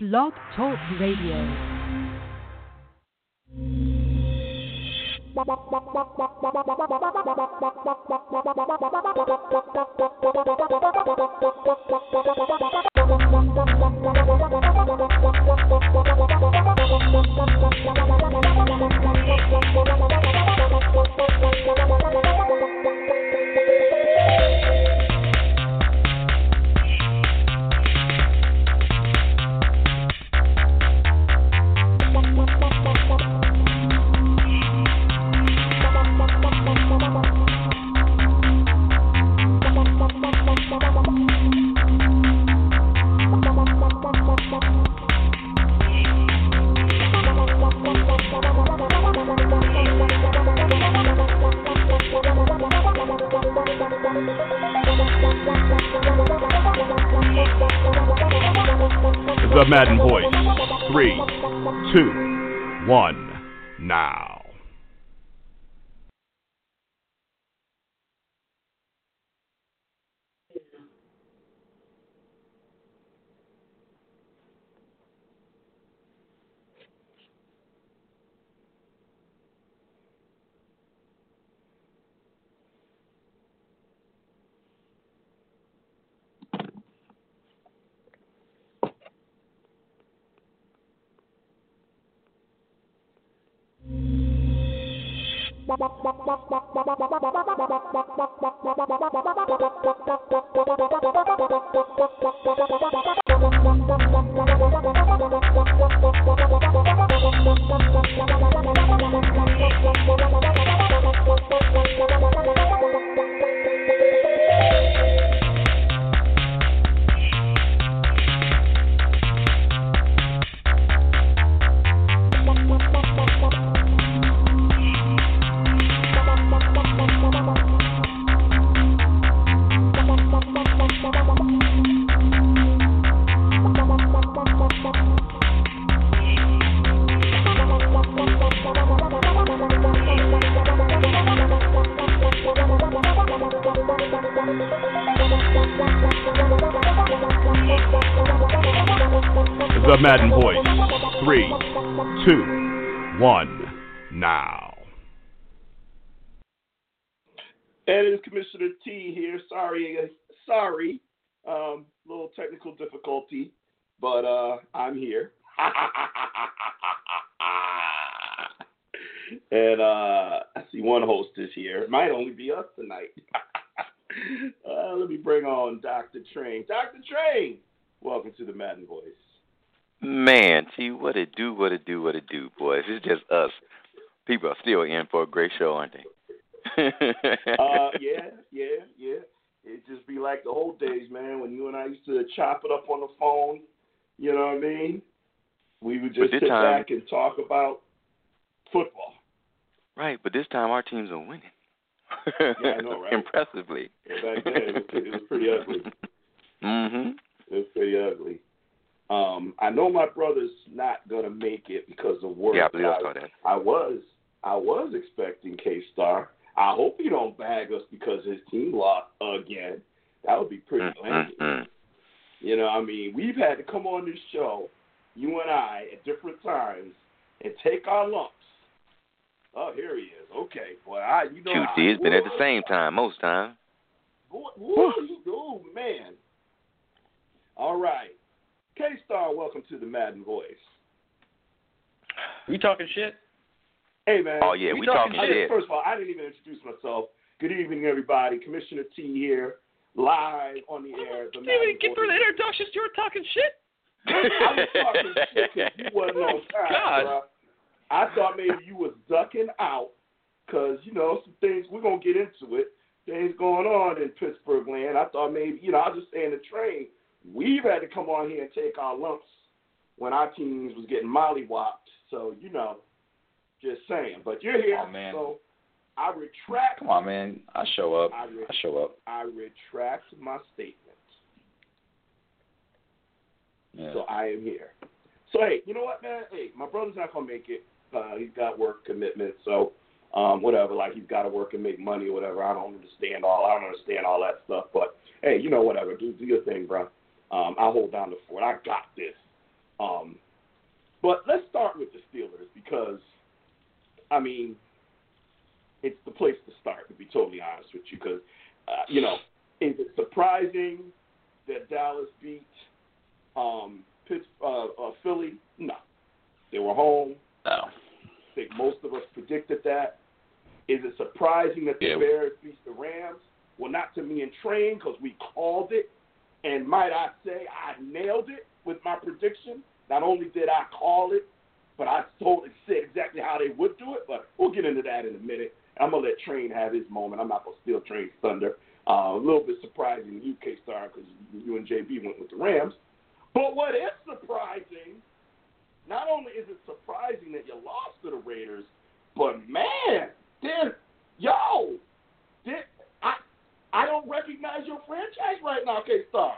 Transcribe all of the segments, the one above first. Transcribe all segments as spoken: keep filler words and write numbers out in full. Blog Talk Radio. The Madden Voice. Three, two, one, now. The Madden Voice. Three, two, one, now. And it's Commissioner T here. Sorry, sorry, um, little technical difficulty, but uh, I'm here. And uh, I see one host is here. It might only be us tonight. uh, let me bring on Doctor Train. Doctor Train, welcome to the Madden Voice. Man, T, what it do, what it do, what it do, boys. It's just us. People are still in for a great show, aren't they? uh, yeah, yeah, yeah. It just be like the old days, man, when you and I used to chop it up on the phone. You know what I mean? We would just sit time, back and talk about football. Right, but this time our teams are winning. Yeah, I know, right? Impressively. Yeah, back then, it was, it was pretty ugly. Mm-hmm. It was pretty ugly. Um, I know my brother's not gonna make it because of work. Yeah, I, I, I was, I was expecting K-Star. I hope he don't bag us because his team lost again. That would be pretty lame. Mm-hmm. You know, I mean, we've had to come on this show, you and I, at different times, and take our lumps. Oh, here he is. Okay, boy, I, you know, shoot, it's been at the same time most time. Boy, woo, oh man. All right. K-Star, welcome to the Madden Voice. We talking shit? Hey, man. Oh, yeah, we, we talking, talking shit. First of all, I didn't even introduce myself. Good evening, everybody. Commissioner T here, live on the air. The you didn't even get through the introductions. You were talking shit? I was talking shit because you wasn't on time, bro. I thought maybe you was ducking out because, you know, some things, we're going to get into it. Things going on in Pittsburgh land. I thought maybe, you know, I was just saying the train. We've had to come on here and take our lumps when our teams was getting mollywopped. So, you know, just saying. But you're here, oh, man. So I retract. Come on, man. I show up. I, re- I show up. I retract my statement. Yeah. So I am here. So, hey, you know what, man? Hey, my brother's not going to make it. Uh, he's got work commitments, so um, whatever. Like, he's got to work and make money or whatever. I don't understand all I don't understand all that stuff. But, hey, you know, whatever. Do, do your thing, bro. Um, I hold down the fort. I got this. Um, I mean, it's the place to start, to be totally honest with you, because, uh, you know, is it surprising that Dallas beat um, Pitts, uh, uh, Philly? No. They were home. No. I think most of us predicted that. Is it surprising that the yeah. Bears beat the Rams? Well, not to me and Train, because we called it. And might I say, I nailed it with my prediction. Not only did I call it, but I told and said exactly how they would do it. But we'll get into that in a minute. I'm going to let Train have his moment. I'm not going to steal Train's thunder. Uh, a little bit surprising to you, K-Star, because you and J B went with the Rams. But what is surprising, not only is it surprising that you lost to the Raiders, but, man, then, yo, did, I I don't recognize your franchise right now, K-Star.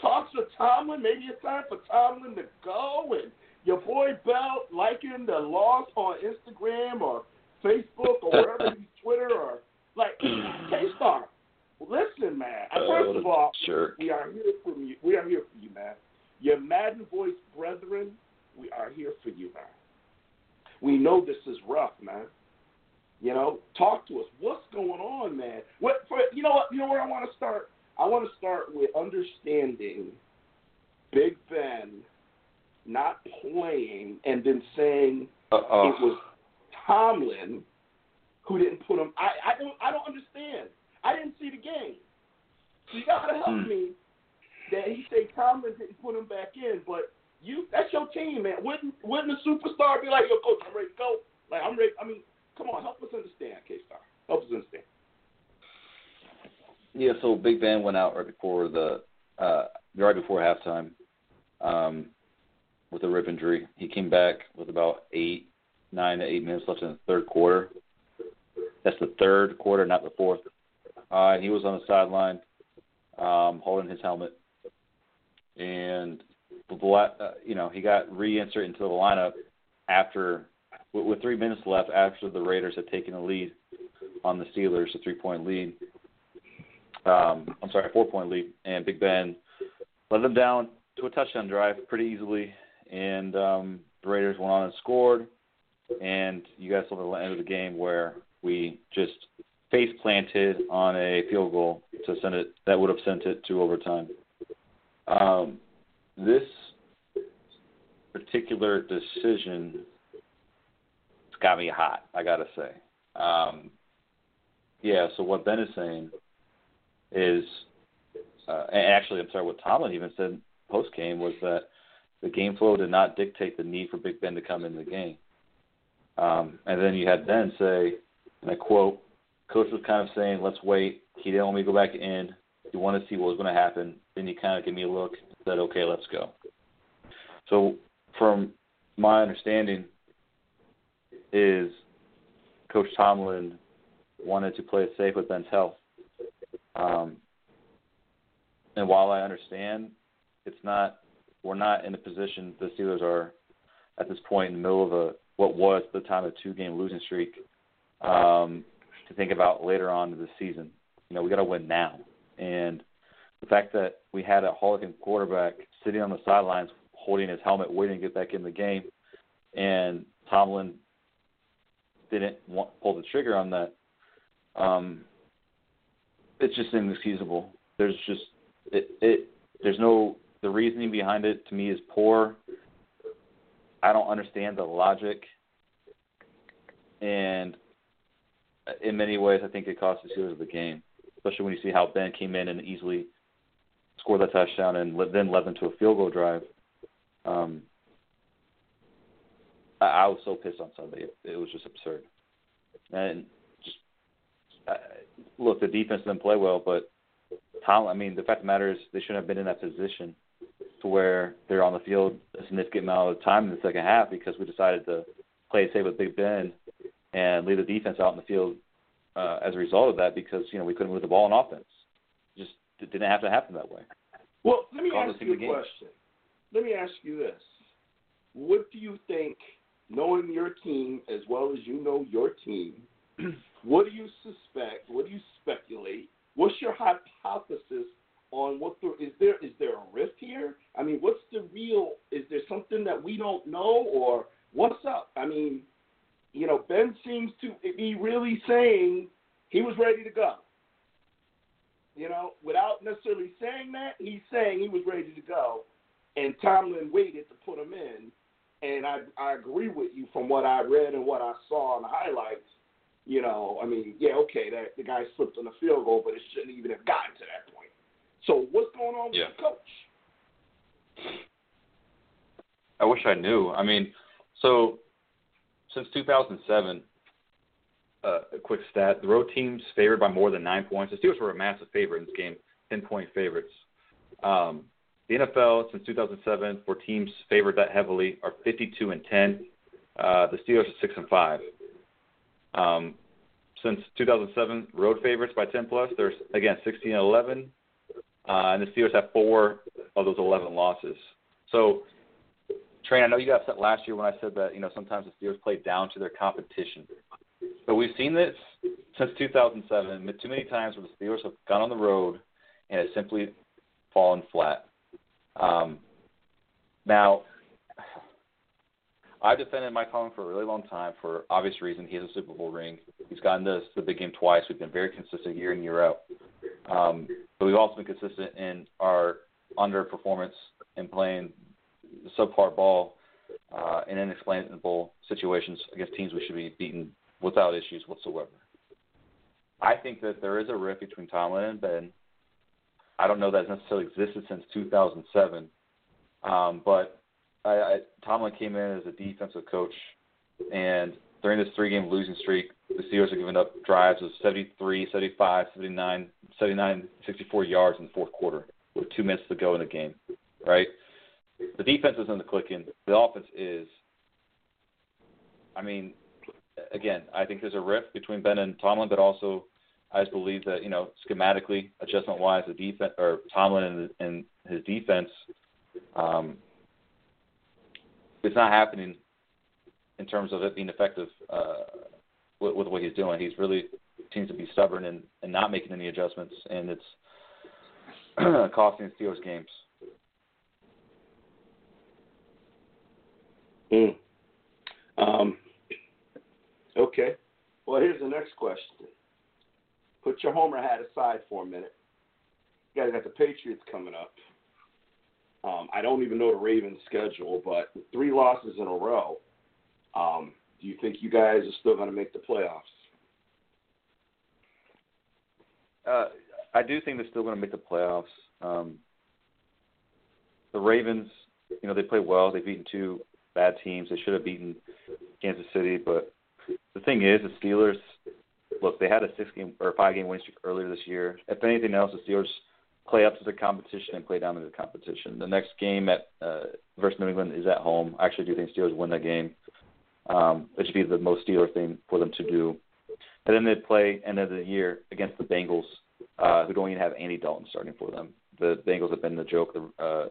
Talks with Tomlin, maybe it's time for Tomlin to go, and your boy Bell liking the loss on Instagram or Facebook or wherever, Twitter or, like, K-Star, listen, man. First of all, sure. we are here for you. We are here for you, man. Your Madden Voice brethren, we are here for you, man. We know this is rough, man. You know, talk to us. What's going on, man? What for, you know what? You know where I want to start? I want to start with understanding Big Ben not playing and then saying Uh-oh. it was Tomlin who didn't put him. I, I don't I don't understand. I didn't see the game. So you got to help hmm. me that he said Tomlin didn't put him back in. But you, that's your team, man. Wouldn't wouldn't a superstar be like, yo, coach, I'm ready to go? Like, I'm ready. I mean, come on, help us understand, K-Star. Help us understand. Yeah, so Big Ben went out right before the uh, right before halftime um, with a rib injury. He came back with about eight, nine to eight minutes left in the third quarter. That's the third quarter, not the fourth. Uh, and he was on the sideline um, holding his helmet. And, uh, you know, he got reinserted into the lineup after, with, with three minutes left, after the Raiders had taken the lead on the Steelers, a three-point lead. Um, I'm sorry, a four-point lead. And Big Ben led them down to a touchdown drive pretty easily. And um, the Raiders went on and scored. And you guys saw the end of the game where we just face planted on a field goal to send it. That would have sent it to overtime. Um, this particular decision got me hot, I gotta say. Um, yeah. So what Ben is saying is, uh, and actually, I'm sorry, what Tomlin even said post game was that the game flow did not dictate the need for Big Ben to come into the game. Um, and then you had Ben say, and I quote, coach was kind of saying, let's wait. He didn't want me to go back in. He wanted to see what was going to happen. Then he kind of gave me a look and said, okay, let's go. So from my understanding is Coach Tomlin wanted to play it safe with Ben's health. Um, and while I understand it's not, we're not in a position, the Steelers are at this point in the middle of a, what was the time of a two-game losing streak, um, to think about later on in the season. You know, we got to win now. And the fact that we had a Hall of Fame quarterback sitting on the sidelines holding his helmet, waiting to get back in the game, and Tomlin didn't want, pull the trigger on that, um, it's just inexcusable. There's just it, it. There's no – the reasoning behind it to me is poor. I don't understand the logic, and in many ways I think it cost the Steelers the game, especially when you see how Ben came in and easily scored that touchdown and then led them to a field goal drive. Um, I, I was so pissed on Sunday. It, it was just absurd. And just I, look, the defense didn't play well, but Tom, I mean, the fact of the matter is they shouldn't have been in that position to where they're on the field a significant amount of time in the second half because we decided to play it safe with Big Ben and leave the defense out in the field uh, as a result of that because, you know, we couldn't move the ball in offense. It just it didn't have to happen that way. Well, let me ask you a question. Let me ask you this. What do you think, knowing your team as well as you know your team, what do you suspect, what do you speculate, what's your hypothesis on what the, is there is there a rift here? I mean, what's the real, is there something that we don't know or what's up? I mean, you know, Ben seems to be really saying he was ready to go. You know, without necessarily saying that, he's saying he was ready to go, and Tomlin waited to put him in. And I I agree with you from what I read and what I saw in the highlights. You know, I mean, yeah, okay, that the guy slipped on the field goal, but it shouldn't even have gotten to that point. So what's going on yeah. with the coach? I wish I knew. I mean, so since two thousand seven, uh, a quick stat, the road team's favored by more than nine points. The Steelers were a massive favorite in this game, ten-point favorites. Um, the N F L since two thousand seven, for teams favored that heavily, are fifty-two and ten. Uh, the Steelers are six and five. Um, since two thousand seven, road favorites by ten plus, there's, again, sixteen and eleven. Uh, and the Steelers have four of those eleven losses. So, Train, I know you got upset last year when I said that, you know, sometimes the Steelers play down to their competition. But we've seen this since two thousand seven, too many times where the Steelers have gone on the road and it's simply fallen flat. Um, now, I've defended Mike Tomlin for a really long time for obvious reason. He has a Super Bowl ring. He's gotten to the big game twice. We've been very consistent year in, year out. Um, but we've also been consistent in our underperformance and playing subpar ball uh, in inexplainable situations against teams we should be beaten without issues whatsoever. I think that there is a rift between Tomlin and Ben. I don't know that it's necessarily existed since two thousand seven, um, but I, I, Tomlin came in as a defensive coach, and during this three-game losing streak, the Steelers are giving up drives of seventy-three, seventy-five, seventy-nine, seventy-nine, sixty-four yards in the fourth quarter with two minutes to go in the game, right? The defense isn't the clicking. The offense is. I mean, again, I think there's a rift between Ben and Tomlin, but also I just believe that, you know, schematically, adjustment-wise, the defense or Tomlin and, and his defense, um, it's not happening in terms of it being effective uh, with, with what he's doing. He's really seems to be stubborn and, and not making any adjustments, and it's costing the Steelers games. Mm. Um, okay. Well, here's the next question. Put your Homer hat aside for a minute. You guys got the Patriots coming up. Um, I don't even know the Ravens' schedule, but with three losses in a row, um, do you think you guys are still going to make the playoffs? Uh, I do think they're still going to make the playoffs. Um, the Ravens, you know, they play well. They've beaten two bad teams. They should have beaten Kansas City, but the thing is, the Steelers, look, they had a six-game or five-game win streak earlier this year. If anything else, the Steelers play up to the competition and play down to the competition. The next game at uh, versus New England is at home. I actually do think Steelers win that game. Um, it should be the most Steelers thing for them to do. And then they play end of the year against the Bengals, uh, who don't even have Andy Dalton starting for them. The Bengals have been the joke uh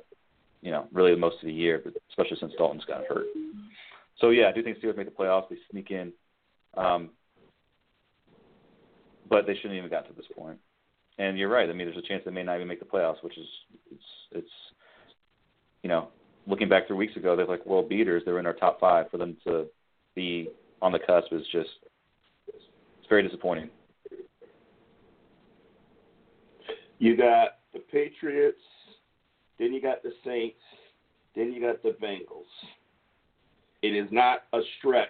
you know, really most of the year, but especially since Dalton's got hurt. So, yeah, I do think Steelers make the playoffs. They sneak in. Um, but they shouldn't even got to this point. And you're right. I mean, there's a chance they may not even make the playoffs, which is it's, it's you know, looking back three weeks ago, they're like world beaters. They were in our top five. For them to be on the cusp is just it's very disappointing. You got the Patriots. Then you got the Saints. Then you got the Bengals. It is not a stretch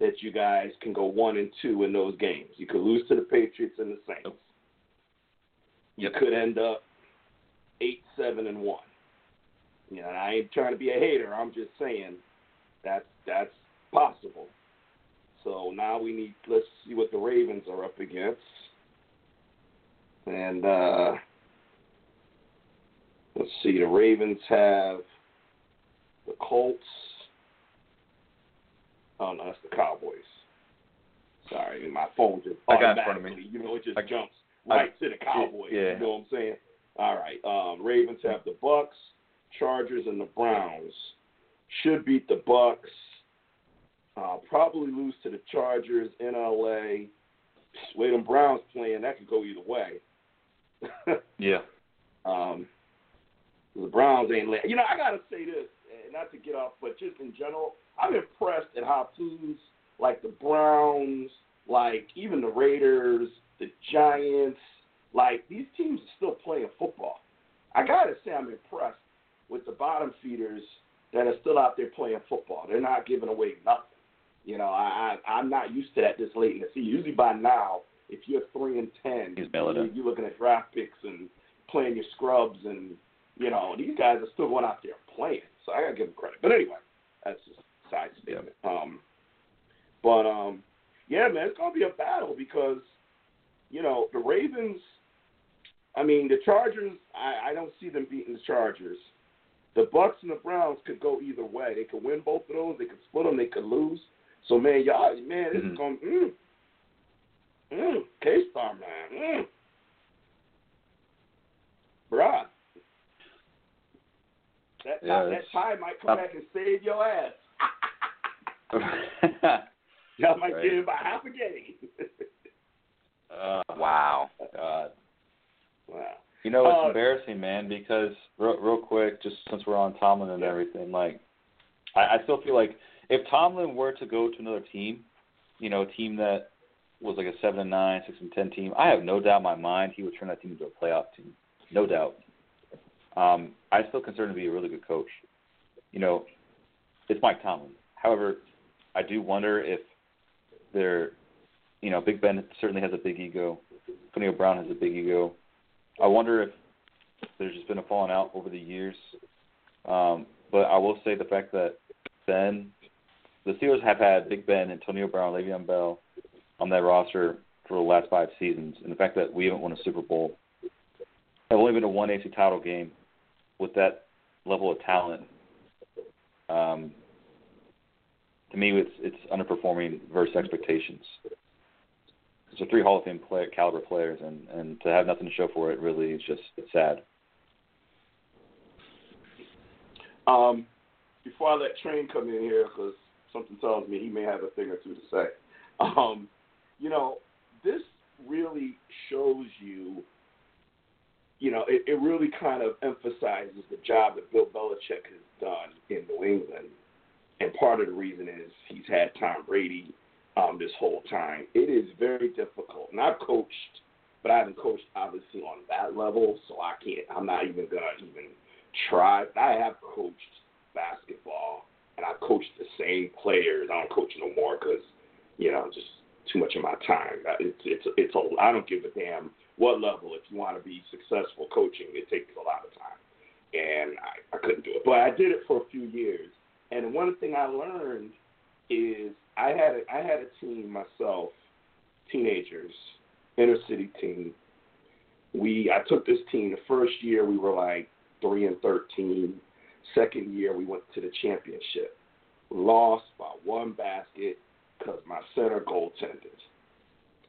that you guys can go one and two in those games. You could lose to the Patriots and the Saints. You could end up eight, seven, and one. You know, and I ain't trying to be a hater. I'm just saying that's that's possible. So now we need let's see what the Ravens are up against. And uh let's see, the Ravens have the Colts. Oh, no, that's the Cowboys. Sorry, my phone just automatically, you know, it just I, jumps right I, to the Cowboys. Yeah. You know what I'm saying? All right, um, Ravens have the Bucks, Chargers, and the Browns. Should beat the Bucks. Uh, probably lose to the Chargers in L A. The way them Browns playing, that could go either way. yeah. Um. The Browns ain't late. You know, I got to say this, not to get off, but just in general, I'm impressed at how teams like the Browns, like even the Raiders, the Giants, like these teams are still playing football. I got to say I'm impressed with the bottom feeders that are still out there playing football. They're not giving away nothing. You know, I, I, I'm not used to that this late in the season. Usually by now, if you're three and ten, you're, you're looking at draft picks and playing your scrubs, and, you know, these guys are still going out there playing. So I got to give them credit. But anyway, that's just a side statement. Yeah. Um, but, um, yeah, man, it's going to be a battle because, you know, the Ravens, I mean, the Chargers, I, I don't see them beating the Chargers. The Bucks and the Browns could go either way. They could win both of those. They could split them. They could lose. So, man, y'all, man, this mm-hmm. is going to mm, mm, K-Star, man. Mm. Bruh. That, yeah, that, that tie might come uh, back and save your ass. Y'all might right. get in by half a game. uh, wow. God. Wow. You know, it's uh, embarrassing, man, because real, real quick, just since we're on Tomlin and everything, like, I, I still feel like if Tomlin were to go to another team, you know, a team that was like a seven and nine, six and ten team, I have no doubt in my mind he would turn that team into a playoff team. No doubt. Um, I still consider him to be a really good coach. You know, it's Mike Tomlin. However, I do wonder if they're, you know, Big Ben certainly has a big ego. Antonio Brown has a big ego. I wonder if there's just been a falling out over the years. Um, but I will say the fact that Ben, the Steelers have had Big Ben, Antonio Brown, Le'Veon Bell on that roster for the last five seasons. And the fact that we haven't won a Super Bowl, I've only been to one A F C title game with that level of talent. Um, to me, it's it's underperforming versus expectations. So three Hall of Fame player, caliber players, and, and to have nothing to show for it really is just sad. Um, before I let Train come in here, because something tells me he may have a thing or two to say, um, you know, this really shows you, you know, it, it really kind of emphasizes the job that Bill Belichick has done in New England. And part of the reason is he's had Tom Brady Um, this whole time. It is very difficult. And I've coached, but I haven't coached obviously on that level, so I can't, I'm not even going to even try. I have coached basketball, and I've coached the same players. I don't coach no more because, you know, just too much of my time. It's, it's, it's a, I don't give a damn what level. If you want to be successful coaching, it takes a lot of time. And I, I couldn't do it. But I did it for a few years. And one thing I learned is I had a, I had a team myself, teenagers, inner city team. We I took this team. The first year we were like three and thirteen. Second year we went to the championship. Lost by one basket because my center goaltended,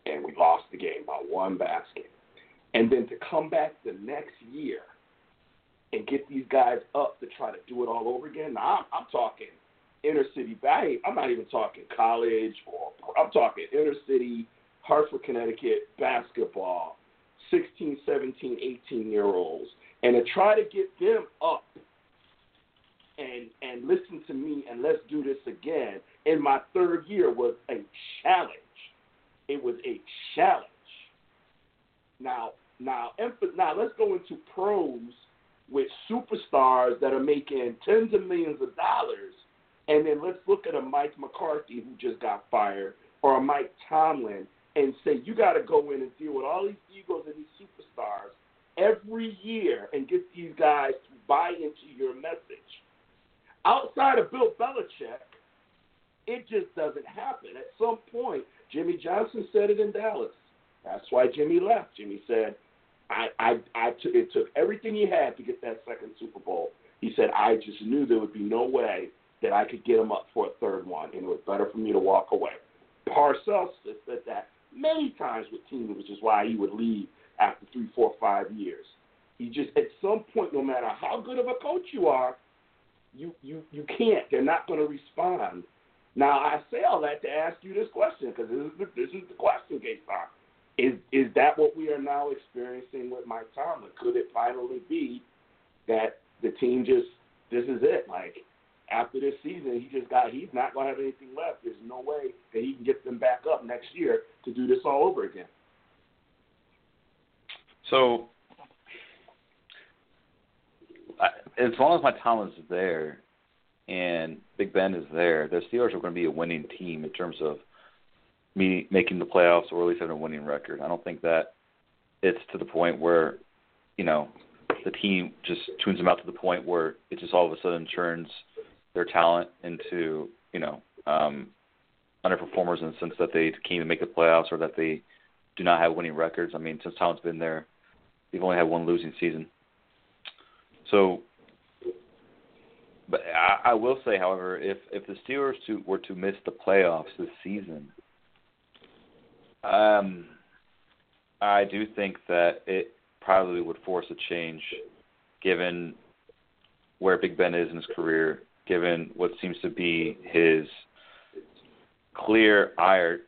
and we lost the game by one basket. And then to come back the next year and get these guys up to try to do it all over again. Now I'm, I'm talking. Inner city, I'm not even talking college, or I'm talking inner city, Hartford, Connecticut, basketball, sixteen, seventeen, eighteen-year-olds, and to try to get them up and and listen to me and let's do this again in my third year was a challenge. It was a challenge. Now, now, now let's go into pros with superstars that are making tens of millions of dollars. And then let's look at a Mike McCarthy who just got fired or a Mike Tomlin and say, you got to go in and deal with all these egos and these superstars every year and get these guys to buy into your message. Outside of Bill Belichick, it just doesn't happen. At some point, Jimmy Johnson said it in Dallas. That's why Jimmy left. Jimmy said, I, I, I t- it took everything he had to get that second Super Bowl. He said, I just knew there would be no way that I could get him up for a third one, and it was better for me to walk away. Parcells said that many times with teams, which is why he would leave after three, four, five years. He just, at some point, no matter how good of a coach you are, you you, you can't. They're not going to respond. Now, I say all that to ask you this question, because this is the, this is the question, K-Star. Is, is that what we are now experiencing with Mike Tomlin? Could it finally be that the team just, this is it, like, after this season, he just got, he's not going to have anything left. There's no way that he can get them back up next year to do this all over again. So, I, as long as my Tomlin is there and Big Ben is there, the Steelers are going to be a winning team in terms of me making the playoffs or at least having a winning record. I don't think that it's to the point where, you know, the team just tunes them out to the point where it just all of a sudden turns their talent into, you know, um, underperformers in the sense that they can't even make the playoffs or that they do not have winning records. I mean, since Tomlin's been there, they've only had one losing season. So, but I, I will say, however, if, if the Steelers to, were to miss the playoffs this season, um, I do think that it probably would force a change given where Big Ben is in his career, given what seems to be his clear ire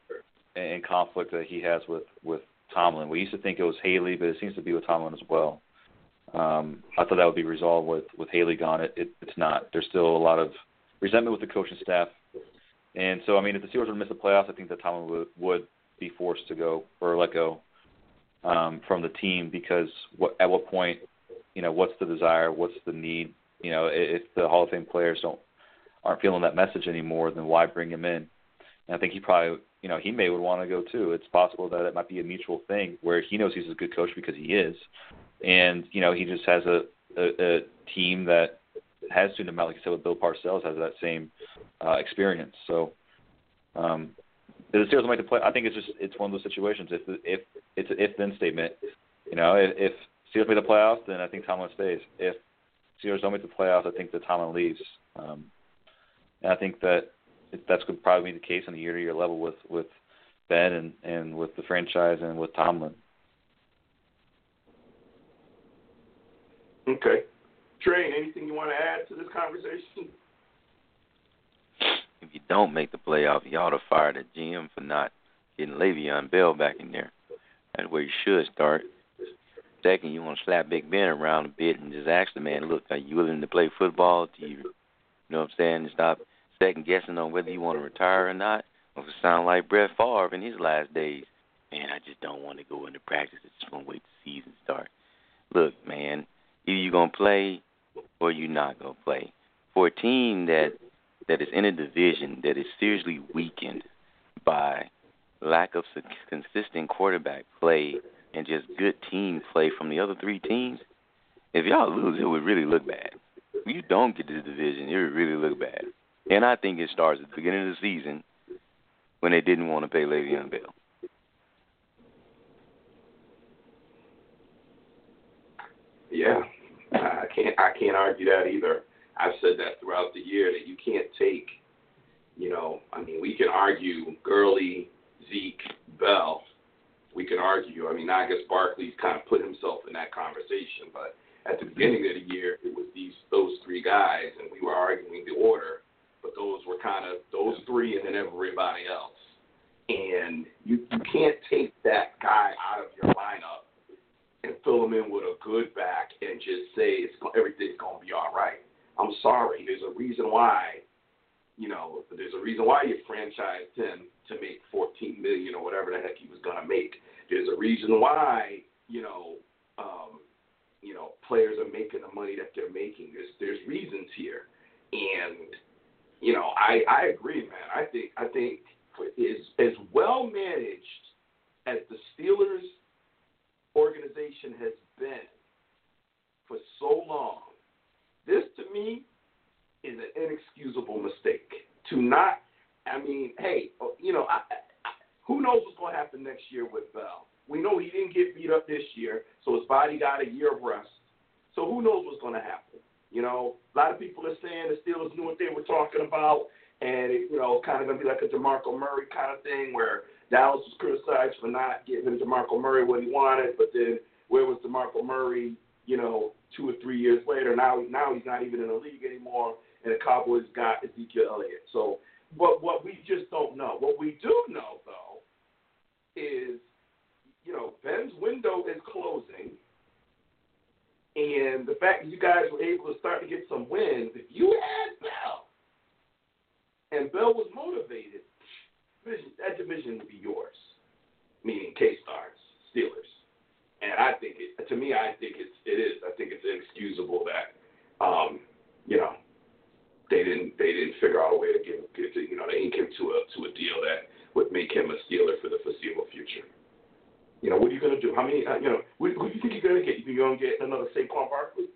and conflict that he has with, with Tomlin. We used to think it was Haley, but it seems to be with Tomlin as well. Um, I thought that would be resolved with, with Haley gone. It, it, it's not. There's still a lot of resentment with the coaching staff. And so, I mean, if the Steelers would miss the playoffs, I think that Tomlin would, would be forced to go or let go um, from the team because what, at what point, you know, what's the desire, what's the need? You know, if the Hall of Fame players don't aren't feeling that message anymore, then why bring him in? And I think he probably, you know, he may would want to go too. It's possible that it might be a mutual thing where he knows he's a good coach because he is. And, you know, he just has a, a, a team that has tuned him out, like I said, with Bill Parcells, has that same uh, experience. So, um, the Steelers will make the play. I think it's just it's one of those situations. If if it's an if-then statement, you know, if, if Steelers make the playoffs, then I think Tomlin stays. If Steelers don't make the playoffs, I think that Tomlin leaves. Um, and I think that that's going to probably be the case on a year-to-year level with, with Ben and, and with the franchise and with Tomlin. Okay. Train, anything you want to add to this conversation? If you don't make the playoff, you ought to fire the G M for not getting Le'Veon Bell back in there. That's where you should start. Second, you want to slap Big Ben around a bit and just ask the man, look, are you willing to play football? Do you, you know what I'm saying? And stop second-guessing on whether you want to retire or not. It sound like Brett Favre in his last days. Man, I just don't want to go into practice. I just want to wait the season start. Look, man, either you're going to play or you're not going to play. For a team that, that is in a division that is seriously weakened by lack of consistent quarterback play and just good team play from the other three teams, if y'all lose, it would really look bad. If you don't get this division, it would really look bad. And I think it starts at the beginning of the season when they didn't want to pay Le'Veon Bell. Yeah, I can't. I can't argue that either. I've said that throughout the year that you can't take. You know, I mean, we can argue Gurley, Zeke, Bell. We can argue. I mean, I guess Barkley's kind of put himself in that conversation, but at the beginning of the year, it was these those three guys, and we were arguing the order. But those were kind of those three and then everybody else. And you, you can't take that guy out of your lineup and fill him in with a good back and just say it's, everything's going to be all right. I'm sorry. There's a reason why, you know, there's a reason why you franchised him to make fourteen million dollars or whatever the heck he was going to make. There's a reason why, you know, um, you know, players are making the money that they're making. There's, there's reasons here. And you know, I, I agree, man. I think I think is as well managed as the Steelers organization has been for so long, this to me is an inexcusable mistake. To not, I mean, hey, you know, I, I, who knows what's going to happen next year with Bell? We know he didn't get beat up this year, so his body got a year of rest. So who knows what's going to happen? You know, a lot of people are saying the Steelers knew what they were talking about, and it, you know, kind of going to be like a DeMarco Murray kind of thing where Dallas was criticized for not giving DeMarco Murray what he wanted, but then where was DeMarco Murray, you know, two or three years later? Now, now he's not even in the league anymore, and the Cowboys got Ezekiel Elliott. So, but what we just don't know. What we do know, though, is, you know, Ben's window is closing. And the fact that you guys were able to start to get some wins, if you had Bell, and Bell was motivated, that division would be yours, meaning K-Stars, Steelers. And I think it, to me, I think it's, it is. I think it's inexcusable that, um, you know, they didn't they didn't figure out a way to give, give to, you know, they ink him to a to a deal that would make him a Steeler for the foreseeable future. You know, what are you going to do? How many, uh, you know, who, who do you think you're going to get? You think you're going to get another Saquon Barkley?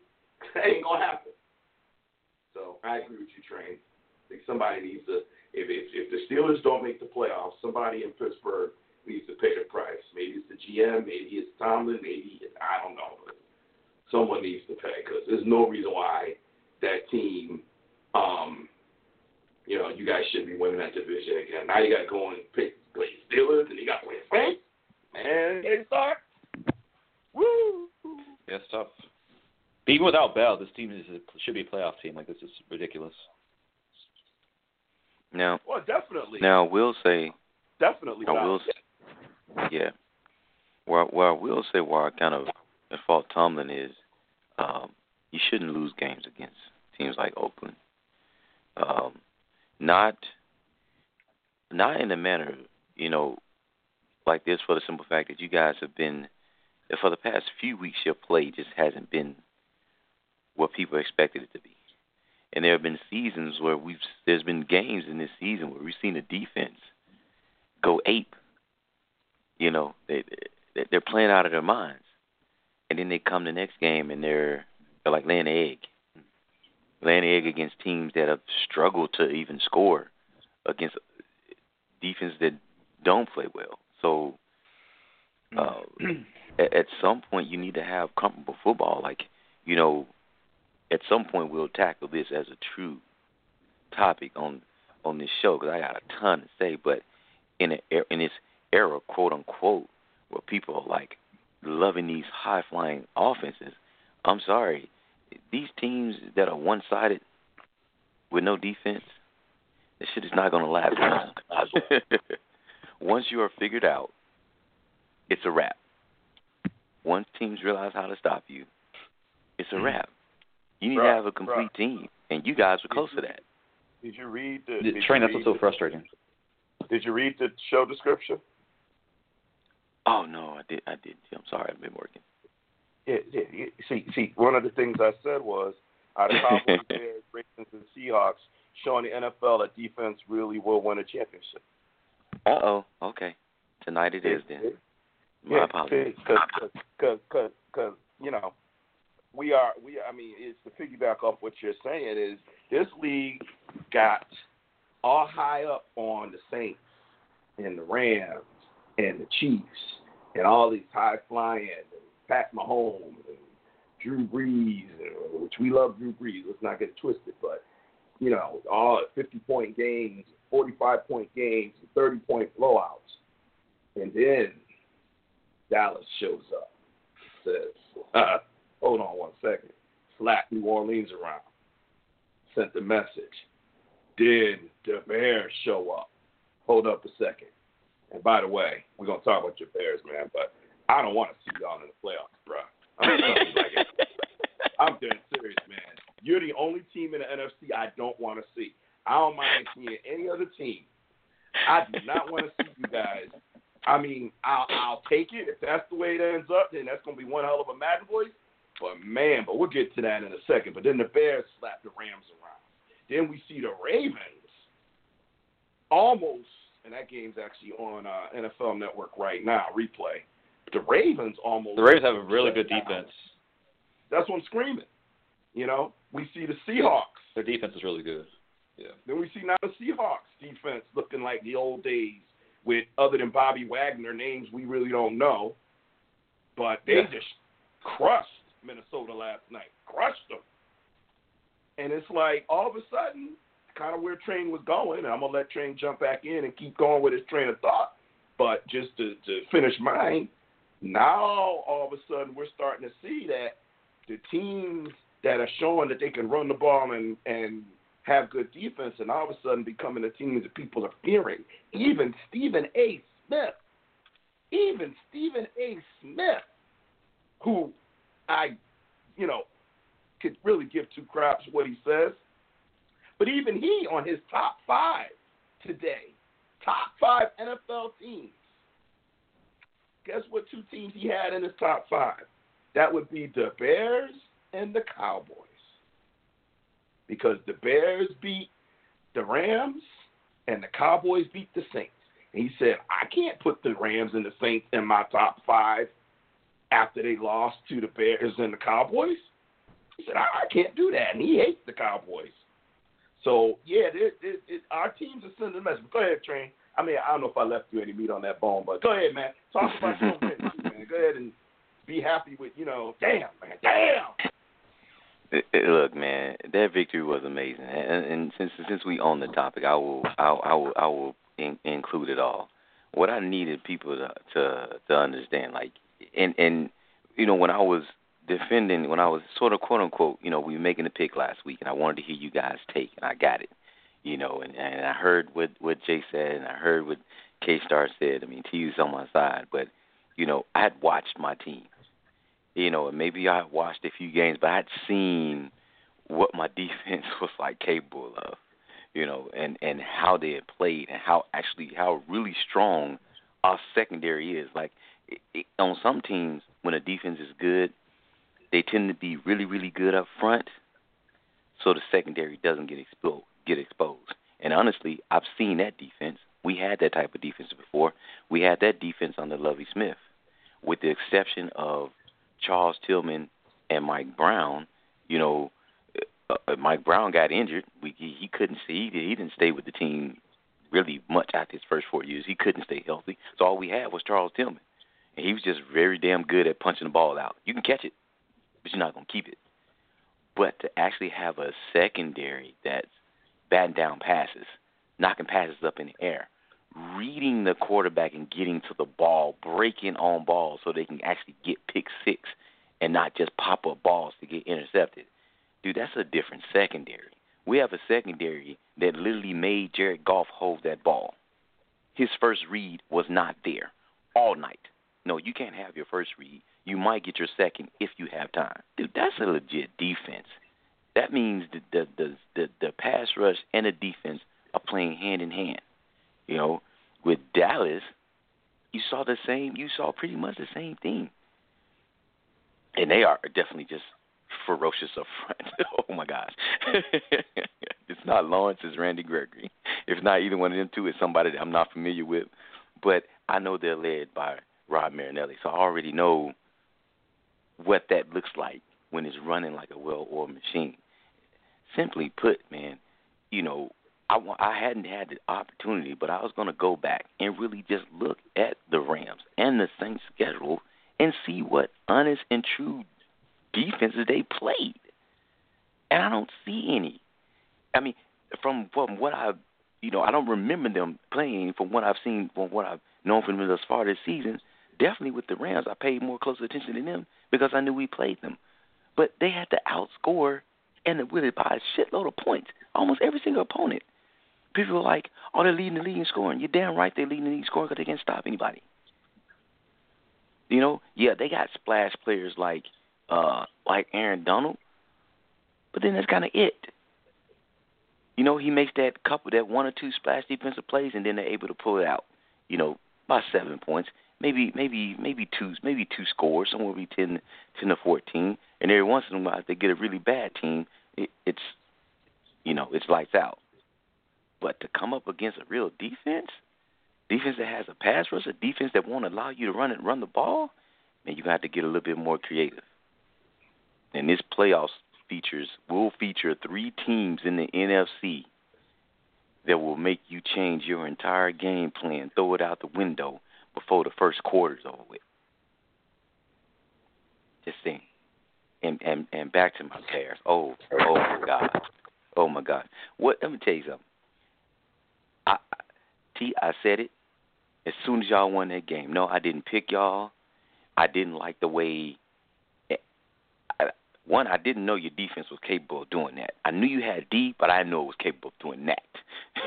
That ain't going to happen. So I agree with you, Train. I think somebody needs to, if, if if the Steelers don't make the playoffs, somebody in Pittsburgh needs to pay the price. Maybe it's the G M, maybe it's Tomlin, maybe it's, I don't know. But someone needs to pay because there's no reason why that team, um, you know, you guys should be winning that division again. Now you got to go and pick, play Steelers and you got to play Saints. Man, K-Star. Woo! Yeah, it's tough. But even without Bell, this team is a, should be a playoff team. Like, this is ridiculous. Now, well, definitely. Now, I will say. Definitely. I will say, yeah. Well, well, I will say why I kind of at fault Tomlin is um, you shouldn't lose games against teams like Oakland. Um, not, not in a manner, you know, like this for the simple fact that you guys have been, for the past few weeks, your play just hasn't been what people expected it to be. And there have been seasons where we've, there's been games in this season where we've seen the defense go ape. You know, they, they're playing out of their minds. And then they come to the next game and they're, they're like laying an egg. Laying an egg against teams that have struggled to even score against defense that don't play well. So uh, at some point you need to have comfortable football. Like, you know, at some point we'll tackle this as a true topic on, on this show because I got a ton to say. But in, a, in this era, quote, unquote, where people are, like, loving these high-flying offenses, I'm sorry, these teams that are one-sided with no defense, this shit is not going to last long. Once you are figured out, it's a wrap. Once teams realize how to stop you, it's a wrap. You need bro, to have a complete bro. team, and you guys were close you, to that. Did you read the did Train? You read that's what's so frustrating. Did you read the show description? Oh no, I did. I did. I'm sorry, I've been working. Yeah, yeah. See, see, one of the things I said was, out of Cowboys, Bears, Rams, and Seahawks, showing the N F L that defense really will win a championship. Uh-oh, okay. Tonight it is then. My yeah, apologies. Because, you know, we are, we. I mean, it's to piggyback off what you're saying is this league got all high up on the Saints and the Rams and the Chiefs and all these high-flying, Pat Mahomes and Drew Brees, which we love Drew Brees. Let's not get it twisted, but, you know, all fifty-point games, forty-five-point games, and thirty-point blowouts. And then Dallas shows up and says, uh, hold on one second, slap New Orleans around, sent the message. Then the Bears show up. Hold up a second. And by the way, we're going to talk about your Bears, man, but I don't want to see y'all in the playoffs, bro. I'm telling you like it. I'm dead serious, man. You're the only team in the N F C I don't want to see. I don't mind seeing any other team. I do not want to see you guys. I mean, I'll, I'll take it. If that's the way it ends up, then that's going to be one hell of a Madden Voice. But, man, but we'll get to that in a second. But then the Bears slap the Rams around. Then we see the Ravens almost, and that game's actually on uh, N F L Network right now, replay. The Ravens almost. The Ravens have a really good defense. That's what I'm screaming. You know, we see the Seahawks. Their defense is really good. Yeah. Then we see now the Seahawks defense looking like the old days with, other than Bobby Wagner, names we really don't know. But they yeah. just crushed Minnesota last night. Crushed them. And it's like all of a sudden, kind of where Train was going, and I'm going to let Train jump back in and keep going with his train of thought. But just to, to finish mine, now all of a sudden we're starting to see that the teams that are showing that they can run the ball and, and have good defense and all of a sudden becoming the teams that people are fearing. Even Stephen A. Smith, even Stephen A. Smith, who I, you know, could really give two craps what he says, But even he on his top five today, top five N F L teams, guess what two teams he had in his top five? That would be the Bears and the Cowboys. Because the Bears beat the Rams and the Cowboys beat the Saints. And he said, I can't put the Rams and the Saints in my top five after they lost to the Bears and the Cowboys. He said, I, I can't do that. And he hates the Cowboys. So, yeah, it, it, it, our teams are sending a message. Go ahead, Train. I mean, I don't know if I left you any meat on that bone, but go ahead, man. Talk about something, man. Go ahead and be happy with, you know, damn, man, damn. It, it, look, man, that victory was amazing, and, and since since we on the topic, I will I, I will I will in, include it all. What I needed people to, to to understand, like, and and you know, when I was defending, when I was sort of quote unquote, you know, we were making the pick last week, and I wanted to hear you guys take, and I got it, you know, and, and I heard what what Jay said, and I heard what K-Star said. I mean, T's on my side, but you know, I had watched my team. You know, maybe I watched a few games, but I'd seen what my defense was like capable of, you know, and, and how they had played and how actually how really strong our secondary is. Like, it, it, on some teams, when a defense is good, they tend to be really, really good up front, so the secondary doesn't get exposed. Get exposed. And honestly, I've seen that defense. We had that type of defense before. We had that defense under Lovie Smith, with the exception of Charles Tillman and Mike Brown. You know, uh, Mike Brown got injured. We, he, he couldn't see. He, he didn't stay with the team really much after his first four years. He couldn't stay healthy. So all we had was Charles Tillman. And he was just very damn good at punching the ball out. You can catch it, but you're not going to keep it. But to actually have a secondary that's batting down passes, knocking passes up in the air, reading the quarterback and getting to the ball, breaking on balls so they can actually get pick six and not just pop up balls to get intercepted. Dude, that's a different secondary. We have a secondary that literally made Jared Goff hold that ball. His first read was not there all night. No, you can't have your first read. You might get your second if you have time. Dude, that's a legit defense. That means the the the, the, the pass rush and the defense are playing hand in hand. You know, with Dallas, you saw the same. You saw pretty much the same thing, and they are definitely just ferocious up front. Oh my gosh! It's not Lawrence, it's Randy Gregory. If not either one of them two, it's somebody that I'm not familiar with. But I know they're led by Rod Marinelli, so I already know what that looks like when it's running like a well-oiled machine. Simply put, man, you know, I, I hadn't had the opportunity, but I was going to go back and really just look at the Rams and the Saints schedule and see what honest and true defenses they played. And I don't see any. I mean, from, from what I've, you know, I don't remember them playing from what I've seen, from what I've known from them thus far this season. Definitely with the Rams, I paid more close attention to them because I knew we played them. But they had to outscore and really by a shitload of points almost every single opponent. People are like, oh, they're leading the league in scoring. You're damn right they're leading the league in scoring because they can't stop anybody. You know, yeah, they got splash players like uh, like Aaron Donald, but then that's kind of it. You know, he makes that couple, that one or two splash defensive plays, and then they're able to pull it out, you know, by seven points, maybe maybe maybe two maybe two scores, somewhere between ten, ten to fourteen. And every once in a while, if they get a really bad team, it, it's, you know, it's lights out. But to come up against a real defense, defense that has a pass rush, a defense that won't allow you to run and run the ball, man, you're going to have to get a little bit more creative. And this playoffs features will feature three teams in the N F C that will make you change your entire game plan, throw it out the window before the first quarter's over with. Just saying. And, and, and back to my Bears. Oh, oh, my God. Oh, my God. What? Let me tell you something. I, T, I said it as soon as y'all won that game. No, I didn't pick y'all. I didn't like the way – one, I didn't know your defense was capable of doing that. I knew you had D, but I didn't know it was capable of doing that,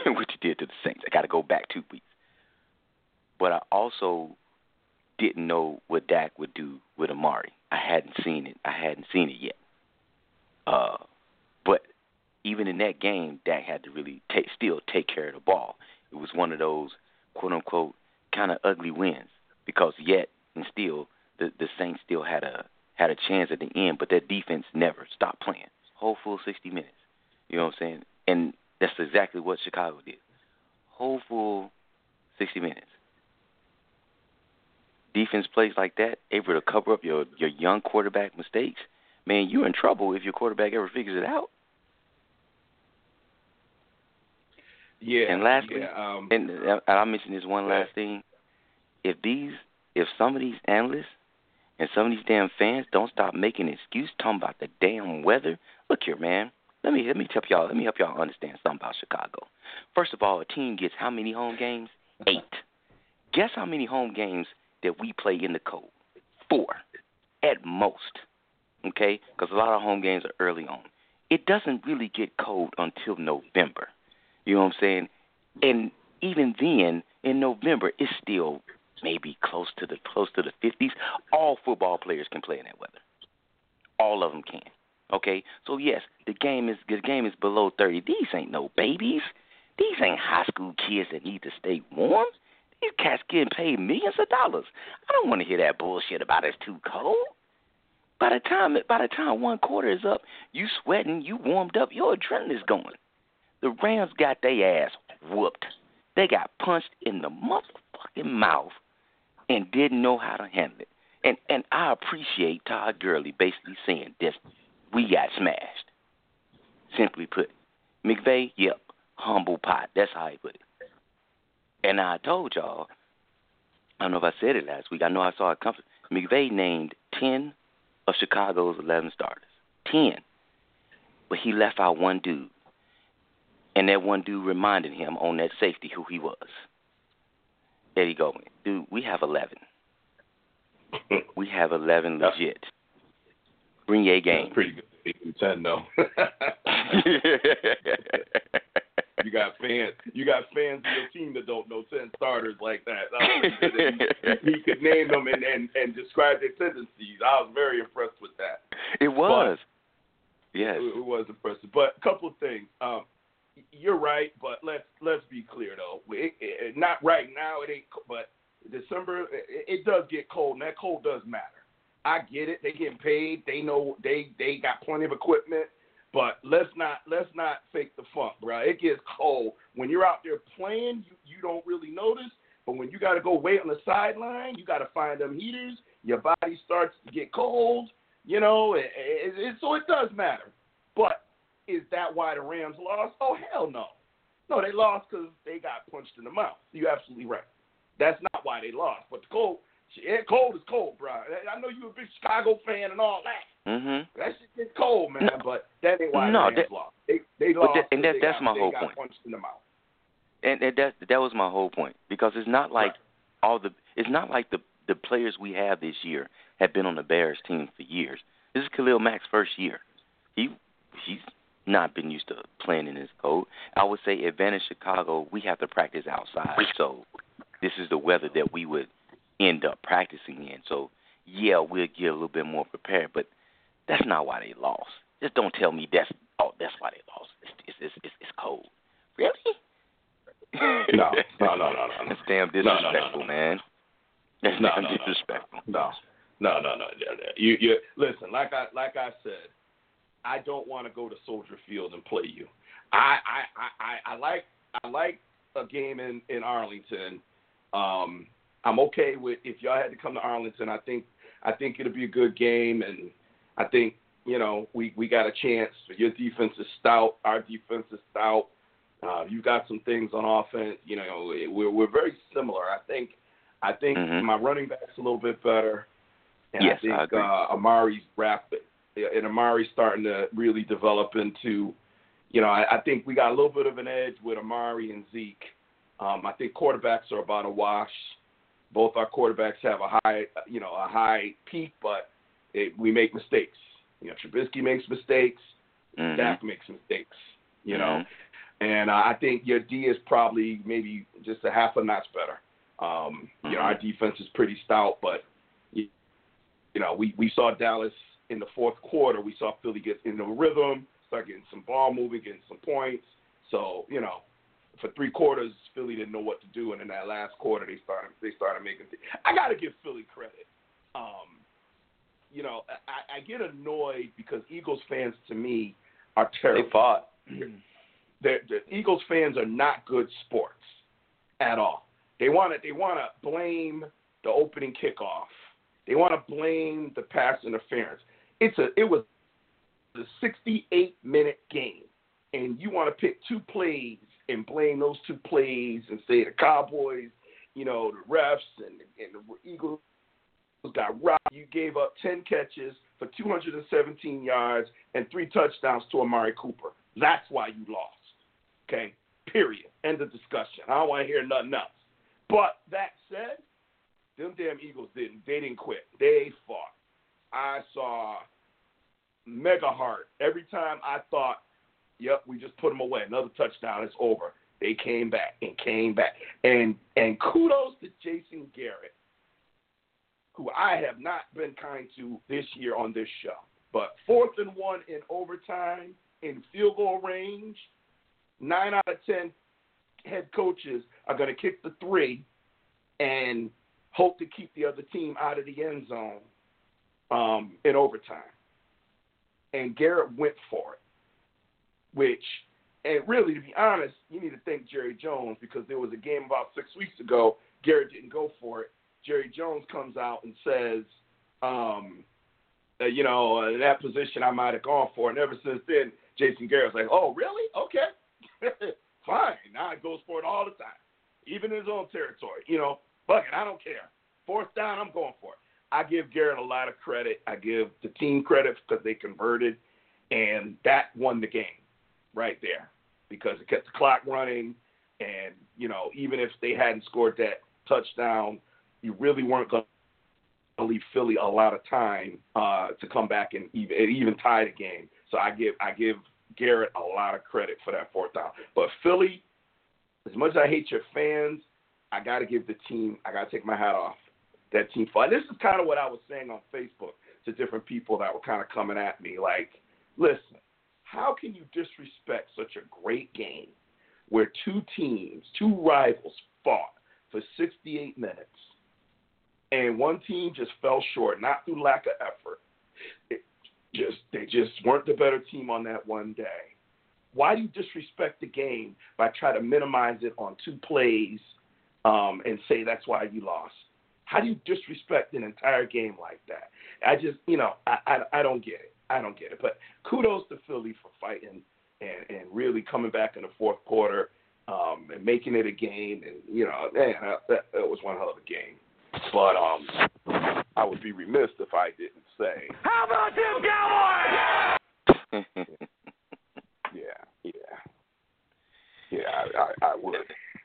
what you did to the Saints. I got to go back two weeks. But I also didn't know what Dak would do with Amari. I hadn't seen it. I hadn't seen it yet. Uh, but even in in that game, Dak had to really take, still take care of the ball. It was one of those, quote-unquote, kind of ugly wins because yet and still the, the Saints still had a had a chance at the end, but their defense never stopped playing. Whole full sixty minutes. You know what I'm saying? And that's exactly what Chicago did. Whole full sixty minutes. Defense plays like that, able to cover up your, your young quarterback mistakes, man, you're in trouble if your quarterback ever figures it out. Yeah. And lastly, yeah, um, and I'll mention this one last thing. If these, if some of these analysts and some of these damn fans don't stop making excuses talking about the damn weather, look here, man. Let me let me help y'all. Let me help y'all understand something about Chicago. First of all, a team gets how many home games? Eight. Guess how many home games that we play in the cold? Four, at most. Okay, because a lot of home games are early on. It doesn't really get cold until November. You know what I'm saying? And even then, in November, it's still maybe close to the close to the fifties. All football players can play in that weather. All of them can. Okay, so yes, the game is the game is below thirty. These ain't no babies. These ain't high school kids that need to stay warm. These cats getting paid millions of dollars. I don't want to hear that bullshit about it's too cold. By the time by the time one quarter is up, you sweating, you warmed up, your adrenaline is going. The Rams got their ass whooped. They got punched in the motherfucking mouth and didn't know how to handle it. And and I appreciate Todd Gurley basically saying this: we got smashed. Simply put, McVay, yep, humble pot. That's how he put it. And I told y'all, I don't know if I said it last week. I know I saw it come. McVay named ten of Chicago's eleven starters. ten. But he left out one dude. And that one dude reminded him on that safety who he was. There you go. Dude, we have eleven. We have eleven legit. Bring your game. That's pretty good. eight and ten, though. You got fans. You got fans of your team that don't know ten starters like that. that he, he could name them and, and, and describe their tendencies. I was very impressed with that. It was. But, yes. It, it was impressive. But a couple of things. Um, You're right, but let's let's be clear though. It, it, not right now, it ain't. But December, it, it does get cold, and that cold does matter. I get it. They getting paid. They know they, they got plenty of equipment. But let's not let's not fake the funk, bro. It gets cold when you're out there playing. You, you don't really notice, but when you got to go wait on the sideline, you got to find them heaters. Your body starts to get cold. You know, it, it, it, so it does matter. But is that why the Rams lost? Oh, hell no. No, they lost because they got punched in the mouth. You're absolutely right. That's not why they lost. But the cold, shit, cold is cold, bro. I know you're a big Chicago fan and all that. Mm-hmm. That shit gets cold, man. No. But that ain't why no, the Rams that, lost. They, they lost that, and that, they that's got, my they whole got point. Punched in the mouth. And, and that that was my whole point because it's not like right. all the it's not like the the players we have this year have been on the Bears team for years. This is Khalil Mack's first year. He he's not been used to playing in this cold. I would say advantage Chicago, we have to practice outside. So this is the weather that we would end up practicing in. So, yeah, we'll get a little bit more prepared, but that's not why they lost. Just don't tell me that's, oh, that's why they lost. It's, it's, it's, it's cold. Really? No, no, no, no, no. That's damn disrespectful, no, no, no, man. That's no, damn no, disrespectful. No, no, no, no. You, you, listen, like I, like I said, I don't want to go to Soldier Field and play you. I I, I, I like I like a game in, in Arlington. Um, I'm okay with if y'all had to come to Arlington. I think I think it'll be a good game, and I think you know we, we got a chance. Your defense is stout. Our defense is stout. Uh, you got some things on offense. You know we're we're very similar. I think I think mm-hmm. my running back's a little bit better, and yes, I think I agree. Uh, Amari's rapid. And Amari's starting to really develop into, you know, I, I think we got a little bit of an edge with Amari and Zeke. Um, I think quarterbacks are about a wash. Both our quarterbacks have a high, you know, a high peak, but it, we make mistakes. You know, Trubisky makes mistakes. Mm-hmm. Dak makes mistakes, you know. Mm-hmm. And uh, I think your D is probably maybe just a half a notch better. Um, mm-hmm. You know, our defense is pretty stout, but, you, you know, we, we saw Dallas – in the fourth quarter, we saw Philly get in the rhythm. start getting some ball moving, getting some points. So, you know, for three quarters, Philly didn't know what to do, and in that last quarter, they started they started making th- – I got to give Philly credit. Um, you know, I, I get annoyed because Eagles fans, to me, are terrible. They fought. The Eagles fans are not good sports at all. They want to they want to blame the opening kickoff. They want to blame the pass interference. It's a it was a sixty-eight minute game, and you want to pick two plays and blame those two plays and say the Cowboys, you know, the refs and and the Eagles got robbed. You gave up ten catches for two hundred seventeen yards and three touchdowns to Amari Cooper. That's why you lost. Okay, period. End of discussion. I don't want to hear nothing else. But that said, them damn Eagles didn't. They didn't quit. They fought. I saw mega heart. Every time I thought, yep, we just put them away. Another touchdown. It's over. They came back and came back. And and kudos to Jason Garrett, who I have not been kind to this year on this show. But fourth and one in overtime, in field goal range, nine out of ten head coaches are going to kick the three and hope to keep the other team out of the end zone um, in overtime. And Garrett went for it, which, and really, to be honest, you need to thank Jerry Jones, because there was a game about six weeks ago, Garrett didn't go for it. Jerry Jones comes out and says, um, uh, you know, uh, that position I might have gone for. And ever since then, Jason Garrett's like, oh, really? Okay. Fine. Now it goes for it all the time, even in his own territory. You know, fuck it. I don't care. Fourth down, I'm going for it. I give Garrett a lot of credit. I give the team credit because they converted, and that won the game right there, because it kept the clock running. And, you know, even if they hadn't scored that touchdown, you really weren't going to leave Philly a lot of time uh, to come back and even, and even tie the game. So I give I give Garrett a lot of credit for that fourth down. But Philly, as much as I hate your fans, I got to give the team, I got to take my hat off that team fought. This is kind of what I was saying on Facebook to different people that were kind of coming at me. Like, listen, how can you disrespect such a great game where two teams, two rivals fought for sixty-eight minutes? And one team just fell short, not through lack of effort. It just They just weren't the better team on that one day. Why do you disrespect the game by trying to minimize it on two plays um, and say that's why you lost? How do you disrespect an entire game like that? I just, you know, I, I, I don't get it. I don't get it. But kudos to Philly for fighting and, and really coming back in the fourth quarter um, and making it a game. And, you know, man, I, that, that was one hell of a game. But um, I would be remiss if I didn't say, how about them Cowboys? Yeah, yeah, yeah. I, I, I would,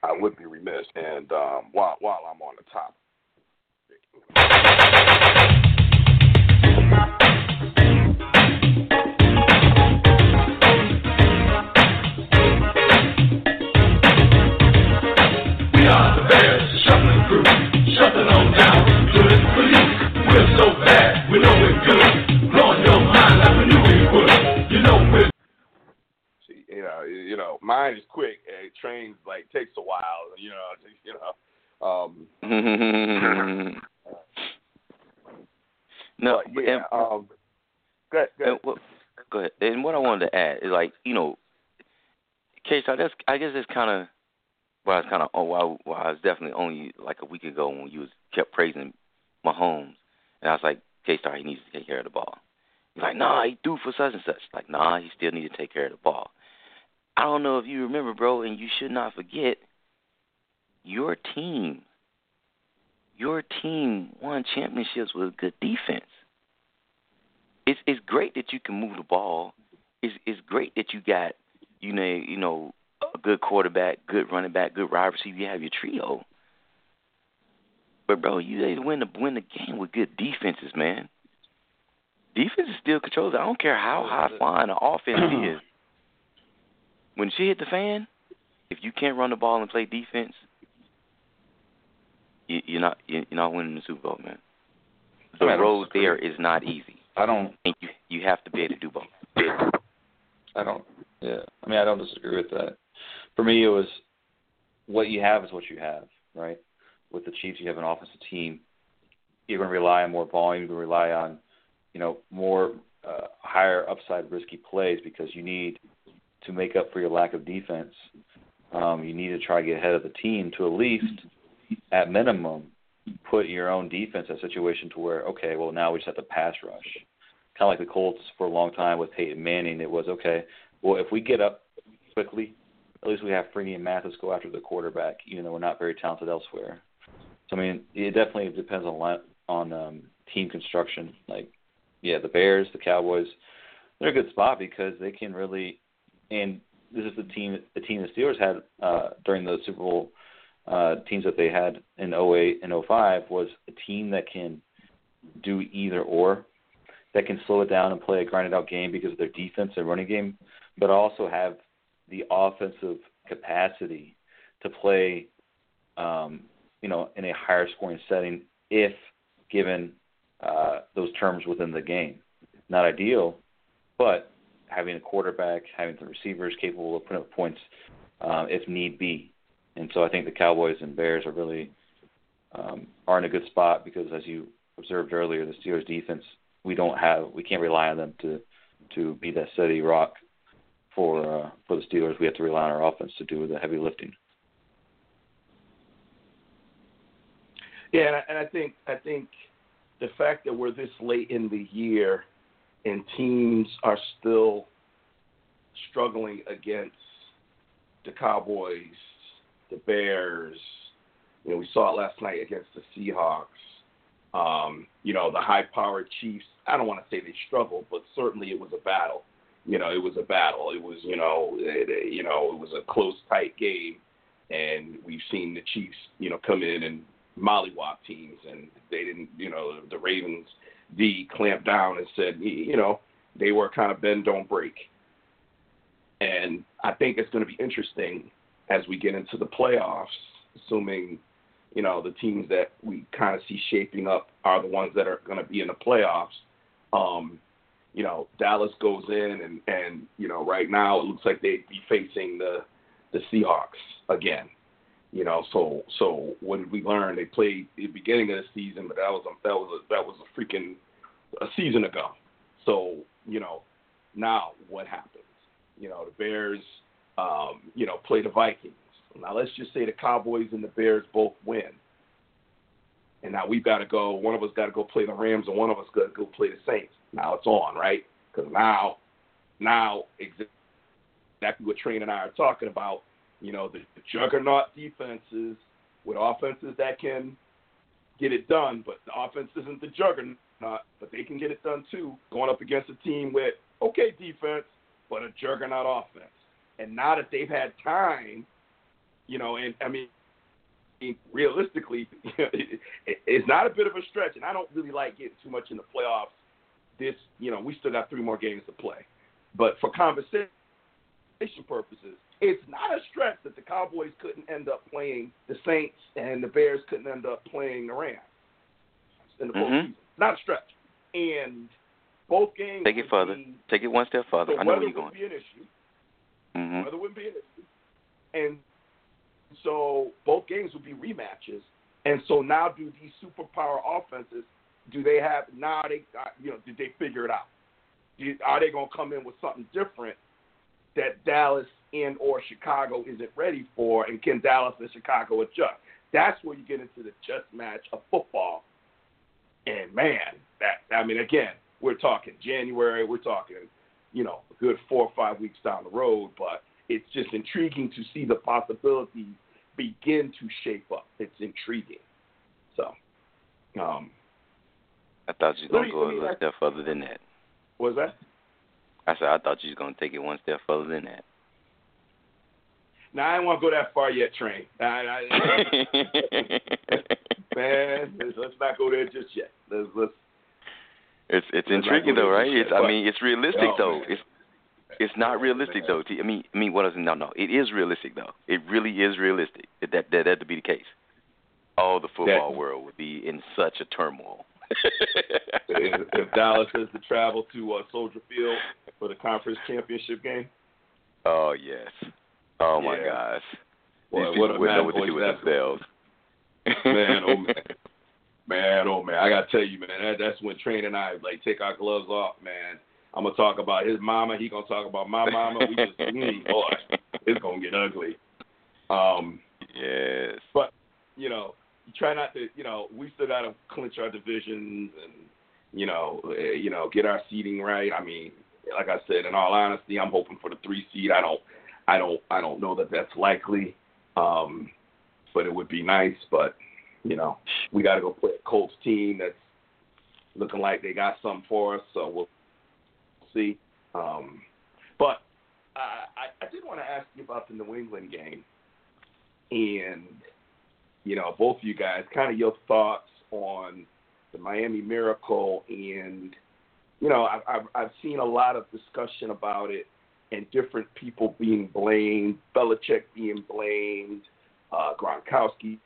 I would be remiss. And um, while while I'm on the top, we are the Bears, shuffling crew. Shutting on down to the police. We're so bad, we know we're good. Blowing your mind like we knew we would. You know we're... See, you know, you know, mine is quick. And trains, like, takes a while. You know, you know. Um, no, but yeah. And, um, go ahead, go ahead. And, what, go ahead. And what I wanted to add is, like, you know, K-Star, that's, I guess that's kind of... Well, I was kind of, oh, well, well, I was definitely only like a week ago when you was kept praising Mahomes, and I was like, K-Star, he needs to take care of the ball. He's like, nah, he threw for such and such. Like, nah, he still needs to take care of the ball. I don't know if you remember, bro, and you should not forget your team. Your team won championships with good defense. It's it's great that you can move the ball. It's it's great that you got, you know, you know. A good quarterback, good running back, good wide receiver. You have your trio, but bro, you need to win the win the game with good defenses, man. Defense is still controlled. I don't care how high flying the offense is. When she hit the fan, if you can't run the ball and play defense, you, you're not you're not winning the Super Bowl, man. The road there is not easy. I don't. And you you have to be able to do both. I I don't. Yeah, I mean, I don't disagree with that. For me, it was what you have is what you have, right? With the Chiefs, you have an offensive team. You're going to rely on more volume. You're going to rely on, you know, more uh, higher upside risky plays because you need to make up for your lack of defense. Um, you need to try to get ahead of the team to at least, at minimum, put your own defense in a situation to where, okay, well, now we just have to pass rush. Kind of like the Colts for a long time with Peyton Manning. It was, okay, well, if we get up quickly, at least we have Freeney and Mathis go after the quarterback, even though we're not very talented elsewhere. So, I mean, it definitely depends on on um, team construction. Like, yeah, the Bears, the Cowboys, they're a good spot because they can really – and this is the team the team the Steelers had uh, during the Super Bowl uh, teams that they had in oh eight and oh five was a team that can do either or, that can slow it down and play a grinded-out game because of their defense and running game, but also have the offensive capacity to play um, – you know, in a higher scoring setting if given uh, those terms within the game. Not ideal, but having a quarterback, having some receivers capable of putting up points uh, if need be. And so I think the Cowboys and Bears are really um, are in a good spot because, as you observed earlier, the Steelers' defense, we don't have, we can't rely on them to, to be that steady rock for uh, for the Steelers. We have to rely on our offense to do the heavy lifting. Yeah, and I, and I think I think the fact that we're this late in the year and teams are still struggling against the Cowboys, the Bears, you know, we saw it last night against the Seahawks, um, you know, the high-powered Chiefs. I don't want to say they struggled, but certainly it was a battle. You know, it was a battle. It was, you know, it, you know, it was a close, tight game, and we've seen the Chiefs, you know, come in and mollywop teams, and they didn't, you know, the Ravens D clamped down and said, you know, they were kind of bend, don't break. And I think it's going to be interesting as we get into the playoffs, assuming, you know, the teams that we kind of see shaping up are the ones that are going to be in the playoffs. Um, you know, Dallas goes in and, and, you know, right now it looks like they'd be facing the, the Seahawks again. You know, so so what did we learn? They played at the beginning of the season, but that was a, that was a, that was a freaking a season ago. So you know, now what happens? You know, the Bears, um, you know, play the Vikings. Now let's just say the Cowboys and the Bears both win, and now we've got to go. One of us got to go play the Rams, and one of us got to go play the Saints. Now it's on, right? Because now, now exactly what Train and I are talking about. You know, the juggernaut defenses with offenses that can get it done, but the offense isn't the juggernaut, but they can get it done too, going up against a team with, okay, defense, but a juggernaut offense. And now that they've had time, you know, and I mean, realistically, it's not a bit of a stretch, and I don't really like getting too much in the playoffs. This, you know, we still got three more games to play. But for conversation purposes, it's not a stretch that the Cowboys couldn't end up playing the Saints and the Bears couldn't end up playing the Rams in the mm-hmm. postseason. Not a stretch. And both games. Take it further. Be, Take it one step further. So I know where you're going. Be an issue. Mm-hmm. Weather wouldn't be an issue. And so both games would be rematches. And so now, do these superpower offenses? Do they have now? They you know did they figure it out? Do, are they going to come in with something different that Dallas and or Chicago isn't ready for, and can Dallas and Chicago adjust? That's where you get into the just match of football. And, man, that I mean, again, we're talking January, we're talking, you know, a good four or five weeks down the road, but it's just intriguing to see the possibilities begin to shape up. It's intriguing. So, um, I thought you were going to go a little step further than that. What was that? I said, I thought you were going to take it one step further than that. Now, I didn't want to go that far yet, Train. I, I, man, let's, let's not go there just yet. Let's, let's, it's it's let's intriguing, though, right? It's, I mean, it's realistic, oh, though. Man. It's it's not oh, realistic, man. though. I mean, I mean, what is it? No, no. It is realistic, though. It really is realistic. That that, that to be the case. All the football that, world would be in such a turmoil. if, if Dallas has to travel to uh, Soldier Field for the conference championship game. Oh, yes. Oh, yeah. My gosh. Well, what a man, what to do with themselves. Man, oh, man. Man, oh, man. I got to tell you, man, that, that's when Train and I, like, take our gloves off, man. I'm going to talk about his mama. He going to talk about my mama. We just, mm, boy, it's going to get ugly. Um, yes. But, you know, try not to, you know, we still got to clinch our divisions and, you know, you know, get our seeding right. I mean, like I said, in all honesty, I'm hoping for the three seed. I don't, I don't, I don't know that that's likely, um, but it would be nice. But, you know, we got to go play a Colts team that's looking like they got something for us. So we'll see. Um, but I, I, I did want to ask you about the New England game. And, you know, both of you guys, kind of your thoughts on the Miami Miracle. And, you know, I, I've, I've seen a lot of discussion about it and different people being blamed, Belichick being blamed, uh, Gronkowski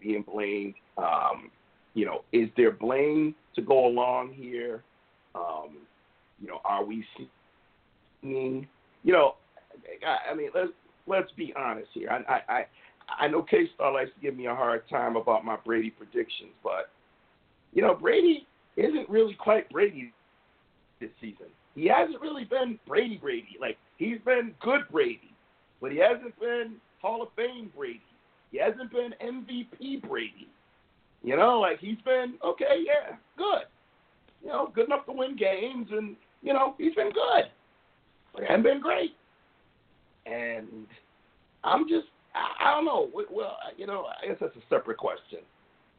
being blamed. Um, you know, is there blame to go along here? Um, you know, are we seeing, you know, I, I mean, let's, Let's be honest here. I I I know K-Star likes to give me a hard time about my Brady predictions, but, you know, Brady isn't really quite Brady this season. He hasn't really been Brady Brady. Like, he's been good Brady, but he hasn't been Hall of Fame Brady. He hasn't been M V P Brady. You know, like, he's been, okay, yeah, good. You know, good enough to win games, and, you know, he's been good. But he hasn't been great. And I'm just, I don't know. Well, you know, I guess that's a separate question.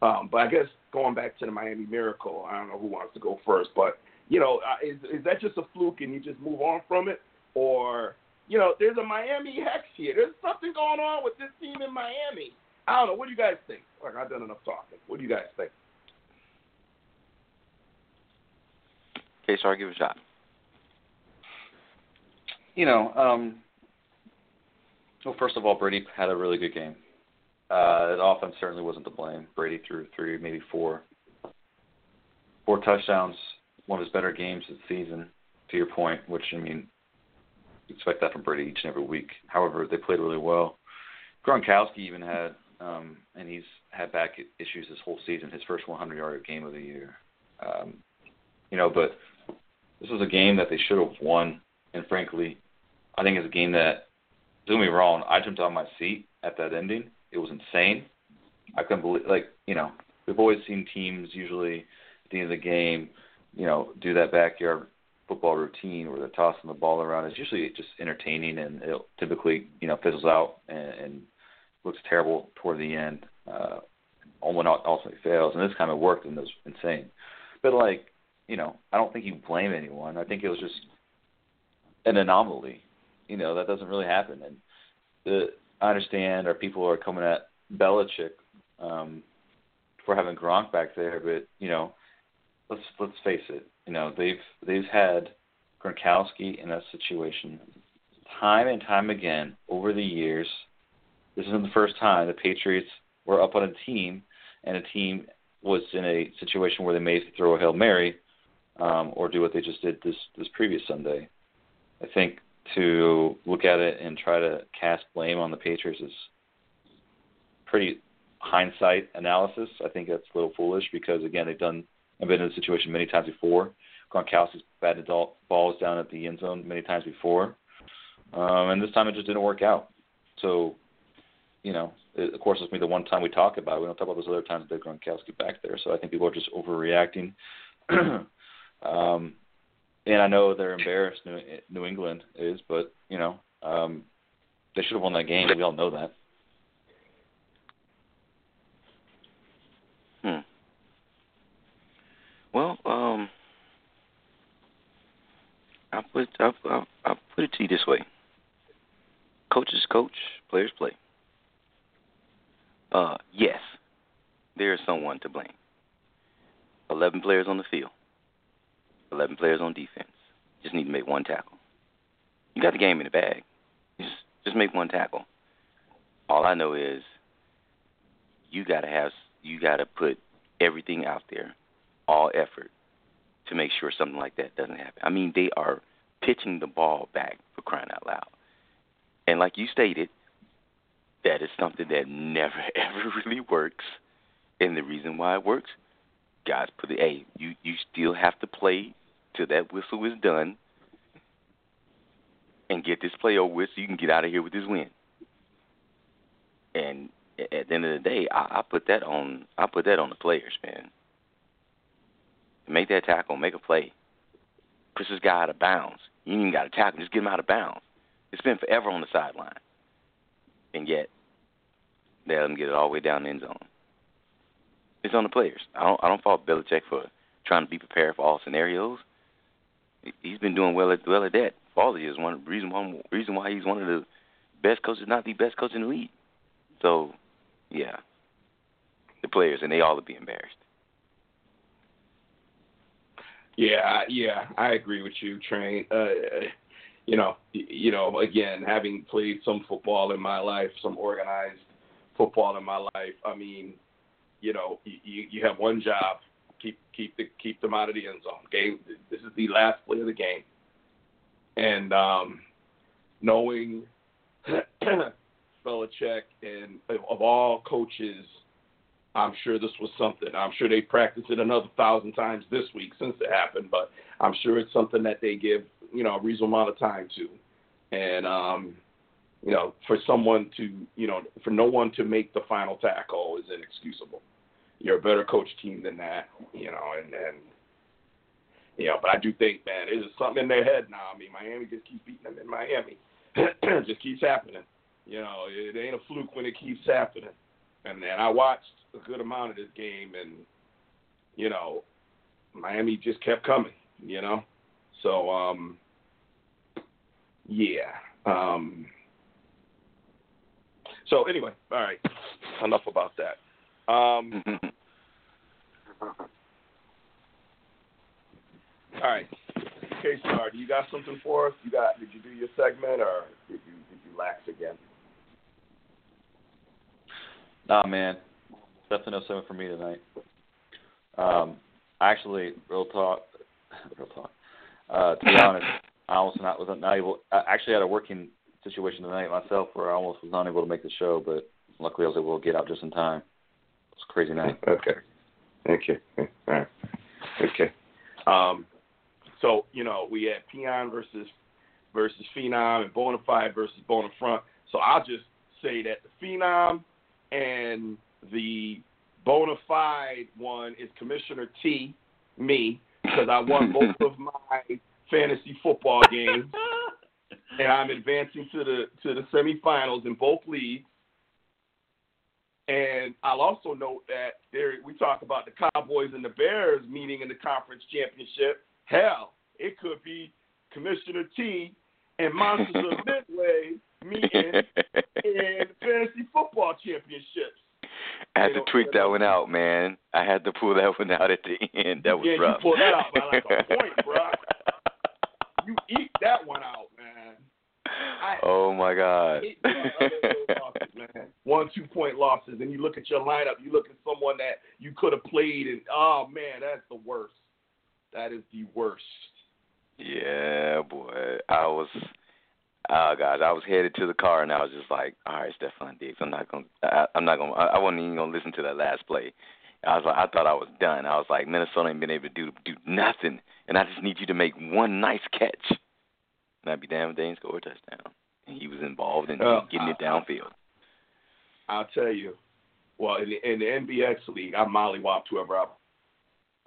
Um, but I guess going back to the Miami Miracle, I don't know who wants to go first. But, you know, is, is that just a fluke and you just move on from it? Or, you know, there's a Miami hex here. There's something going on with this team in Miami. I don't know. What do you guys think? Like, I've done enough talking. What do you guys think? Okay, so I'll give it a shot. You know, um... Well, first of all, Brady had a really good game. Uh, the offense certainly wasn't to blame. Brady threw three, maybe four. Four touchdowns, one of his better games of the season, to your point, which, I mean, you expect that from Brady each and every week. However, they played really well. Gronkowski even had, um, and he's had back issues this whole season, his first hundred-yard game of the year. Um, you know, but this was a game that they should have won, and frankly, I think it's a game that, don't get me wrong, I jumped out of my seat at that ending. It was insane. I couldn't believe, like, you know, we've always seen teams usually at the end of the game, you know, do that backyard football routine where they're tossing the ball around. It's usually just entertaining, and it typically, you know, fizzles out and, and looks terrible toward the end. Uh, Owen ultimately fails, and this kind of worked, and it was insane. But, like, you know, I don't think you blame anyone. I think it was just an anomaly. You know, that doesn't really happen. And the, I understand our people are coming at Belichick um, for having Gronk back there, but, you know, let's let's face it. You know, they've they've had Gronkowski in that situation time and time again over the years. This isn't the first time the Patriots were up on a team and a team was in a situation where they may throw a Hail Mary um, or do what they just did this, this previous Sunday. I think to look at it and try to cast blame on the Patriots is pretty hindsight analysis. I think that's a little foolish because, again, they've done I've been in this situation many times before. Gronkowski's batted balls down at the end zone many times before. Um, and this time it just didn't work out. So, you know, it, of course, it's maybe the one time we talk about it. We don't talk about those other times that Gronkowski back there. So I think people are just overreacting. um And I know they're embarrassed, New, New England is, but, you know, um, they should have won that game. We all know that. Hmm. Well, um, I'll put, I'll, I'll, I'll put it to you this way. Coaches coach, players play. Uh, yes, there is someone to blame. eleven players on the field. eleven players on defense. Just need to make one tackle. You got the game in the bag. Just, just make one tackle. All I know is you gotta have you gotta put everything out there all effort to make sure something like that doesn't happen. I mean, they are pitching the ball back, for crying out loud. And like you stated, that is something that never, ever really works. And the reason why it works, guys, put it, hey, you, you still have to play till that whistle is done and get this play over with so you can get out of here with this win. And at the end of the day, I, I put that on I put that on the players, man. Make that tackle, make a play. Push this guy out of bounds. You ain't even got to tackle him, just get him out of bounds. It's been forever on the sideline. And yet, they let him get it all the way down the end zone. It's on the players. I don't I don't fault Belichick for trying to be prepared for all scenarios. He's been doing well at well at that. For all the years, one reason one reason why he's one of the best coaches, not the best coach in the league. So, yeah, the players, and they all would be embarrassed. Yeah, yeah, I agree with you, Train. Uh, you know, you know, again, having played some football in my life, some organized football in my life, I mean, you know, you, you have one job: keep keep the keep them out of the end zone. Game. This is the last play of the game, and um, knowing Belichick, and of all coaches, I'm sure this was something. I'm sure they practiced it another thousand times this week since it happened, but I'm sure it's something that they give, you know, a reasonable amount of time to. And, um, you know, for someone to, you know, for no one to make the final tackle is inexcusable. You're a better coach team than that, you know, and, and you know, but I do think, man, there's something in their head now. I mean, Miami just keeps beating them in Miami. It just keeps happening. You know, it ain't a fluke when it keeps happening. And then I watched a good amount of this game, and, you know, Miami just kept coming, you know. So, um, yeah. Um, so, anyway, all right, enough about that. Um, all right. K-Star, do you got something for us? You got? Did you do your segment, or did you, did you lax again? Nah, man, that's enough segment for me tonight. Um, actually, real talk, real talk. Uh, to be honest, I almost not was unable. I actually had a working situation tonight myself where I almost was not able to make the show, but luckily I was able to get out just in time. It was a crazy night. Okay, thank you. All right, okay. Um, so you know we had Peon versus versus Phenom and Bonafide versus Bonafront. So I'll just say that the Phenom and the bona fide one is Commissioner T, me, because I won both of my fantasy football games, and I'm advancing to the to the semifinals in both leagues. And I'll also note that there we talk about the Cowboys and the Bears meeting in the conference championship. Hell, it could be Commissioner T and Monsters of Midway meeting in fantasy football championships. I had you to know, tweak that one out, man. I had to pull that one out at the end. That was yeah, rough. Yeah, you pulled that out by like a point, bro. You eat that one out, man. I, oh, my God. Losses, man. One, two-point losses, and you look at your lineup, you look at someone that you could have played, and, oh, man, that's the worst. That is the worst. Yeah, boy. I was... Oh, God, I was headed to the car, and I was just like, all right, Stephon Diggs, I'm not going to – I'm not going to – I wasn't even going to listen to that last play. I was like, I thought I was done. I was like, Minnesota ain't been able to do do nothing, and I just need you to make one nice catch. And I'd be damn if they didn't score a touchdown. And he was involved in well, getting I, it downfield. I'll tell you. Well, in the, in the N B X league, I mollywopped whoever I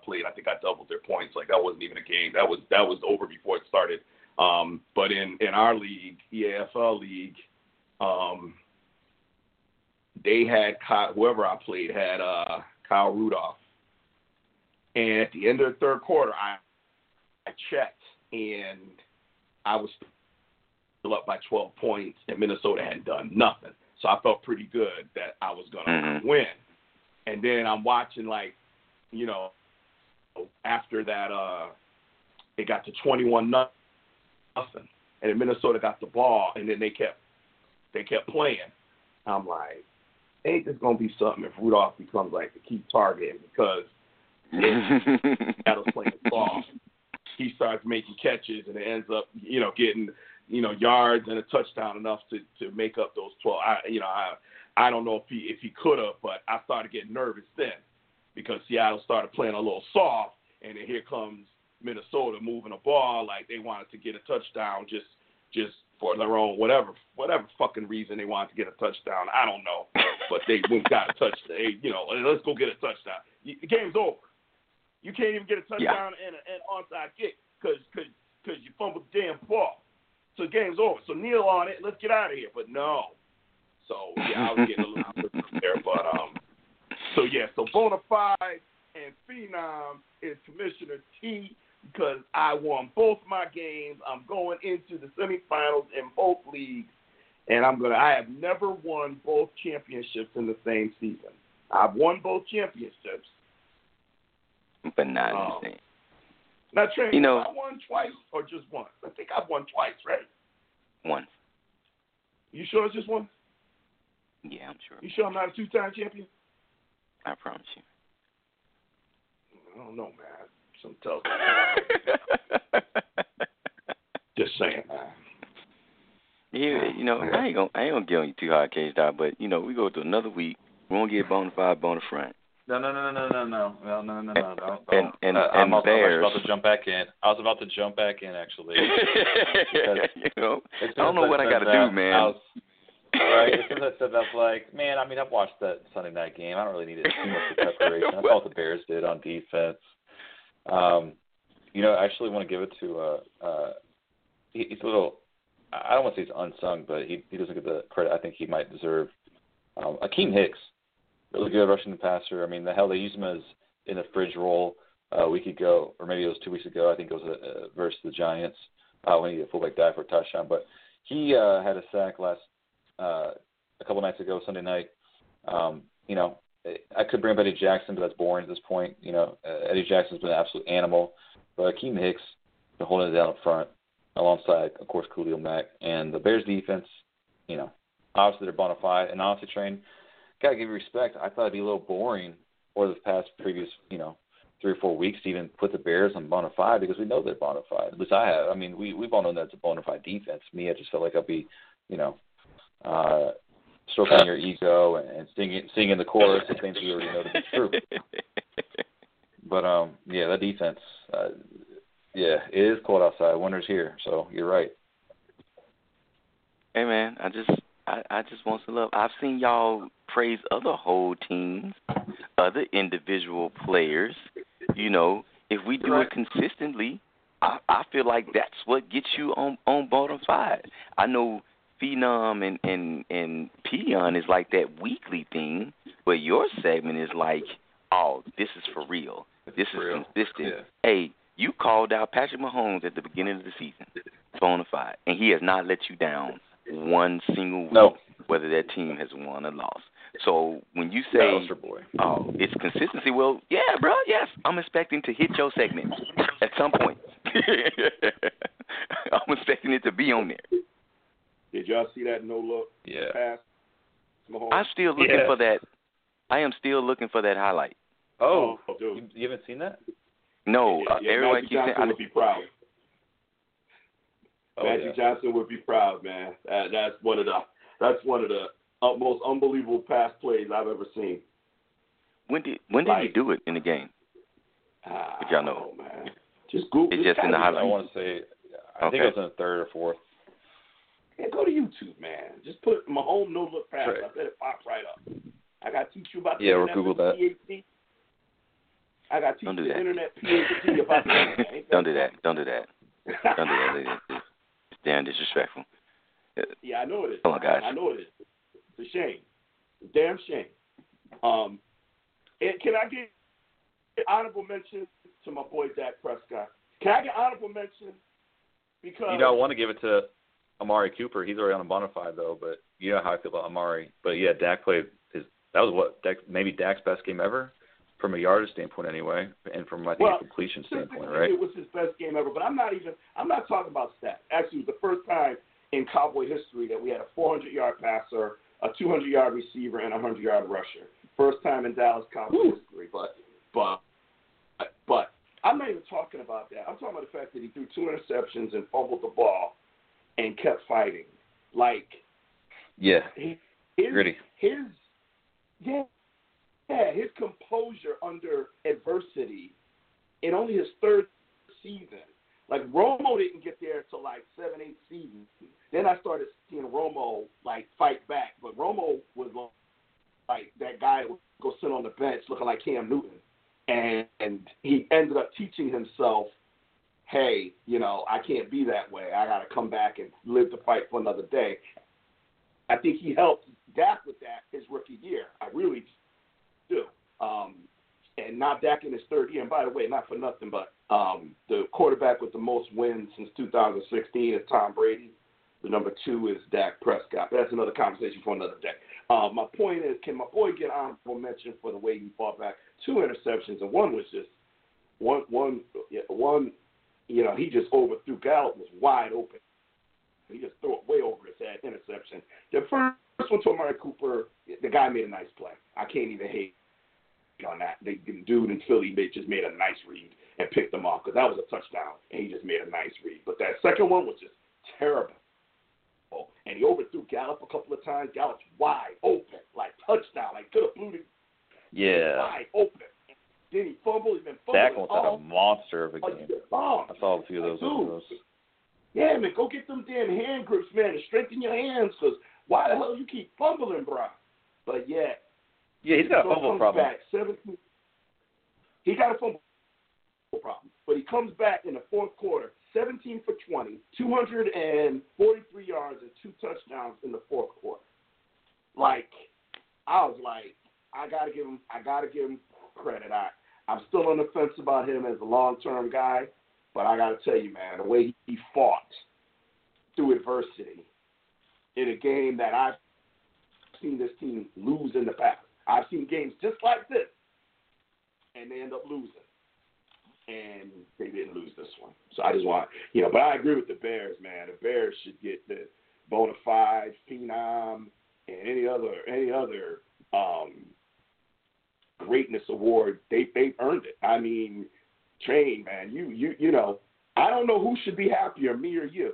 played. I think I doubled their points. Like, that wasn't even a game. That was, that was over before it started. Um, but in, in our league, E A F L league, um, they had – whoever I played had uh, Kyle Rudolph. And at the end of the third quarter, I, I checked, and I was still up by twelve points, and Minnesota had done nothing. So I felt pretty good that I was going to mm-hmm. win. And then I'm watching, like, you know, after that uh, it got to twenty-one nothing. And then Minnesota got the ball, and then they kept they kept playing. I'm like, ain't this going to be something if Rudolph becomes like the key target? Because Seattle's playing ball. He starts making catches and it ends up, you know, getting, you know, yards and a touchdown enough to, to make up those twelve. I, you know, I I don't know if he if he could have, but I started getting nervous then because Seattle started playing a little soft, and then here comes Minnesota moving the ball like they wanted to get a touchdown just just for their own whatever whatever fucking reason they wanted to get a touchdown. I don't know, but they went got a touchdown. They, you know, let's go get a touchdown. The game's over. You can't even get a touchdown yeah. and an onside kick because cause, cause you fumbled the damn ball. So the game's over. So kneel on it. Let's get out of here. But no. So, yeah, I was getting a little nervous there. But, um, so, yeah, so Bonafide and Phenom is Commissioner T because I won both my games. I'm going into the semifinals in both leagues. And I'm going to – I have never won both championships in the same season. I've won both championships. But not in the same. Now, Train, you know, I won twice or just once? I think I've won twice, right? Once. You sure it's just once? Yeah, I'm sure. You sure I'm not a two-time champion? I promise you. I don't know, man. Some tough. Just saying, man. Yeah, you know, I ain't gonna, I ain't gonna get on you too hard, K-Star, but you know, we go to another week. We won't get bona fide, bona front. No, no, no, no, no, no, no, no, no, no, no. And, and, uh, I'm and also, Bears. I was about to jump back in. I was about to jump back in, actually. you know, I don't know I what I got to do, man. I was, right, as soon as I said that, I was like, man, I mean, I've watched that Sunday night game. I don't really need it too much of preparation. I saw what the Bears did on defense. Um, you know, I actually want to give it to uh, uh, he, he's a little, I don't want to say he's unsung, but he, he doesn't get the credit I think he might deserve. Um, Akeem Hicks. Really good rushing the passer. I mean, the hell, they used him as in a fridge roll a week ago, or maybe it was two weeks ago. I think it was a, a versus the Giants uh, when he did a fullback dive for a touchdown. But he uh, had a sack last uh, a couple nights ago, Sunday night. Um, you know, I could bring up Eddie Jackson, but that's boring at this point. You know, uh, Eddie Jackson's been an absolute animal. But Akeem Hicks been holding it down up front alongside, of course, Khalil Mack. And the Bears defense, you know, obviously they're bona fide. And honestly, Train, gotta give you respect. I thought it'd be a little boring over the past previous, you know, three or four weeks to even put the Bears on bona fide because we know they're bona fide. At least I have. I mean, we we've all known that's a bona fide defense. Me, I just felt like I'd be, you know, uh, stroking your ego and, and singing singing the chorus and things we already know to be true. But um, yeah, that defense. Uh, yeah, it is cold outside. Winter's here, so you're right. Hey man, I just I, I just want some love. I've seen y'all praise other whole teams, other individual players. You know, if we do right. it consistently, I, I feel like that's what gets you on, on bottom five. I know Phenom and, and, and Peon is like that weekly thing, but your segment is like, oh, this is for real. This for is real. Consistent. Yeah. Hey, you called out Patrick Mahomes at the beginning of the season, bona fide, and he has not let you down one single week, no. whether that team has won or lost. So when you say, oh, it's consistency, well, yeah, bro, yes, I'm expecting to hit your segment at some point. I'm expecting it to be on there. Did y'all see that no-look yeah. pass? I'm still looking yeah. for that. I am still looking for that highlight. Oh, oh dude. You haven't seen that? No. Yeah, uh, yeah, everyone keeps saying, I would be proud. Oh, Magic yeah. Johnson would be proud, man. That, that's one of the that's one of the most unbelievable pass plays I've ever seen. When did when did like, he do it in the game? Uh, if y'all know, oh, man. Just Google. It's just in the highlight. I want to say, I okay. think it was in the third or fourth. Yeah, go to YouTube, man. Just put Mahomes no look pass. Right. I bet it pops right up. I got to teach you about the yeah, internet. Yeah, we'll Google that. P H D. I got to teach you the internet P H D about that. Don't do that. Don't do that. Don't do that. Damn disrespectful. Yeah, I know it is. Come on, guys. I know it is. It's a shame. It's a damn shame. Um, and can I get honorable mention to my boy Dak Prescott? Can I get honorable mention? Because you don't want to give it to Amari Cooper. He's already on a bona fide though, but you know how I feel about Amari. But yeah, Dak played his. That was what Dak, maybe Dak's best game ever, from a yardage standpoint anyway, and from I think well, a completion standpoint, right? It was his best game ever. But I'm not even. I'm not talking about stats. Actually, it was the first time in Cowboy history that we had a four hundred yard passer, a two hundred yard receiver, and a one hundred yard rusher. First time in Dallas Cowboy Ooh. history. But, but I'm not even talking about that. I'm talking about the fact that he threw two interceptions and fumbled the ball and kept fighting. Like, yeah, his, gritty. His, yeah, yeah, his composure under adversity in only his third season. Like, Romo didn't get there until, like, seven, eight seasons. Then I started seeing Romo, like, fight back. But Romo was, like, that guy who would go sit on the bench looking like Cam Newton. And, and he ended up teaching himself, hey, you know, I can't be that way. I got to come back and live the fight for another day. I think he helped Dak with that his rookie year. I really do. Um, and not Dak in his third year. And, by the way, not for nothing, but um, the quarterback with the most wins since two thousand sixteen is Tom Brady. The number two is Dak Prescott. But that's another conversation for another day. Uh, my point is, can my boy get honorable mention for the way he fought back? Two interceptions, and one was just one, one, one. You know, he just overthrew. Gallup was wide open. He just threw it way over his head. Interception. The first one to Amari Cooper, the guy made a nice play. I can't even hate on that. The dude in Philly just made a nice read and picked him off because that was a touchdown, and he just made a nice read. But that second one was just terrible. And he overthrew Gallup a couple of times. Gallup's wide open, like touchdown, like could have blew the yeah. wide open. Then he fumbled. He's been fumbling. Dak was all, a monster of a game. Oh, I saw a few of those. Dude, yeah, man, go get them damn hand grips, man, and strengthen your hands, because why the hell you keep fumbling, bro? But yeah, yeah, he's got a fumble problem. Back, seventeen, he got a fumble problem, but he comes back in the fourth quarter. seventeen for twenty, two hundred forty-three yards and two touchdowns in the fourth quarter. Like, I was like, I gotta give him, I gotta give him credit. I, I'm still on the fence about him as a long-term guy, but I gotta tell you, man, the way he fought through adversity in a game that I've seen this team lose in the past. I've seen games just like this, and they end up losing. And they didn't lose this one. So I just want, you know, but I agree with the Bears, man. The Bears should get the bona fide, phenom, and any other any other um, greatness award. They they earned it. I mean, Train, man, you you you know, I don't know who should be happier, me or you.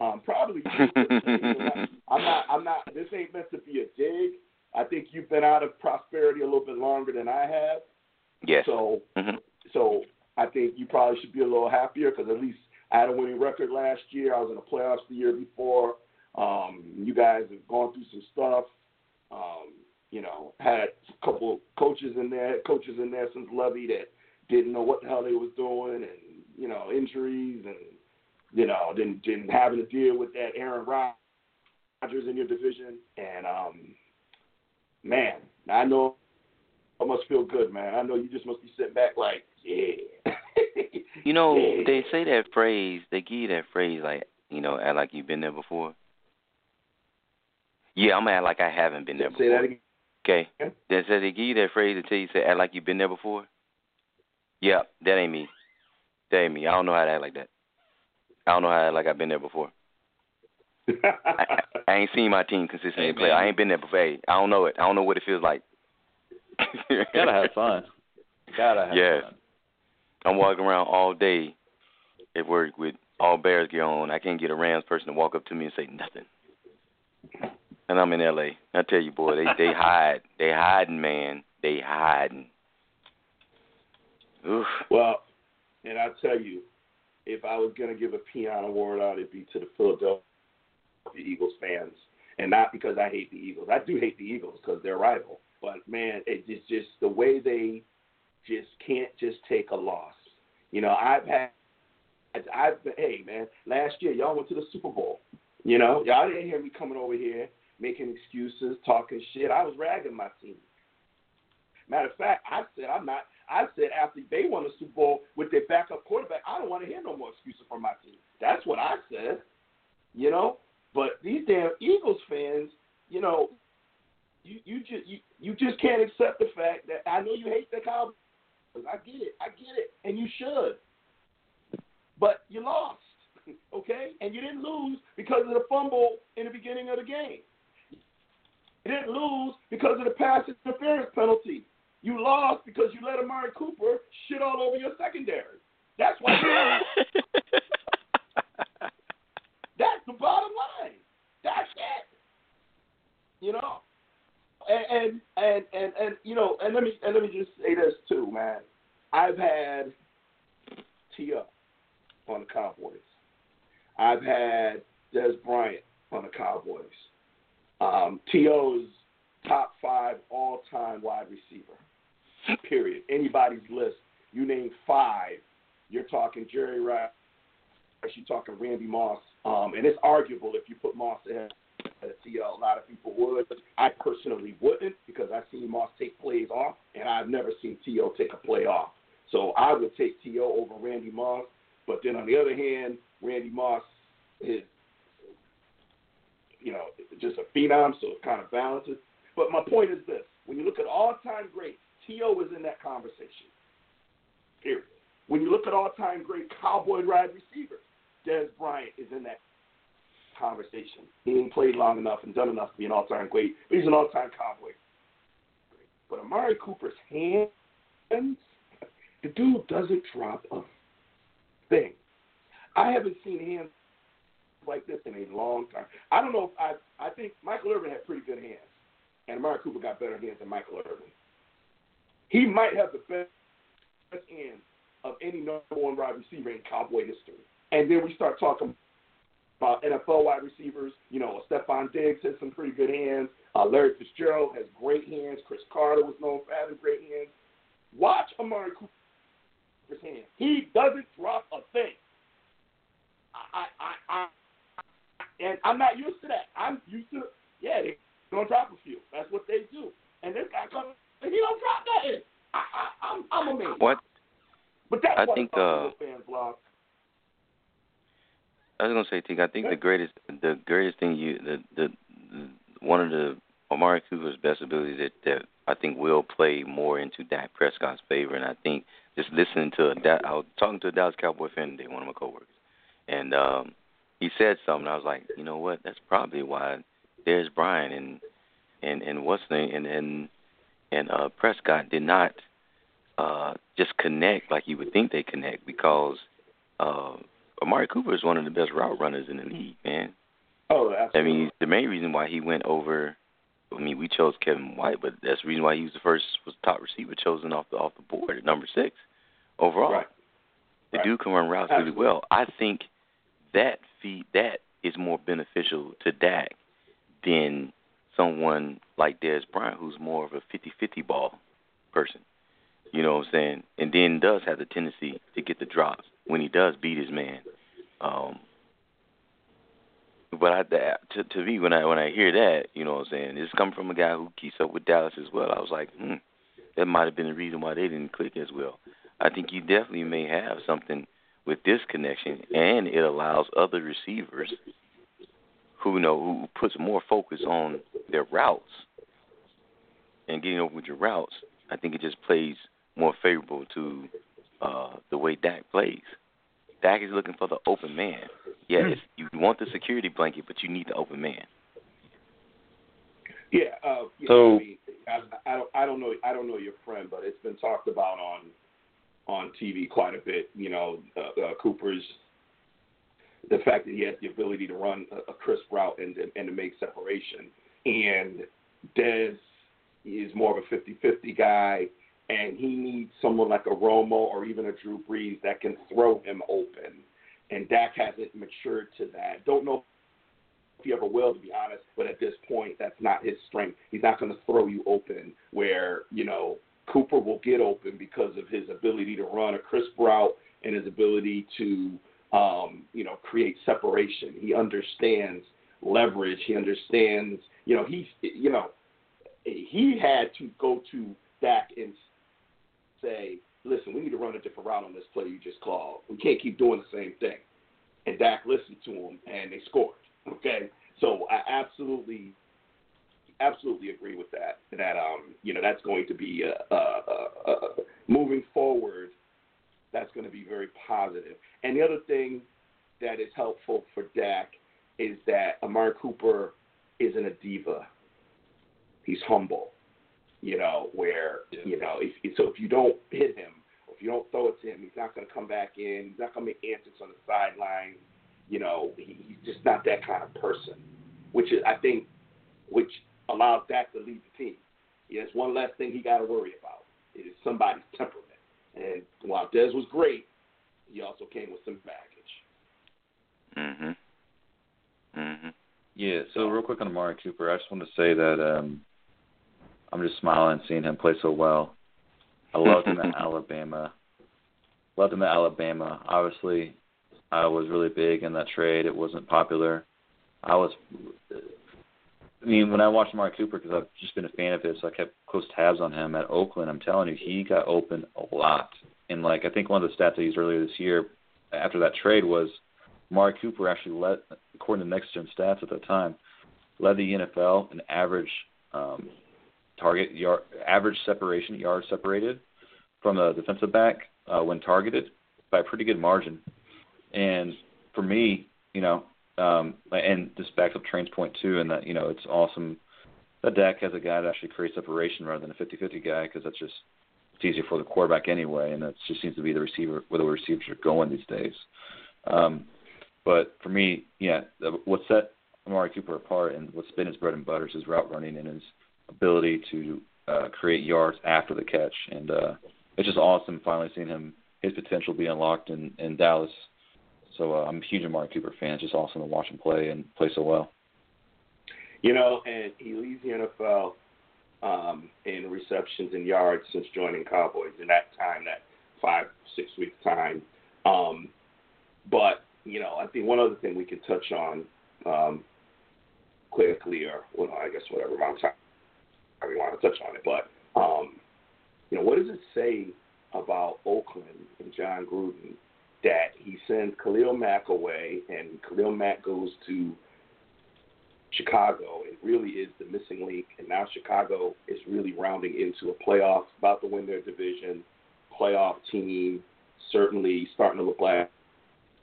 Um, probably. I'm not. I'm not. This ain't meant to be a dig. I think you've been out of prosperity a little bit longer than I have. Yes. So. Mm-hmm. So I think you probably should be a little happier because at least I had a winning record last year. I was in the playoffs the year before. Um, you guys have gone through some stuff. Um, you know, had a couple of coaches in there, had coaches in there since Levy that didn't know what the hell they was doing, and you know, injuries, and you know, didn't didn't having to deal with that Aaron Rodgers in your division. And um, man, I know. I must feel good, man. I know you just must be sitting back like, yeah. You know, yeah. They say that phrase, they give you that phrase like, you know, act like you've been there before. Yeah, I'm going to act like I haven't been there before. Say that again. Okay. Yeah. They say they give you that phrase until you say, act like you've been there before. Yeah, that ain't me. That ain't me. I don't know how to act like that. I don't know how to act like I've been there before. I, I ain't seen my team consistently hey, play. I ain't been there before. Hey, I don't know it. I don't know what it feels like. Gotta have fun. Gotta have yeah. fun. I'm walking around all day at work with all Bears gear on. I can't get a Rams person to walk up to me and say nothing. And I'm in L A. I tell you, boy, they they hide. They hiding, man. They hiding. Oof. Well, and I tell you, if I was gonna give a Peon award out, it'd be to the Philadelphia Eagles fans, and not because I hate the Eagles. I do hate the Eagles because they're rival. But, man, it's just the way they just can't just take a loss. You know, I've had – I've been, hey, man, last year y'all went to the Super Bowl. You know, y'all didn't hear me coming over here making excuses, talking shit. I was ragging my team. Matter of fact, I said I'm not – I said after they won the Super Bowl with their backup quarterback, I don't want to hear no more excuses from my team. That's what I said, you know. But these damn Eagles fans, you know – You, you just you, you just can't accept the fact that I know you hate the Cowboys. I get it. I get it. And you should. But you lost, okay? And you didn't lose because of the fumble in the beginning of the game. You didn't lose because of the pass interference penalty You lost because you let Amari Cooper shit all over your secondary. That's why you lost. That's the bottom line. That's it. You know? And, and and and and you know, and let me and let me just say this too, man. I've had T O on the Cowboys. I've had Dez Bryant on the Cowboys. Um, T O is top five all-time wide receiver, period. Anybody's list, you name five, you're talking Jerry Rice, you're talking Randy Moss, um, and it's arguable if you put Moss ahead of T O. A lot of people would. I personally wouldn't because I've seen Moss take plays off, and I've never seen T O take a play off. So I would take T O over Randy Moss, but then on the other hand, Randy Moss is, you know, just a phenom, so it kind of balances. But my point is this. When you look at all-time greats, T O is in that conversation, period. When you look at all-time great Cowboy wide receivers, Dez Bryant is in that conversation. He ain't played long enough and done enough to be an all-time great, but he's an all-time Cowboy. But Amari Cooper's hands, the dude doesn't drop a thing. I haven't seen hands like this in a long time. I don't know if I – I think Michael Irvin had pretty good hands. And Amari Cooper got better hands than Michael Irvin. He might have the best hands of any number one wide receiver in Cowboy history. And then we start talking about N F L wide receivers. You know, Stephon Diggs has some pretty good hands. Uh, Larry Fitzgerald has great hands. Chris Carter was known for having great hands. Watch Amari Cooper's hands. He doesn't drop a thing. I, I, I, I and I'm not used to that. I'm used to, yeah, they, Don't drop a few. That's what they do. And this guy comes and he don't drop nothing. I, I, I'm, I'm amazed. What? But that's I what think, uh, fan blog. I was gonna say, T. I think yeah. the greatest, the greatest thing you, the, the, the one of the Amari Cooper's best abilities that, that I think will play more into Dak Prescott's favor. And I think just listening to a, I was talking to a Dallas Cowboy fan today, one of my coworkers, and um, he said something. I was like, you know what? That's probably why. There's Brian and and and what's name and and, and uh, Prescott did not uh, just connect like you would think they connect because uh, Amari Cooper is one of the best route runners in the league, man. Oh, absolutely. I mean, the main reason why he went over, I mean, we chose Kevin White, but that's the reason why he was the first was top receiver chosen off the off the board at number six overall. Right. The right. dude can run routes absolutely. really well. I think that feed that is more beneficial to Dak than someone like Dez Bryant, who's more of a fifty-fifty ball person. You know what I'm saying? And then does have the tendency to get the drops when he does beat his man. Um, but I, to, to me, when I when I hear that, you know what I'm saying, it's coming from a guy who keeps up with Dallas as well. I was like, hmm, that might have been the reason why they didn't click as well. I think you definitely may have something with this connection, and it allows other receivers – who know who puts more focus on their routes and getting over with your routes, I think it just plays more favorable to uh, the way Dak plays. Dak is looking for the open man. Yes, mm. you want the security blanket, but you need the open man. Yeah. Uh, yeah so I, mean, I, I don't. I don't know. I don't know your friend, but it's been talked about on on T V quite a bit. You know, uh, uh, Cooper's. The fact that he has the ability to run a crisp route and, and to make separation. And Dez is more of a fifty-fifty guy, and he needs someone like a Romo or even a Drew Brees that can throw him open. And Dak hasn't matured to that. Don't know if he ever will, to be honest, but at this point, that's not his strength. He's not going to throw you open where, you know, Cooper will get open because of his ability to run a crisp route and his ability to – Um, you know, create separation. He understands leverage. He understands, you know, he, you know, he had to go to Dak and say, listen, we need to run a different route on this play you just called. We can't keep doing the same thing. And Dak listened to him, and they scored. Okay, so I absolutely, absolutely agree with that. That um, you know, that's going to be uh, uh, uh, uh, moving forward. That's going to be very positive. And the other thing that is helpful for Dak is that Amari Cooper isn't a diva. He's humble. you know, where, yeah. you know, if, so if you don't hit him, or if you don't throw it to him, he's not going to come back in. He's not going to make antics on the sideline. You know, he, he's just not that kind of person, which is, I think, which allows Dak to lead the team. Yeah, it's one less thing he got to worry about. It is somebody's temperament. And while Dez was great, he also came with some baggage. Mm-hmm. Mm-hmm. Yeah, so real quick on Amari Cooper, I just want to say that um, I'm just smiling seeing him play so well. I loved him at Alabama. Loved him at Alabama. Obviously, I was really big in that trade. It wasn't popular. I was – I mean, when I watched Amari Cooper, because I've just been a fan of his, so I kept close tabs on him at Oakland. I'm telling you, he got open a lot. And, like, I think one of the stats I used earlier this year after that trade was Amari Cooper actually led, according to Next Gen Stats at that time, led the N F L in average um, target yard, average separation, yards separated from a defensive back uh, when targeted by a pretty good margin. And for me, you know, um, and this backs up Train's point too, and that, you know, it's awesome that Dak has a guy that actually creates separation rather than a fifty-fifty guy, because that's just, it's easier for the quarterback anyway, and that just seems to be the receiver where the receivers are going these days. Um, But for me, yeah, what set Amari Cooper apart and what's been his bread and butter is his route running and his ability to uh, create yards after the catch. And uh, it's just awesome finally seeing him, his potential be unlocked in, in Dallas. So uh, I'm a huge Amari Cooper fan. It's just awesome to watch him play and play so well. You know, and he leads the N F L um, in receptions and yards since joining Cowboys in that time, that five, six week time. Um, but, You know, I think one other thing we can touch on um, quickly, or well, I guess whatever amount of time we want to touch on it, but, um, you know, what does it say about Oakland and John Gruden that he sends Khalil Mack away and Khalil Mack goes to Chicago? It really is the missing link, and now Chicago is really rounding into a playoff, about to win their division, playoff team, certainly starting to look like,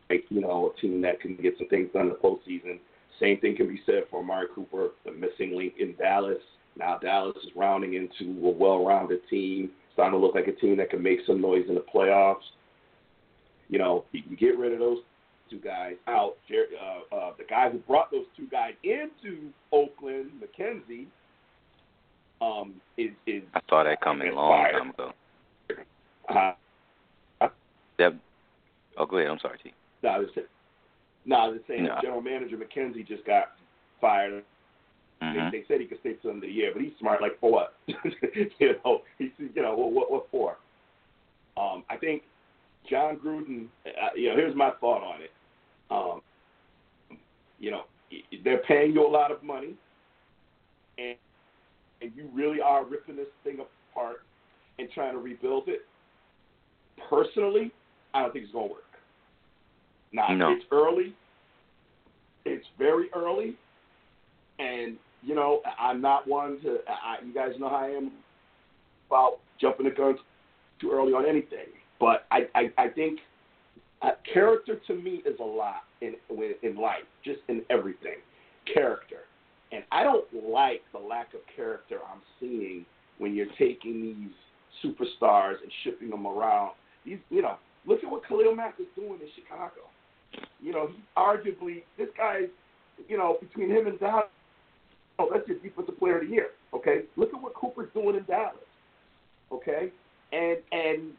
Like, you know, a team that can get some things done in the postseason. Same thing can be said for Amari Cooper, the missing link in Dallas. Now Dallas is rounding into a well-rounded team, starting to look like a team that can make some noise in the playoffs. You know, you can get rid of those two guys out. Jared, uh, uh, the guy who brought those two guys into Oakland, McKenzie, um, is, is I saw that coming a long time ago. Uh, I, that, oh, go ahead. I'm sorry, T. No, I was just, no, I was just saying no. General Manager McKenzie just got fired. Mm-hmm. They, they said he could stay till the end of the year, but he's smart. Like, for what? you know, he's, you know, what, what for? Um, I think John Gruden, uh, you know, here's my thought on it. Um, you know, they're paying you a lot of money, and, and you really are ripping this thing apart and trying to rebuild it. Personally, I don't think it's going to work. Now, no. It's early. It's very early. And, you know, I'm not one to I, – you guys know how I am about jumping the gun too early on anything. But I, I, I think uh, character to me is a lot in, in life, just in everything, character. And I don't like the lack of character I'm seeing when you're taking these superstars and shipping them around. These, you know, look at what Khalil Mack is doing in Chicago. You know, he arguably, this guy, you know, between him and Dallas, oh, that's your defensive player of the year, okay? Look at what Cooper's doing in Dallas, okay? And, and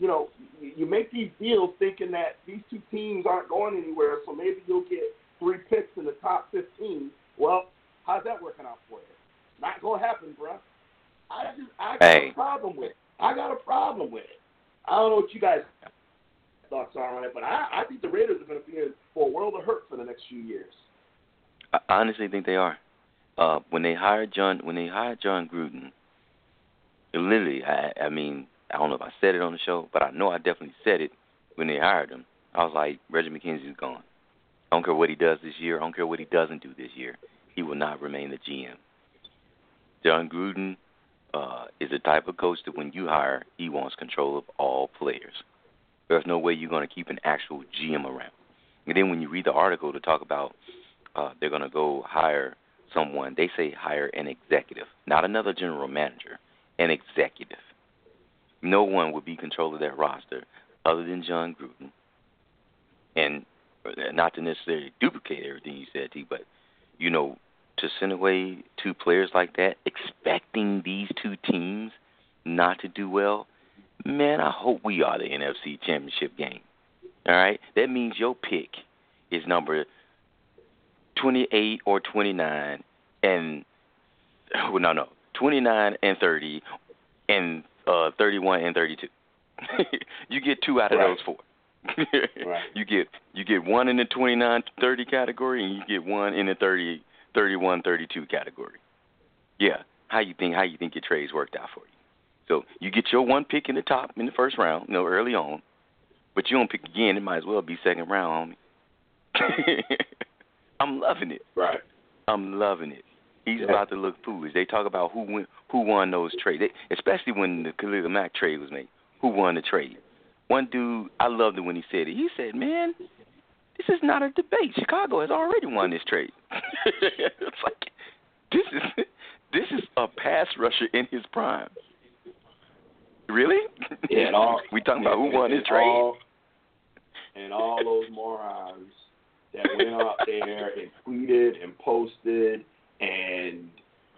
you know, you make these deals thinking that these two teams aren't going anywhere, so maybe you'll get three picks in the top fifteen. Well, how's that working out for you? Not going to happen, bro. I, just, I got hey. a problem with it. I got a problem with it. I don't know what you guys thoughts are on it, but I, I think the Raiders are going to be in for a world of hurt for the next few years. I honestly think they are. Uh, when they hired John, when they hired John Gruden, it literally, I, I mean, I don't know if I said it on the show, but I know I definitely said it when they hired him. I was like, Reggie McKenzie's gone. I don't care what he does this year. I don't care what he doesn't do this year. He will not remain the G M. John Gruden uh, is the type of coach that when you hire, he wants control of all players. There's no way you're going to keep an actual G M around. And then when you read the article to talk about uh, they're going to go hire someone, they say hire an executive, not another general manager. an executive. No one would be in control of that roster other than John Gruden. And not to necessarily duplicate everything you said, T, but, you know, to send away two players like that, expecting these two teams not to do well, man, I hope we are the N F C Championship game. All right? That means your pick is number twenty-eight or twenty-nine and well, – no, no, twenty-nine and thirty and uh, thirty-one and thirty-two. You get two out of right. those four. Right. You get you get one in the twenty-nine to thirty category, and you get one in the thirty, thirty-one, thirty-two category. Yeah, how you think how you think your trades worked out for you? So you get your one pick in the top in the first round, you know, early on, but you don't pick again. It might as well be second round, homie. I'm loving it. Right. I'm loving it. He's yeah. about to look foolish. They talk about who won, who won those trades, they, especially when the Khalil Mack trade was made. Who won the trade? One dude, I loved it when he said it. He said, man, this is not a debate. Chicago has already won this trade. It's like, this is this is a pass rusher in his prime. Really? Yeah, all, we talking about who won this trade? All, and all those morons that went out there and tweeted and posted and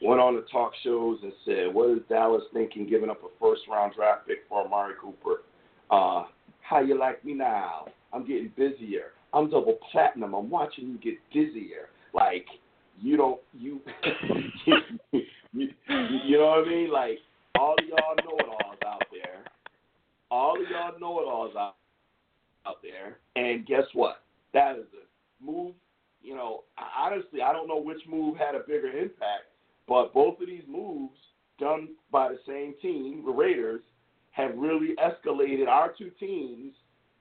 went on the talk shows and said, what is Dallas thinking giving up a first-round draft pick for Amari Cooper? Uh, how you like me now? I'm getting busier. I'm double platinum. I'm watching you get dizzier. Like, you don't, you, you, you, you know what I mean? Like, all of y'all know-it-alls out there. All of y'all know-it-alls out, out there. And guess what? That is a move, you know, honestly, I don't know which move had a bigger impact, but both of these moves done by the same team, the Raiders, have really escalated our two teams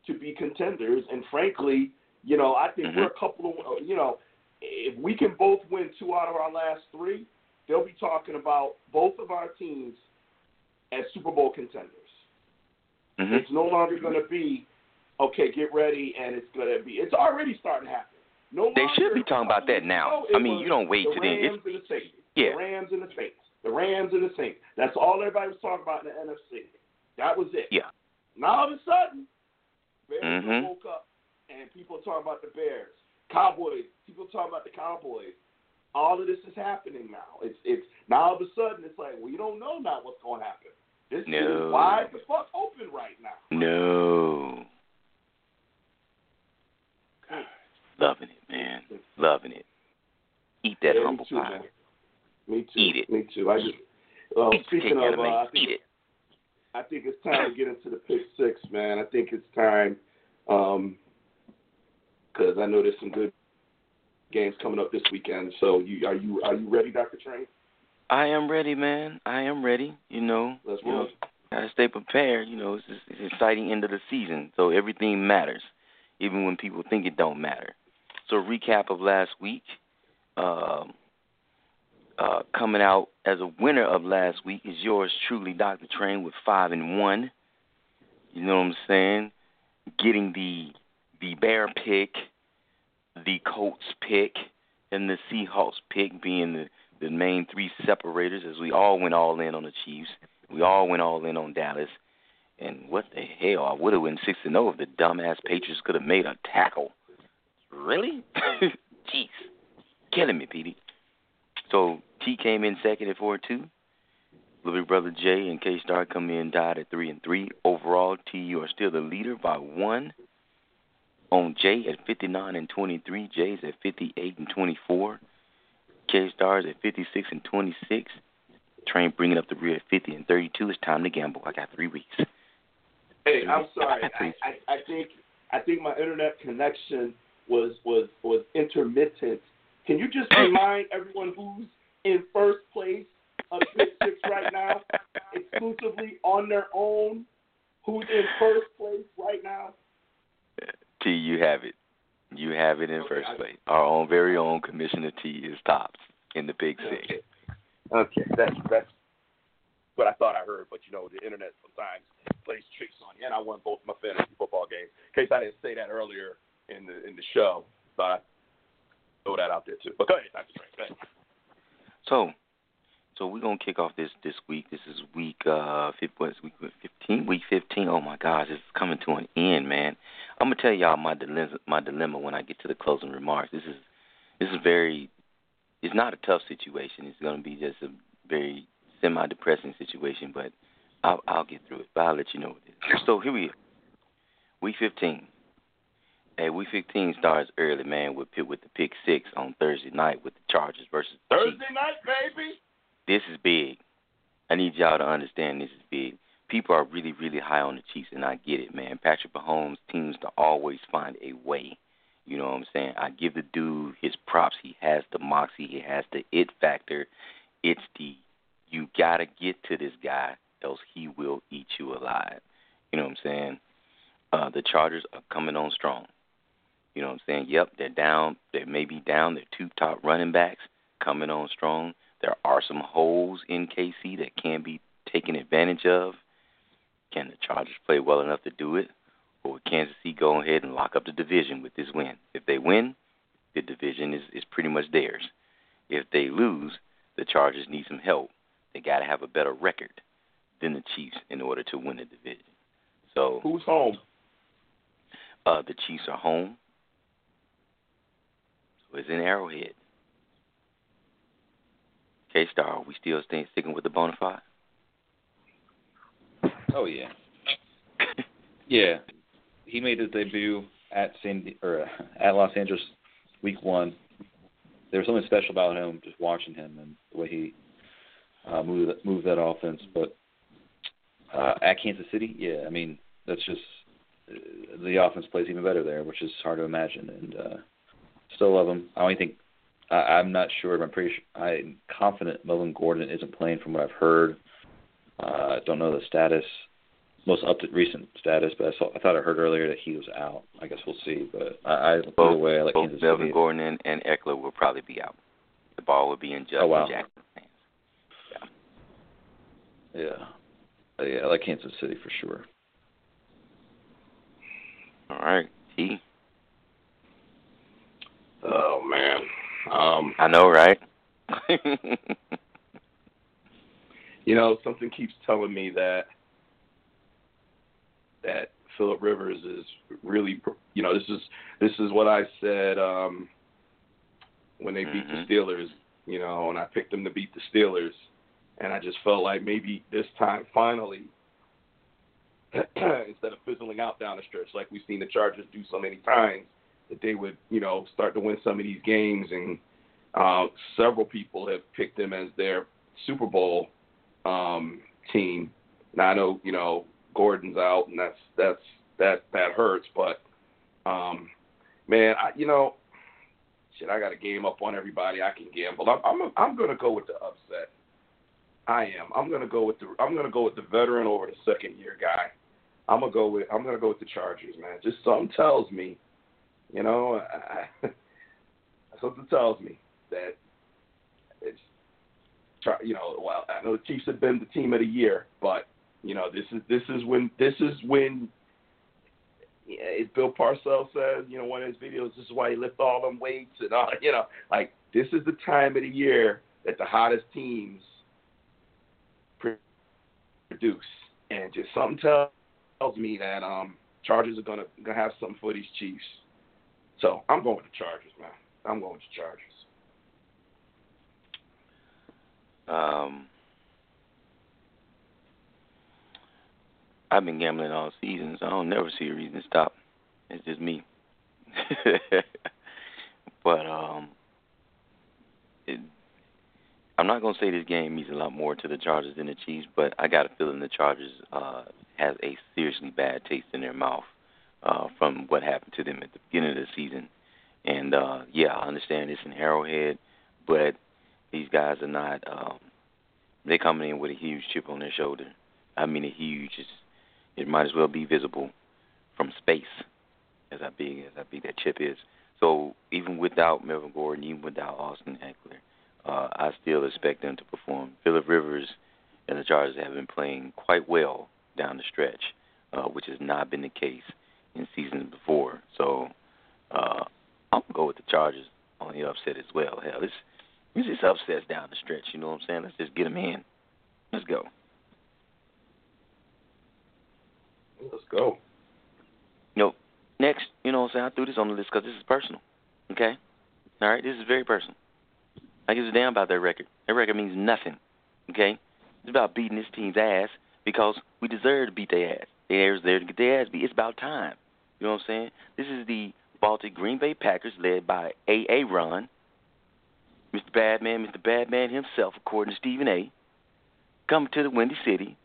to be contenders. And frankly, you know, I think mm-hmm. we're a couple of, you know, if we can both win two out of our last three, they'll be talking about both of our teams as Super Bowl contenders. Mm-hmm. It's no longer going to be, okay, get ready, and it's going to be, it's already starting to happen. No they should be talking about that now. I mean, you don't wait till then. It's, the, Saints, yeah. the Rams and the Saints. The Rams and the Saints. That's all everybody was talking about in the N F C. That was it. Yeah. Now all of a sudden, Bears mm-hmm. woke up, and people are talking about the Bears. Cowboys, people are talking about the Cowboys. All of this is happening now. It's it's now all of a sudden it's like, well, you don't know now what's going to happen. This no. is wide the fuck open right now. No. God. Loving it, man. Loving it. Eat that yeah, humble me too, pie. Man. Me too. Eat it. Me too. I just uh, speaking of, uh, I think, eat it. I think it's time to get into the pick six, man. I think it's time because um, I know there's some good games coming up this weekend. So, you, are you are you ready, Doctor Train? I am ready, man. I am ready. You know, let's you know, gotta stay prepared. You know, it's, just, it's an exciting end of the season, so everything matters, even when people think it don't matter. So, recap of last week. Um, Uh, coming out as a winner of last week is yours truly, Doctor Train, with five and one. You know what I'm saying? Getting the the Bear pick, the Colts pick, and the Seahawks pick being the, the main three separators as we all went all in on the Chiefs. We all went all in on Dallas. And what the hell? I would have went six and oh if the dumbass Patriots could have made a tackle. Really? Jeez. Killing me, Petey. So T came in second at four and two. Little brother J and K-Star come in tied at three and three. Overall, T, you are still the leader by one. On J at fifty nine and twenty three. J's at fifty eight and twenty four. K-Star's at fifty six and twenty six. Train bringing up the rear at fifty and thirty two. It's time to gamble. I got three weeks. Hey, I'm sorry. I, I, I think I think my internet connection was was, was intermittent. Can you just remind everyone who's in first place of Pick Six right now, exclusively on their own, who's in first place right now? T, you have it. You have it in okay, first I, place. Our own very own Commissioner T is tops in the Big Six. Okay, that's, that's what I thought I heard, but, you know, the internet sometimes plays tricks on you, and I won both my fantasy football games. In case I didn't say that earlier in the, in the show, but I throw that out there too. But go ahead, Doctor Train. So, So we're gonna kick off this this week. This is week uh week fifteen. Week fifteen. Oh my gosh, it's coming to an end, man. I'm gonna tell y'all my dilemma, my dilemma when I get to the closing remarks. This is this is very. It's not a tough situation. It's gonna be just a very semi-depressing situation, but I'll, I'll get through it. But I'll let you know what it is. So here we are. Week fifteen. Hey, week fifteen starts early, man, with with the pick six on Thursday night with the Chargers versus the Thursday Chiefs. Night, baby. This is big. I need y'all to understand this is big. People are really, really high on the Chiefs, and I get it, man. Patrick Mahomes seems to always find a way. You know what I'm saying? I give the dude his props. He has the moxie. He has the it factor. It's the you got to get to this guy, else he will eat you alive. You know what I'm saying? Uh, the Chargers are coming on strong. You know what I'm saying? Yep, they're down. They may be down. They're two top running backs coming on strong. There are some holes in K C that can be taken advantage of. Can the Chargers play well enough to do it? Or would Kansas City go ahead and lock up the division with this win? If they win, the division is, is pretty much theirs. If they lose, the Chargers need some help. They got to have a better record than the Chiefs in order to win the division. So who's home? Uh, the Chiefs are home. So it's in Arrowhead. K-Star, are we still staying, sticking with the bona fide? Oh, yeah. Yeah. He made his debut at San, or at Los Angeles week one. There was something special about him, just watching him and the way he uh, moved, moved that offense. But uh, at Kansas City, yeah, I mean, that's just uh, the offense plays even better there, which is hard to imagine. And uh, still love him. I only think I, I'm not sure. But I'm pretty sure, I'm confident Melvin Gordon isn't playing from what I've heard. I uh, don't know the status. Most up to recent status, but I, saw, I thought I heard earlier that he was out. I guess we'll see. But I, I both, either way, I like both Melvin Gordon and, and Eckler will probably be out. The ball will be in Justin oh, wow. Jackson's hands. Yeah. Yeah. Yeah, I like Kansas City for sure. All right, T. Oh man, um, I know, right? You know, something keeps telling me that. That Phillip Rivers is really, you know, this is this is what I said um, when they beat mm-hmm. the Steelers, you know, and I picked them to beat the Steelers, and I just felt like maybe this time, finally, instead of fizzling out down the stretch like we've seen the Chargers do so many times, that they would, you know, start to win some of these games, and uh, several people have picked them as their Super Bowl um, team. Now I know, you know. Gordon's out, and that's that's that that hurts. But um, man, I, you know, shit, I got a game up on everybody. I can gamble. I'm I'm, I'm going to go with the upset. I am. I'm going to go with the I'm going to go with the veteran over the second year guy. I'm gonna go with I'm going to go with the Chargers, man. Just something tells me, you know, I, something tells me that it's, you know, well, I know the Chiefs have been the team of the year, but. You know, this is this is when this is when, as Bill Parcells says, you know, one of his videos. This is why he lift all them weights and all. You know, like this is the time of the year that the hottest teams produce, and just something tells me that um Chargers are gonna gonna have something for these Chiefs. So I'm going with the Chargers, man. I'm going with the Chargers. Um. I've been gambling all season, so I don't never see a reason to stop. It's just me. But um, it, I'm not going to say this game means a lot more to the Chargers than the Chiefs, but I got a feeling the Chargers uh, has a seriously bad taste in their mouth uh, from what happened to them at the beginning of the season. And, uh, yeah, I understand it's an Arrowhead, but these guys are not um, – they're coming in with a huge chip on their shoulder. I mean, a huge – it might as well be visible from space, as I big as I big that chip is. So even without Melvin Gordon, even without Austin Eckler, uh, I still expect them to perform. Phillip Rivers and the Chargers have been playing quite well down the stretch, uh, which has not been the case in seasons before. So uh, I'm gonna go with the Chargers on the upset as well. Hell, it's It's just upsets down the stretch, you know what I'm saying? Let's just get them in. Let's go. Let's go. You know, next, you know what I'm saying? I threw this on the list because this is personal, okay? All right? This is very personal. I give a damn about their record. Their record means nothing, okay? It's about beating this team's ass because we deserve to beat their ass. They're there to get their ass beat. It's about time. You know what I'm saying? This is the Baltic Green Bay Packers led by A A. Ron, Mister Badman, Mister Badman himself, according to Stephen A., coming to the Windy City,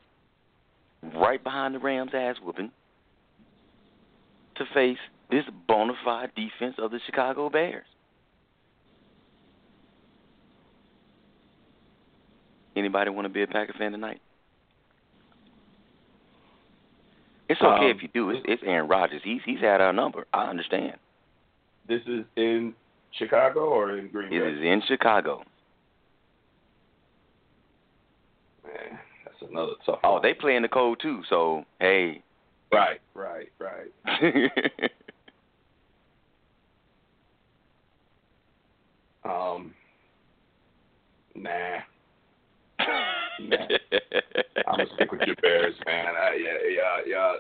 right behind the Rams' ass whooping, to face this bona fide defense of the Chicago Bears. Anybody want to be a Packer fan tonight? It's okay um, if you do. It's, it's Aaron Rodgers. He's he's had our number. I understand. This is in Chicago or in Green Bay? It is in Chicago. Man, that's another tough one. Oh, they play in the cold too, so, hey. Right, right, right. um, nah. Nah. I'm gonna stick with your Bears, man. I, yeah, yeah, yeah,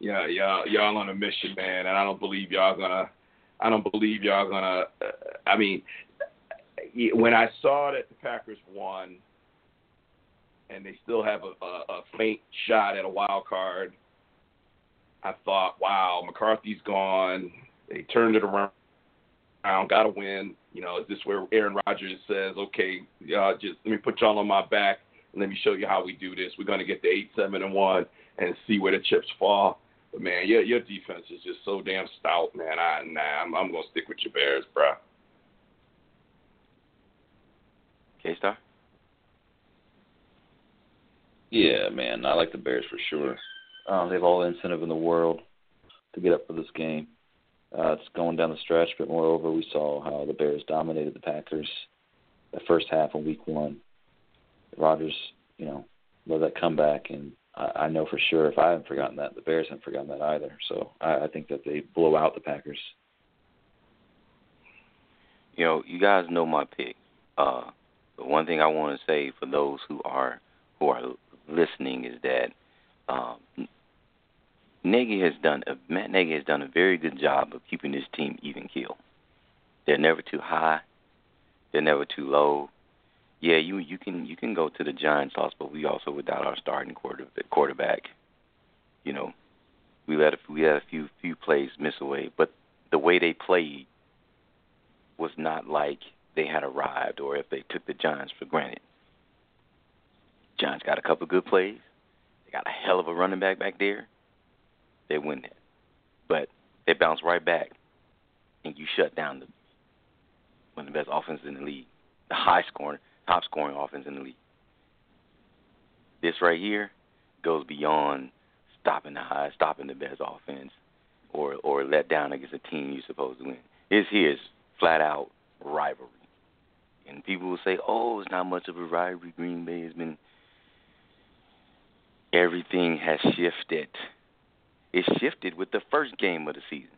yeah, yeah. Y'all on a mission, man, and I don't believe y'all gonna. I don't believe y'all gonna. Uh, I mean, when I saw that the Packers won, and they still have a, a, a faint shot at a wild card, I thought, wow, McCarthy's gone. They turned it around. Got to win. You know, is this where Aaron Rodgers says, okay, uh, just let me put y'all on my back. Let me show you how we do this. We're going to get the eight, seven, and one, and see where the chips fall. But man, your your defense is just so damn stout, man. I nah, I'm, I'm going to stick with your Bears, bro. K-Star. Yeah, man, I like the Bears for sure. Um, they have all the incentive in the world to get up for this game. Uh, it's going down the stretch, but moreover, we saw how the Bears dominated the Packers the first half of Week One. Rodgers, you know, love that comeback, and I, I know for sure if I haven't forgotten that, the Bears haven't forgotten that either. So I, I think that they blow out the Packers. You know, you guys know my pick. Uh, but one thing I want to say for those who are who are listening is that um, Nagy has done a, Matt Nagy has done a very good job of keeping this team even keel. They're never too high. They're never too low. Yeah, you you can you can go to the Giants loss, but we also without our starting quarter, quarterback, you know, we let a, we had a few few plays miss away, but the way they played was not like they had arrived or if they took the Giants for granted. Giants got a couple of good plays. They got a hell of a running back back there. They win that, but they bounce right back, and you shut down the one of the best offenses in the league, the high scoring. Top scoring offense in the league. This right here goes beyond stopping the high, stopping the best offense, or or let down against a team you're supposed to win. It's his flat out rivalry, and people will say, "Oh, it's not much of a rivalry." Green Bay has been. Everything has shifted. It shifted with the first game of the season.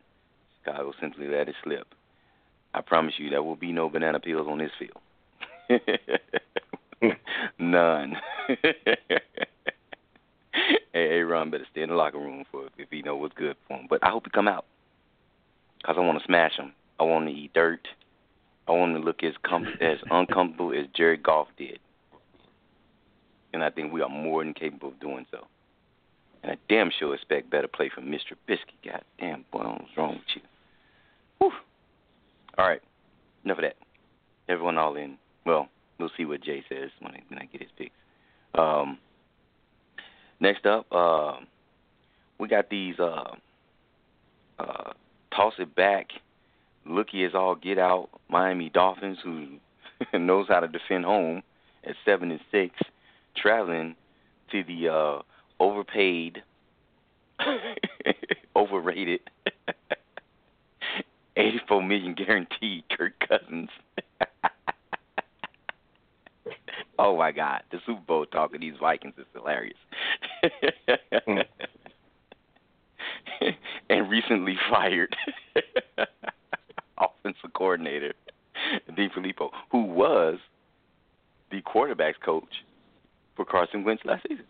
Chicago simply let it slip. I promise you, there will be no banana peels on this field. None. Hey, Ron better stay in the locker room for if he know what's good for him. But I hope he come out because I want to smash him. I want to eat dirt. I want to look as com- as uncomfortable as Jared Goff did. And I think we are more than capable of doing so. And I damn sure expect better play from Mister Biscuit. God damn, boy, what's wrong with you? Whew. All right, enough of that. Everyone all in. Well, we'll see what Jay says when I, when I get his picks. Um, next up, uh, we got these uh, uh, toss-it-back, looky-as-all get-out Miami Dolphins, who knows how to defend home at seven and six, traveling to the uh, overpaid, overrated, eighty-four million dollars guaranteed Kirk Cousins. Oh, my God. The Super Bowl talk of these Vikings is hilarious. mm. And recently fired offensive coordinator DiFilippo, who was the quarterback's coach for Carson Wentz last season.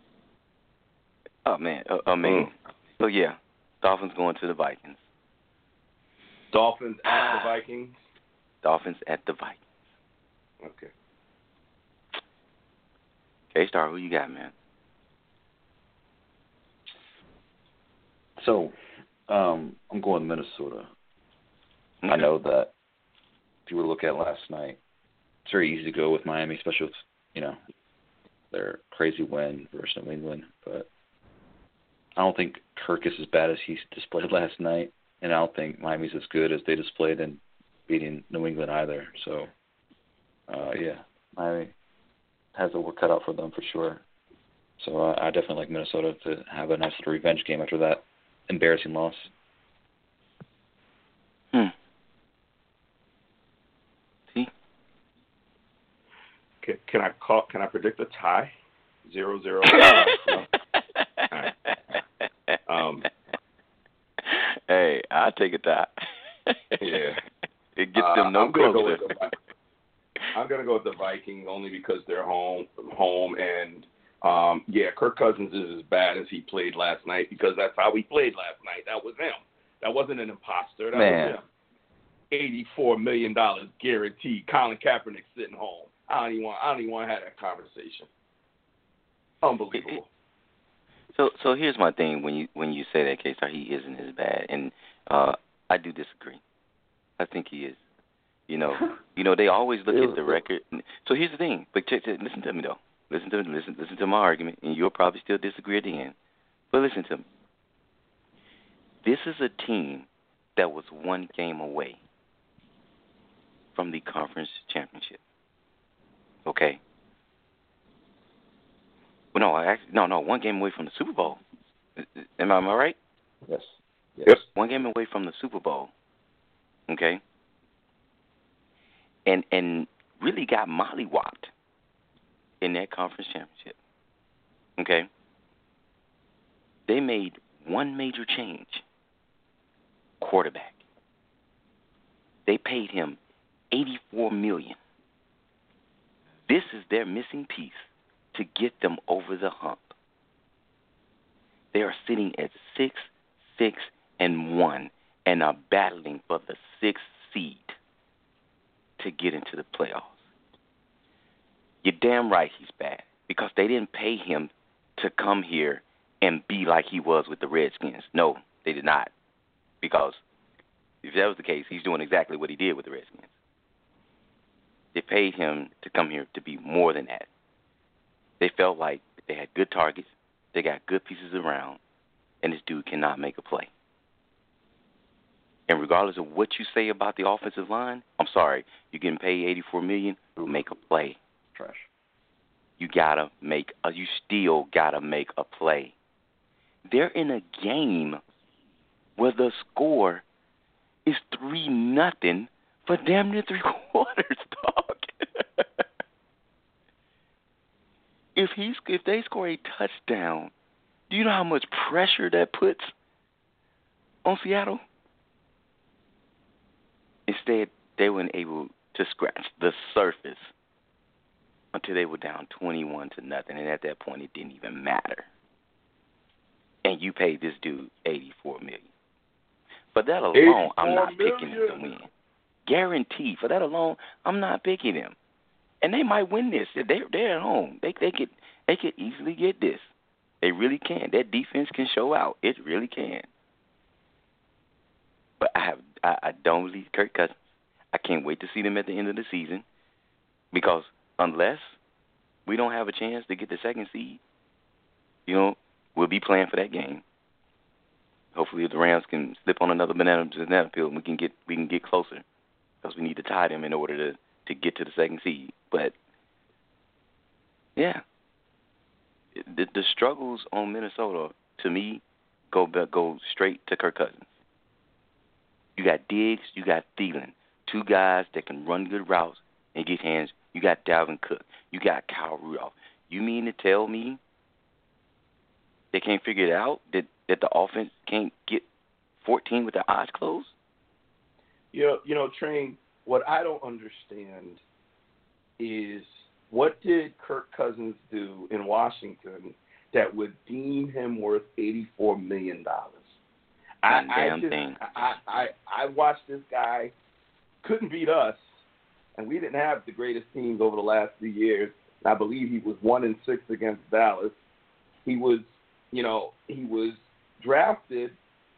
Oh, man. Uh, amazing. Mm. So, yeah, Dolphins going to the Vikings. Dolphins at the Vikings? Dolphins at the Vikings. Okay. K-Star, who you got, man? So, um, I'm going Minnesota. Okay. I know that if you were to look at last night, it's very easy to go with Miami, especially with, you know, their crazy win versus New England. But I don't think Kirk is as bad as he displayed last night, and I don't think Miami's as good as they displayed in beating New England either. So, uh, yeah, Miami has a work cut out for them for sure. So uh, I definitely like Minnesota to have a nice little revenge game after that embarrassing loss. Hmm. See? Can, can I call? Can I predict a tie? Zero zero. Zero. No? All right. Um. Hey, I take a tie. Yeah. It gets them uh, no I'm gonna closer. Go with the, I'm gonna go with the Vikings only because they're home, home and. Um, yeah, Kirk Cousins is as bad as he played last night because that's how he played last night. That was him. That wasn't an imposter. That Man. was him. eighty-four million dollars guaranteed. Colin Kaepernick sitting home. I don't even want, I don't even want to have that conversation. Unbelievable. So so here's my thing. When you when you say that, K-Star, he isn't as bad. And uh, I do disagree. I think he is. You know, you know they always look at the record. So here's the thing. But check, check, listen to me, though. Listen to listen listen to my argument, and you'll probably still disagree at the end. But listen to me. This is a team that was one game away from the conference championship. Okay. Well, no, I actually, no, no, one game away from the Super Bowl. Am I, am I right? Yes. Yes. One game away from the Super Bowl. Okay. And and really got mollywopped in that conference championship. Okay? They made one major change. Quarterback. They paid him eighty-four million dollars. This is their missing piece to get them over the hump. They are sitting at six, six, and one and are battling for the sixth seed to get into the playoffs. You're damn right he's bad because they didn't pay him to come here and be like he was with the Redskins. No, they did not, because if that was the case, he's doing exactly what he did with the Redskins. They paid him to come here to be more than that. They felt like they had good targets, they got good pieces around, and this dude cannot make a play. And regardless of what you say about the offensive line, I'm sorry, you're getting paid eighty-four million dollars, make a play. Fresh. You gotta make a, you still gotta make a play. They're in a game where the score is three nothing for damn near three quarters, dog. if he's if they score a touchdown, do you know how much pressure that puts on Seattle? Instead, they weren't able to scratch the surface until they were down twenty-one to nothing, and at that point it didn't even matter. And you paid this dude eighty-four million dollars. For that alone, I'm not million. picking him to win. Guaranteed. For that alone, I'm not picking him. And they might win this. They they're at home. They they could they could easily get this. They really can. That defense can show out. It really can. But I have I, I don't believe Kirk Cousins. I can't wait to see them at the end of the season, because unless we don't have a chance to get the second seed, you know, we'll be playing for that game. Hopefully, if the Rams can slip on another banana banana peel, we can get we can get closer, because we need to tie them in order to, to get to the second seed. But yeah, the, the struggles on Minnesota to me go go straight to Kirk Cousins. You got Diggs, you got Thielen, two guys that can run good routes and get hands. You got Dalvin Cook. You got Kyle Rudolph. You mean to tell me they can't figure it out, that, that the offense can't get fourteen with their eyes closed? You know, you know, Train, what I don't understand is what did Kirk Cousins do in Washington that would deem him worth eighty-four million dollars? I, damn I, thing. I, I I watched this guy, couldn't beat us, and we didn't have the greatest teams over the last few years. I believe he was one and six against Dallas. He was, you know, he was drafted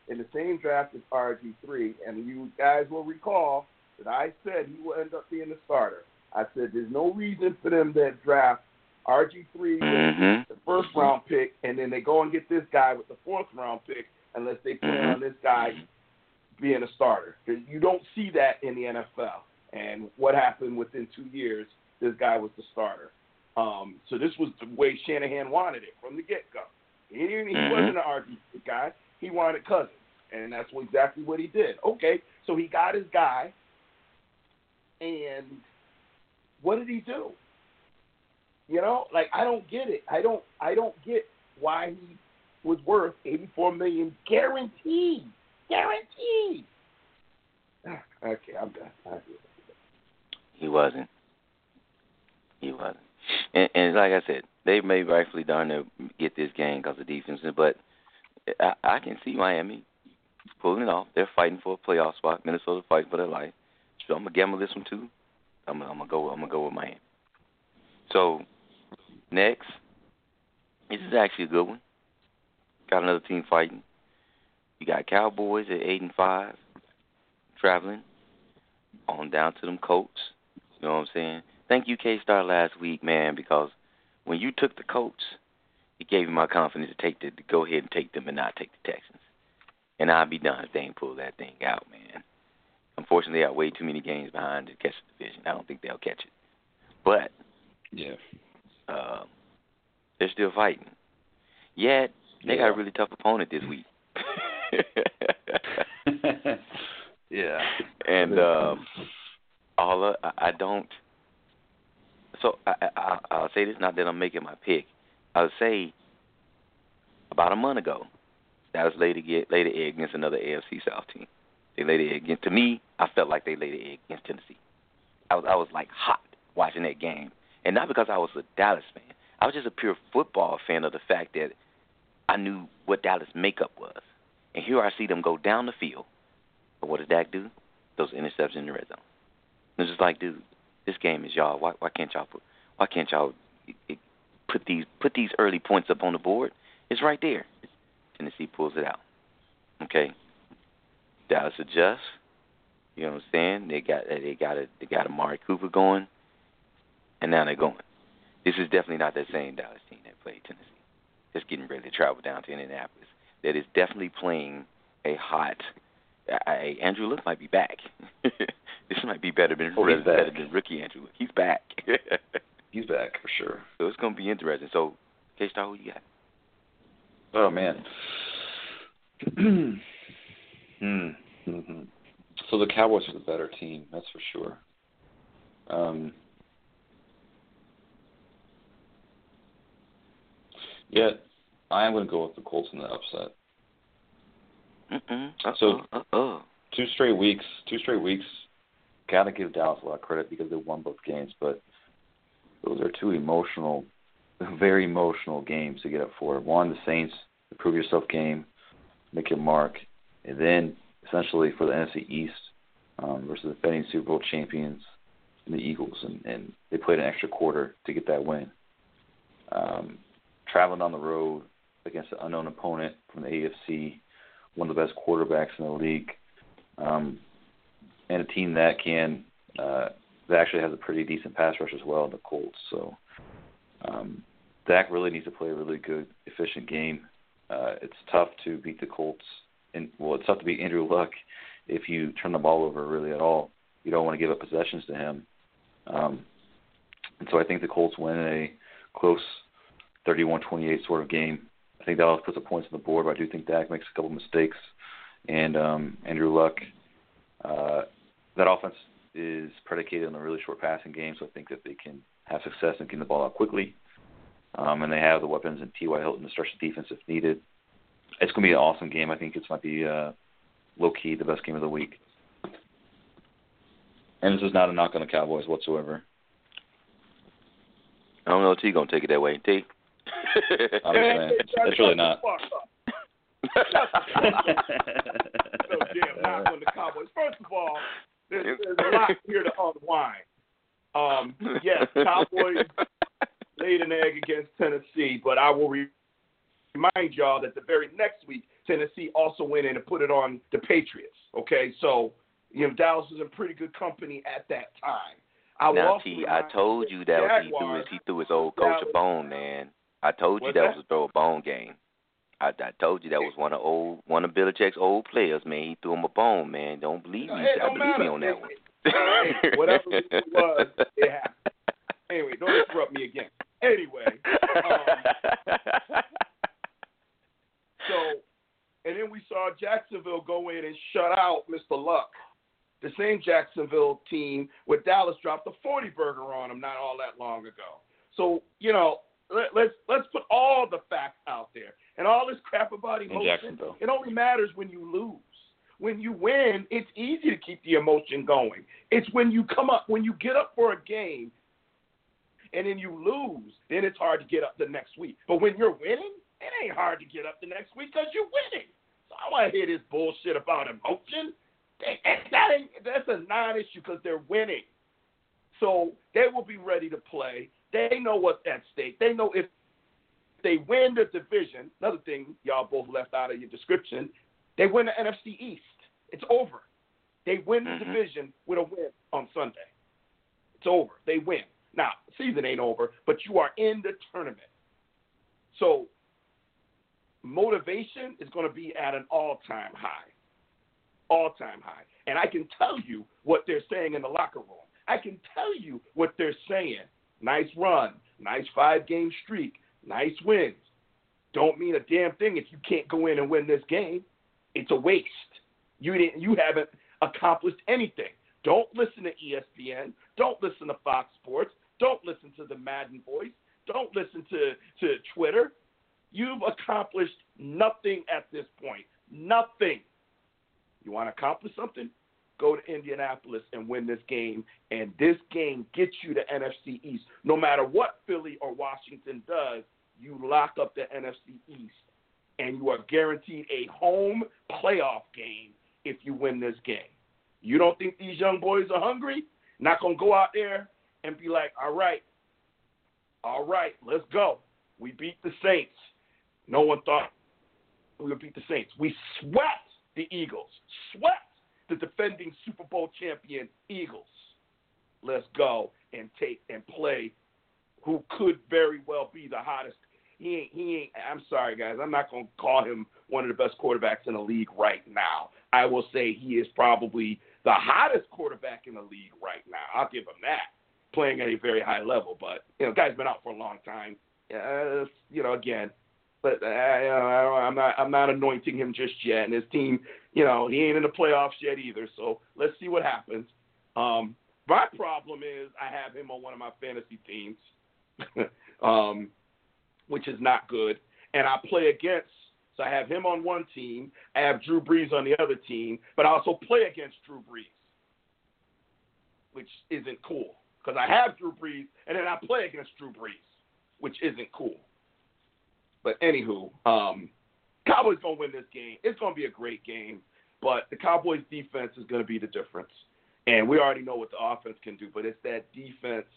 in the same draft as R G three, and you guys will recall that I said he will end up being the starter. I said there's no reason for them to draft R G three with mm-hmm. the first round pick, and then they go and get this guy with the fourth round pick, unless they plan mm-hmm. on this guy being a starter. You don't see that in the N F L. And what happened within two years, this guy was the starter. Um, so this was the way Shanahan wanted it from the get-go. He, didn't, he mm-hmm. wasn't an R G three guy. He wanted Cousins, and that's exactly what he did. Okay, so he got his guy, and what did he do? You know, like, I don't get it. I don't I don't get why he was worth eighty-four million dollars guaranteed. Guaranteed. Okay, I'm done. I'm done. He wasn't. He wasn't. And, and like I said, they may rightfully done to get this game because of defense, but I, I can see Miami pulling it off. They're fighting for a playoff spot. Minnesota fighting for their life. So I'm gonna gamble this one too. I'm, I'm gonna go. I'm gonna go with Miami. So next, this is actually a good one. Got another team fighting. You got Cowboys at eight and five, traveling on down to them Colts. You know what I'm saying? Thank you, K-Star, last week, man, because when you took the Colts, it gave me my confidence to take the to go ahead and take them and not take the Texans. And I'll be done if they ain't pull that thing out, man. Unfortunately, they got way too many games behind to catch the division. I don't think they'll catch it. But yeah, uh, they're still fighting. Yet they yeah. got a really tough opponent this week. yeah, and um, all of, I, I don't. So I, I, I'll say this, not that I'm making my pick. I'll say about a month ago, Dallas laid an egg against another A F C South team. They laid an egg against, to me, I felt like they laid an egg against Tennessee. I was, I was like hot watching that game. And not because I was a Dallas fan. I was just a pure football fan of the fact that I knew what Dallas' makeup was. And here I see them go down the field. But what does Dak do? Those interceptions in the red zone. And it's just like, dude, this game is y'all. Why, why can't y'all put? Why can't y'all put these put these early points up on the board? It's right there. Tennessee pulls it out. Okay. Dallas adjusts. You know what I'm saying? They got they got a they got Amari Cooper going, and now they're going. This is definitely not that same Dallas team that played Tennessee. It's getting ready to travel down to Indianapolis. That is definitely playing a hot. I, Andrew Luck might be back. This might be better than, oh, better than rookie Andrew Luck. He's back. He's back for sure. So it's going to be interesting. So, K-Star, who you got? Oh, man. mm-hmm. So the Cowboys are the better team, that's for sure. Um, yeah, I'm going to go with the Colts in the upset. Mm-mm. Uh-oh, so uh-oh. two straight weeks, two straight weeks, gotta give Dallas a lot of credit because they won both games. But those are two emotional, very emotional games to get up for. One, the Saints, the prove yourself game, make your mark, and then essentially for the N F C East um, versus the defending Super Bowl champions, and the Eagles, and, and they played an extra quarter to get that win. Um, traveling on the road against an unknown opponent from the A F C. One of the best quarterbacks in the league, um, and a team that can uh, that actually has a pretty decent pass rush as well in the Colts. So um, Dak really needs to play a really good, efficient game. Uh, it's tough to beat the Colts, and well, it's tough to beat Andrew Luck if you turn the ball over really at all. You don't want to give up possessions to him, um, and so I think the Colts win a close thirty-one twenty-eight sort of game. I think that'll put some points on the board, but I do think Dak makes a couple mistakes. And um, Andrew Luck, uh, that offense is predicated on a really short passing game, so I think that they can have success in getting the ball out quickly. Um, and they have the weapons in T Y Hilton to stretch the defense if needed. It's going to be an awesome game. I think this might be uh, low-key the best game of the week. And this is not a knock on the Cowboys whatsoever. I don't know if T going to take it that way. T? I'm just saying. It's, it's really not. So damn knock on the Cowboys. First of all, there's, there's a lot here to unwind. Um, yes, Cowboys laid an egg against Tennessee, but I will remind y'all that the very next week, Tennessee also went in and put it on the Patriots, okay? So, you know, Dallas was in pretty good company at that time. I now, T, I told you that was, he, threw his, he threw his old coach Dallas. a bone, man. I told you What's that, that was a throw a bone game. I, I told you that was one of old one of Belichick's old players, man. He threw him a bone, man. Don't believe no, me. Hey, I believe matter. me on that one. Hey, whatever it was, it happened. Anyway, don't interrupt me again. Anyway. Um, so, and then we saw Jacksonville go in and shut out Mister Luck. The same Jacksonville team with Dallas dropped a forty-burger on them not all that long ago. So, you know, let, let's let's put all the facts out there. And all this crap about emotion, it only matters when you lose. When you win, it's easy to keep the emotion going. It's when you come up, when you get up for a game and then you lose, then it's hard to get up the next week. But when you're winning, it ain't hard to get up the next week because you're winning. So I want to hear this bullshit about emotion. That ain't, that's a non-issue because they're winning. So they will be ready to play. They know what's at stake. They know if they win the division, another thing y'all both left out of your description, they win the N F C East. It's over. They win the mm-hmm. division with a win on Sunday. It's over. They win. Now, season ain't over, but you are in the tournament. So motivation is going to be at an all-time high. All-time high. And I can tell you what they're saying in the locker room. I can tell you what they're saying. Nice run. Nice five-game streak. Nice wins. Don't mean a damn thing if you can't go in and win this game. It's a waste. You didn't. You haven't accomplished anything. Don't listen to E S P N. Don't listen to Fox Sports. Don't listen to the Madden Voice. Don't listen to, to Twitter. You've accomplished nothing at this point. Nothing. You want to accomplish something? Go to Indianapolis and win this game. And this game gets you to N F C East. No matter what Philly or Washington does, you lock up the N F C East. And you are guaranteed a home playoff game if you win this game. You don't think these young boys are hungry? Not going to go out there and be like, all right, all right, let's go. We beat the Saints. No one thought we would beat the Saints. We swept the Eagles, swept the defending Super Bowl champion Eagles. Let's go and take and play who could very well be the hottest. He ain't, he ain't, I'm sorry, guys. I'm not going to call him one of the best quarterbacks in the league right now. I will say he is probably the hottest quarterback in the league right now. I'll give him that, playing at a very high level. But, you know, guy's been out for a long time. Uh, you know, again, but uh, I don't, I'm not I'm not anointing him just yet. And his team, you know, he ain't in the playoffs yet either. So let's see what happens. Um, my problem is I have him on one of my fantasy teams. um which is not good, and I play against, so I have him on one team, I have Drew Brees on the other team, but I also play against Drew Brees, which isn't cool, because I have Drew Brees, and then I play against Drew Brees, which isn't cool. But anywho, um, Cowboys going to win this game. It's going to be a great game, but the Cowboys' defense is going to be the difference, and we already know what the offense can do, but it's that defense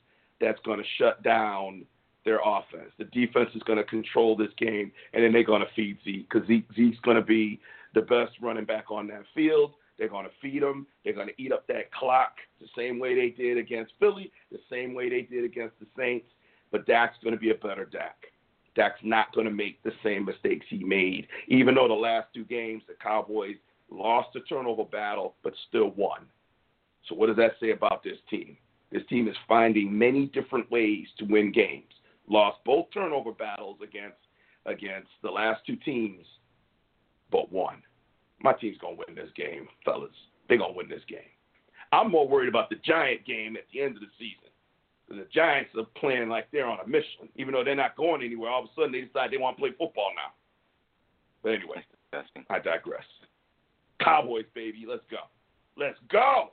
that's going to shut down their offense. The defense is going to control this game, and then they're going to feed Zeke because Zeke, Zeke's going to be the best running back on that field. They're going to feed him. They're going to eat up that clock the same way they did against Philly, the same way they did against the Saints. But Dak's going to be a better Dak. Dak's not going to make the same mistakes he made, even though the last two games the Cowboys lost the turnover battle but still won. So what does that say about this team? This team is finding many different ways to win games. Lost both turnover battles against against the last two teams, but won. My team's going to win this game, fellas. They're going to win this game. I'm more worried about the Giant game at the end of the season. The Giants are playing like they're on a mission, even though they're not going anywhere. All of a sudden, they decide they want to play football now. But anyway, I digress. Cowboys, baby, let's go. Let's go.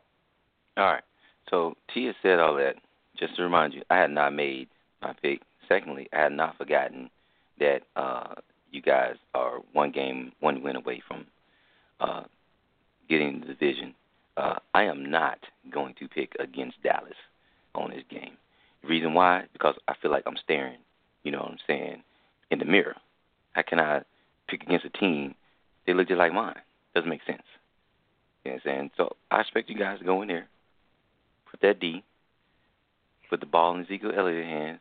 All right. So T has said all that. Just to remind you, I had not made my pick. Secondly, I had not forgotten that uh, you guys are one game, one win away from uh, getting the division. Uh, I am not going to pick against Dallas on this game. The reason why? Because I feel like I'm staring, you know what I'm saying, in the mirror. How can I pick against a team? They look just like mine. Doesn't make sense. You know what I'm saying? So I expect you guys to go in there, put that D, put the ball in Ezekiel Elliott's hands,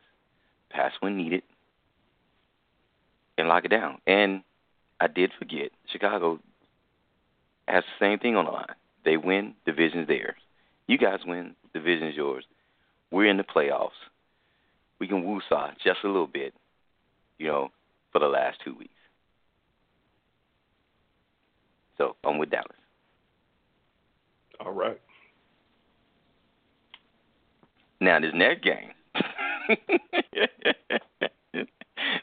pass when needed, and lock it down. And I did forget, Chicago has the same thing on the line. They win, division's theirs. You guys win, division's yours. We're in the playoffs. We can woosah just a little bit, you know, for the last two weeks. So I'm with Dallas. All right. Now this next game,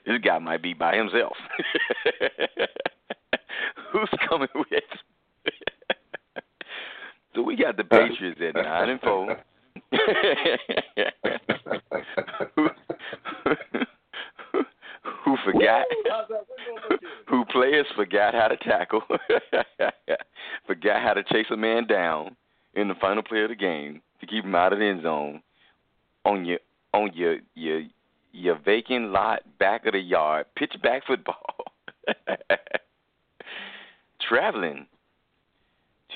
this guy might be by himself. Who's coming with? So we got the Patriots at nine and four. who, who, who forgot? Who players forgot how to tackle? Forgot how to chase a man down in the final play of the game to keep him out of the end zone on your on your your your vacant lot back of the yard, pitch back football, traveling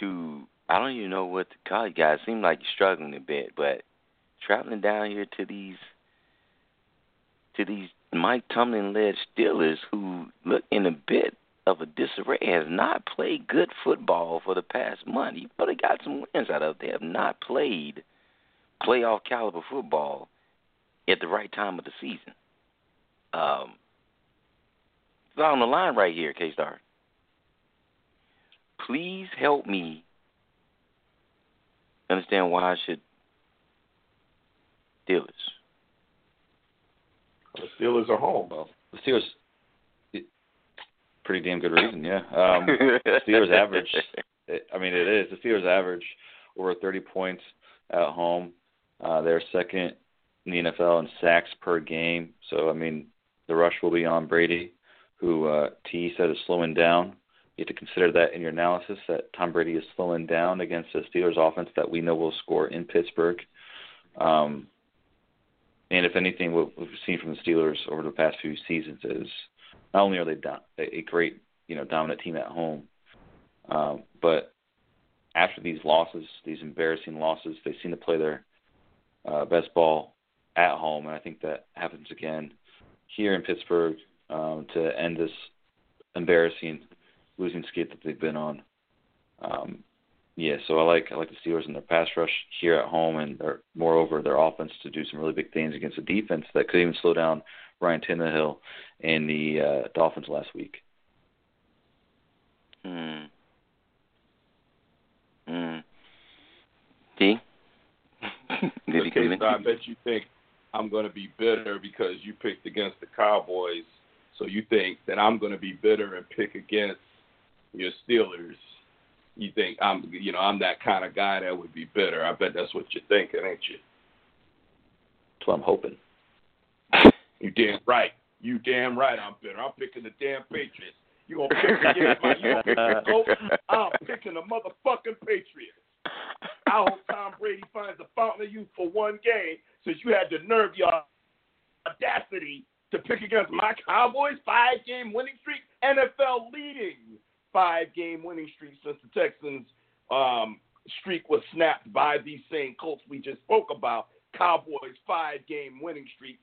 to. I don't even know what to call you guys. Seem like you're struggling a bit, but traveling down here to these to these Mike Tomlin-led Steelers who look in a bit of a disarray, has not played good football for the past month. Even though they got some wins out of it, they have not played playoff caliber football at the right time of the season. Um, it's on the line right here, K-Star. Please help me understand why I should Steelers. The Steelers are home. Well, the Steelers, it, pretty damn good reason, yeah. Um, Steelers average. It, I mean, it is the Steelers average over thirty points at home. Uh, they're second in the N F L in sacks per game. So I mean, the rush will be on Brady, who uh, T said is slowing down. You have to consider that in your analysis that Tom Brady is slowing down against the Steelers offense that we know will score in Pittsburgh. Um, and if anything, what we've seen from the Steelers over the past few seasons is not only are they do- a great, you know, dominant team at home, um, but after these losses, these embarrassing losses, they seem to play their uh, best ball at home. And I think that happens again here in Pittsburgh um, to end this embarrassing losing skid that they've been on. Um, yeah, so I like I like the Steelers in their pass rush here at home, and their, moreover, their offense to do some really big things against a defense that could even slow down Ryan Tannehill and the uh, Dolphins last week. Hmm. Hmm. D? Did he come in? I bet you think I'm going to be bitter because you picked against the Cowboys, so you think that I'm going to be bitter and pick against your Steelers. You think I'm, you know, I'm that kind of guy that would be bitter. I bet that's what you're thinking, ain't you? That's what I'm hoping. You damn right. You damn right. I'm bitter. I'm picking the damn Patriots. You gonna pick against my? You gonna pick the I'm picking the motherfucking Patriots. I hope Tom Brady finds the fountain of youth for one game, since you had the nerve, your audacity to pick against my Cowboys, five-game winning streak, N F L leading five-game winning streak since the Texans' um, streak was snapped by these same Colts we just spoke about. Cowboys, five-game winning streak,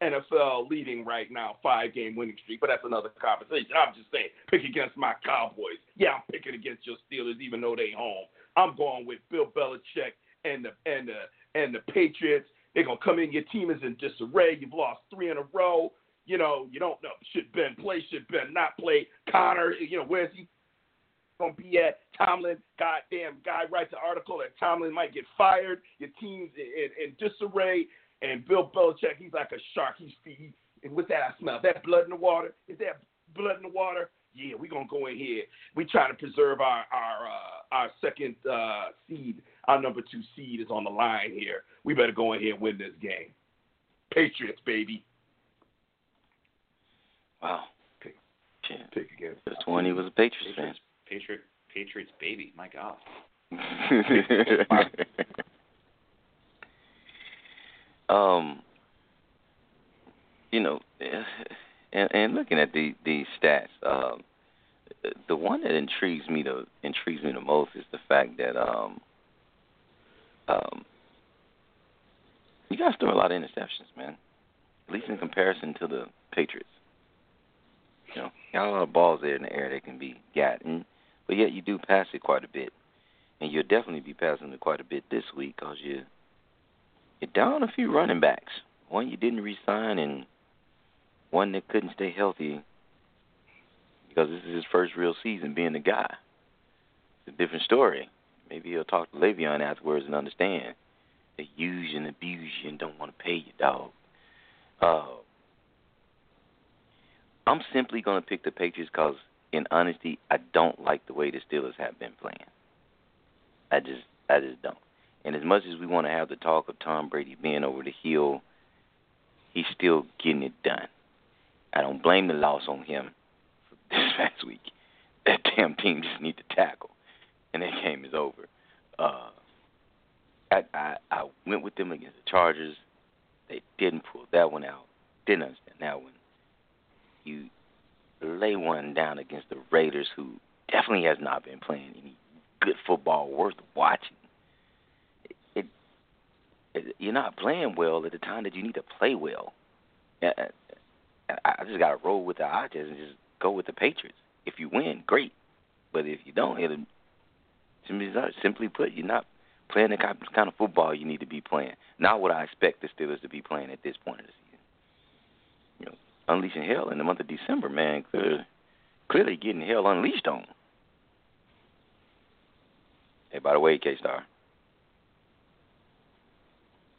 N F L leading right now, five-game winning streak, but that's another conversation. I'm just saying, pick against my Cowboys. Yeah, I'm picking against your Steelers, even though they home. I'm going with Bill Belichick and the and the, and the Patriots. They're going to come in. Your team is in disarray. You've lost three in a row. You know, you don't know. Should Ben play? Should Ben not play? Connor, you know, where's he going to be at? Tomlin, goddamn guy writes an article that Tomlin might get fired. Your team's in, in, in disarray. And Bill Belichick, he's like a shark. He's feeding. And with that, I smell. Is that blood in the water? Is that blood in the water? Yeah, we're going to go in here. We try to preserve our, our, uh, our second uh, seed. Our number two seed is on the line here. We better go in here and win this game. Patriots, baby. Wow. Pick, yeah. pick again. Just when he was a Patriots, Patriots fan. Patriot, Patriots, baby. My God. um, you know, and, and looking at the, these stats, um, the one that intrigues me the intrigues me the most is the fact that um, um, you guys throw a lot of interceptions, man. At least in comparison to the Patriots, you know, got a lot of balls there in the air that can be gotten, but yet you do pass it quite a bit, and you'll definitely be passing it quite a bit this week because you you're down a few running backs. One you didn't re-sign, and one that couldn't stay healthy. Because this is his first real season being the guy. It's a different story. Maybe he'll talk to Le'Veon afterwards and understand. They use you and abuse you and don't want to pay you, dog. Uh, I'm simply going to pick the Patriots because, in honesty, I don't like the way the Steelers have been playing. I just, I just don't. And as much as we want to have the talk of Tom Brady being over the hill, he's still getting it done. I don't blame the loss on him. This past week, that damn team just need to tackle, and that game is over. Uh, I, I I went with them against the Chargers. They didn't pull that one out. Didn't understand that one. You lay one down against the Raiders, who definitely has not been playing any good football worth watching. It, it, it you're not playing well at the time that you need to play well. I, I, I just got to roll with the odds and just. Go with the Patriots. If you win, great. But if you don't, it'll, simply put, you're not playing the kind of football you need to be playing. Not what I expect the Steelers to be playing at this point of the season. You know, unleashing hell in the month of December, man. Clearly, clearly getting hell unleashed on. Hey, by the way, K-Star,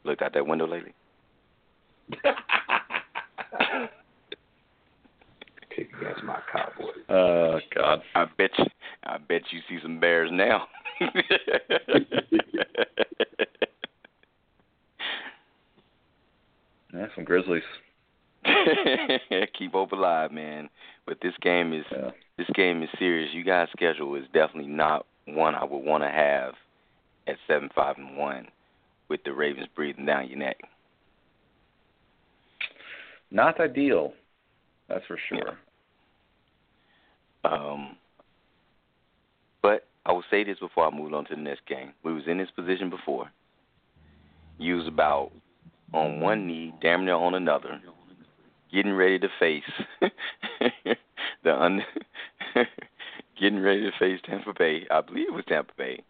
looked out that window lately? Against my Cowboys. Oh, uh, God. I bet you, I bet you see some Bears now. Yeah, some Grizzlies. Keep hope alive, man. But this game is yeah. this game is serious. You guys' schedule is definitely not one I would want to have at seven, five, and one with the Ravens breathing down your neck. Not ideal. That's for sure. Yeah. Um, but I will say this before I move on to the next game. We was in this position before. You was about on one knee, damn near on another, getting ready to face the un- getting ready to face Tampa Bay. I believe it was Tampa Bay,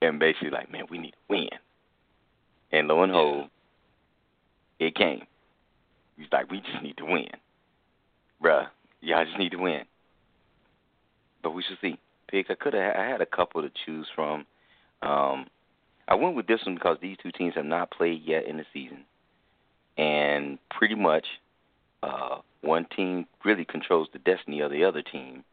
and basically like, man, we need to win. And lo and behold, it came. He's like, we just need to win. Bruh, y'all just need to win. But we should see. Pick, I could have, I had a couple to choose from. Um, I went with this one because these two teams have not played yet in the season. And pretty much uh, one team really controls the destiny of the other team.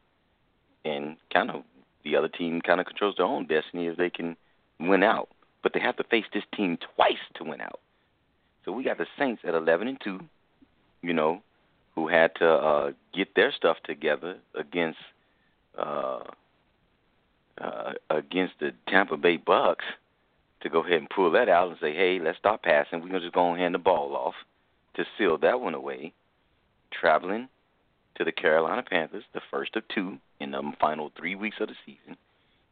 And kind of the other team kind of controls their own destiny if they can win out. But they have to face this team twice to win out. So we got the Saints at eleven and two. You know, who had to uh, get their stuff together against uh, uh, against the Tampa Bay Bucks to go ahead and pull that out and say, hey, let's stop passing. We're going to just go and hand the ball off to seal that one away. Traveling to the Carolina Panthers, the first of two in the final three weeks of the season.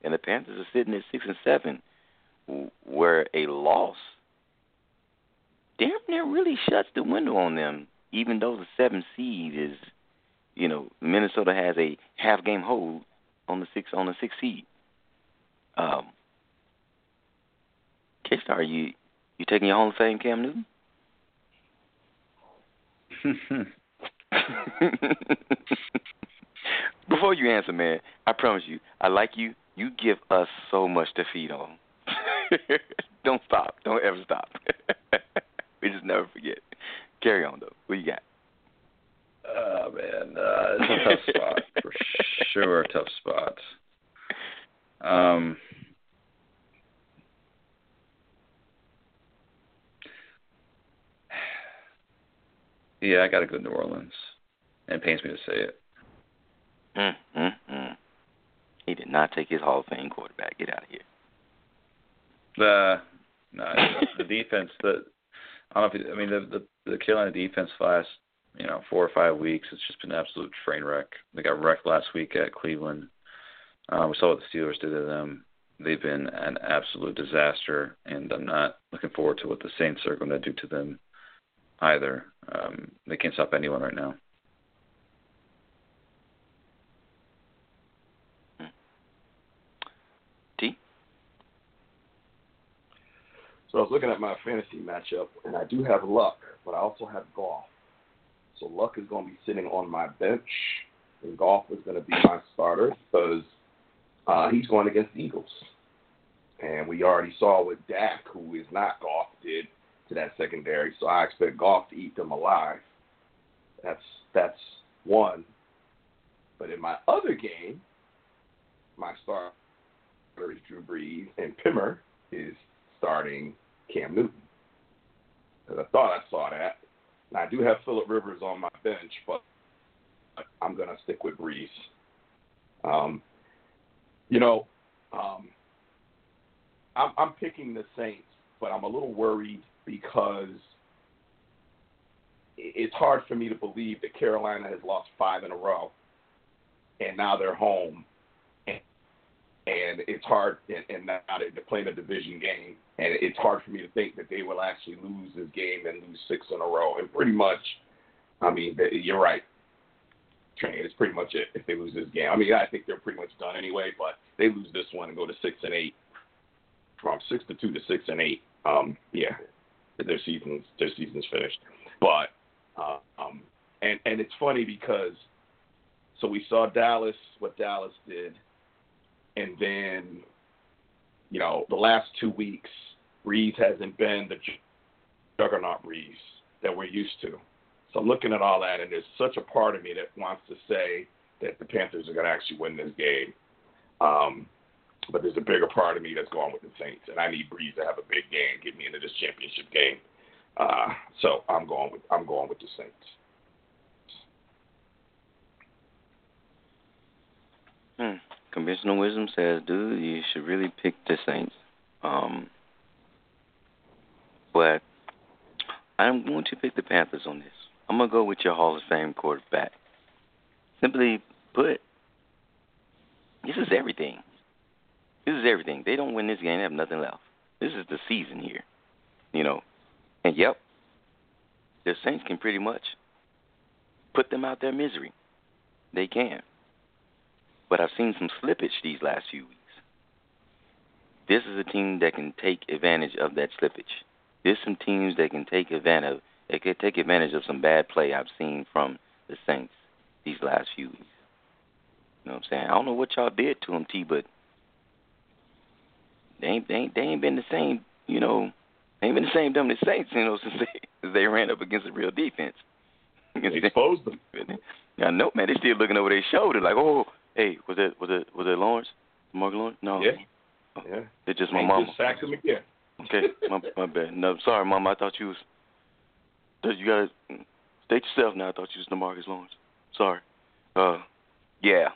And the Panthers are sitting at six and seven, where a loss damn near really shuts the window on them. Even though the seven seed is, you know, Minnesota has a half game hold on the six on the six seed. Um, K-Star, you you taking your Hall of Fame, Cam Newton? Before you answer, man, I promise you, I like you. You give us so much to feed on. Don't stop. Don't ever stop. We just never forget. Carry on, though. What you got? Oh, man. Uh, it's a tough spot. For sure, tough spot. Um, yeah, I got to go to New Orleans. And it pains me to say it. Mm, mm, mm. He did not take his Hall of Fame quarterback. Get out of here. The no, the defense. The I don't know if you, I mean the, the the Carolina defense last you know four or five weeks. It's just been an absolute train wreck. They got wrecked last week at Cleveland. Uh, we saw what the Steelers did to them. They've been an absolute disaster, and I'm not looking forward to what the Saints are going to do to them either. Um, they can't stop anyone right now. So I was looking at my fantasy matchup, and I do have Luck, but I also have Goff. So Luck is going to be sitting on my bench, and Goff is going to be my starter because uh, he's going against the Eagles. And we already saw what Dak, who is not Goff, did to that secondary. So I expect Goff to eat them alive. That's that's one. But in my other game, my starter is Drew Brees, and Pimmer is starting Cam Newton. Because I thought I saw that. And I do have Phillip Rivers on my bench, but I'm going to stick with Brees. Um, you know, um, I'm, I'm picking the Saints, but I'm a little worried because it's hard for me to believe that Carolina has lost five in a row, and now they're home. And it's hard, and, and now they're playing a division game, and it's hard for me to think that they will actually lose this game and lose six in a row. And pretty much, I mean, you're right, Train. It's pretty much it if they lose this game. I mean, I think they're pretty much done anyway, but they lose this one and go to six and eight, from six to two to six and eight. Um, yeah, their season's their season's finished. But uh, um, and and it's funny because so we saw Dallas, what Dallas did. And then, you know, the last two weeks, Brees hasn't been the juggernaut Brees that we're used to. So I'm looking at all that, and there's such a part of me that wants to say that the Panthers are going to actually win this game. Um, but there's a bigger part of me that's going with the Saints, and I need Brees to have a big game, get me into this championship game. Uh, so I'm going with I'm going with the Saints. Hmm. Conventional wisdom says, dude, you should really pick the Saints. Um, but I'm going to pick the Panthers on this. I'm going to go with your Hall of Fame quarterback. Simply put, this is everything. This is everything. They don't win this game, they have nothing left. This is the season here, you know. And, yep, the Saints can pretty much put them out their misery. They can. But I've seen some slippage these last few weeks. This is a team that can take advantage of that slippage. There's some teams that can take advantage of, that can take advantage of some bad play I've seen from the Saints these last few weeks. You know what I'm saying? I don't know what y'all did to them, T, but they ain't they ain't, they ain't been the same. You know, they ain't been the same dumb as Saints. You know, since they, since they ran up against a real defense. They exposed them. I know, man. They still looking over their shoulder like, oh. Hey, was it was it was it Lawrence? Mark Lawrence? No. Yeah. Oh, yeah. It's just my mama. Just sacked him again. Okay, my, my bad. No, sorry, mama. I thought you was. You gotta state yourself now. I thought you was Demarcus Lawrence. Sorry. Uh, yeah.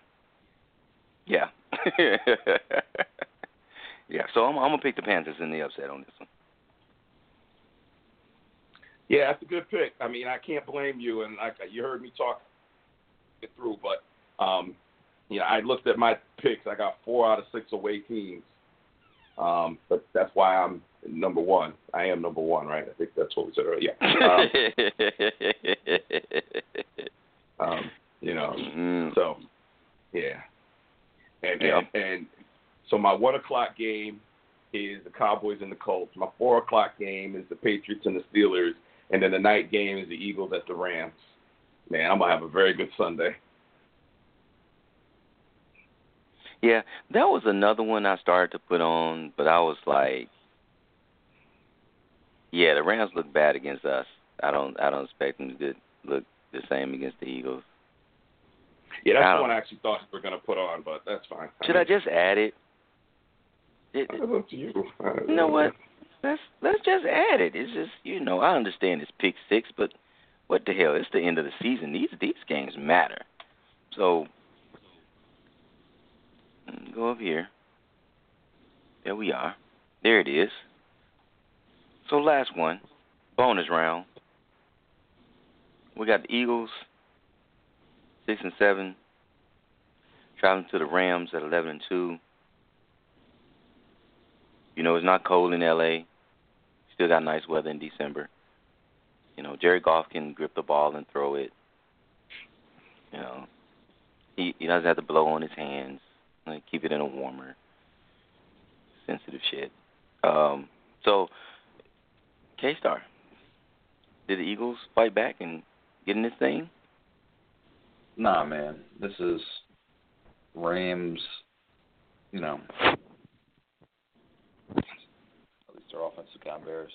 Yeah. yeah. So I'm I'm gonna pick the Panthers in the upset on this one. Yeah, that's a good pick. I mean, I can't blame you, and I, you heard me talk it through, but um. You know, I looked at my picks. I got four out of six away teams. Um, but that's why I'm number one. I am number one, right? I think that's what we said earlier. Yeah. Um, um, you know, mm. so, yeah. And, yeah. and and so my one o'clock game is the Cowboys and the Colts. My four o'clock game is the Patriots and the Steelers. And then the night game is the Eagles at the Rams. Man, I'm going to have a very good Sunday. Yeah, that was another one I started to put on, but I was like, yeah, the Rams look bad against us. I don't I don't expect them to look the same against the Eagles. Yeah, that's the one I actually thought we were going to put on, but that's fine. Should I, mean, I just add it? it I love you. I love you know what? Let's, let's just add it. It's just, you know, I understand it's pick six, but what the hell? It's the end of the season. These these games matter. So go up here. There we are. There it is. So last one, bonus round. We got the Eagles, six and seven, traveling to the Rams at eleven and two. You know, it's not cold in L A. Still got nice weather in December. You know, Jared Goff can grip the ball and throw it. You know, he, he doesn't have to blow on his hands. Like, keep it in a warmer. Sensitive shit. Um, so, K-Star, did the Eagles fight back and get in this thing? Nah, man. This is Rams, you know. At least our offense got embarrassed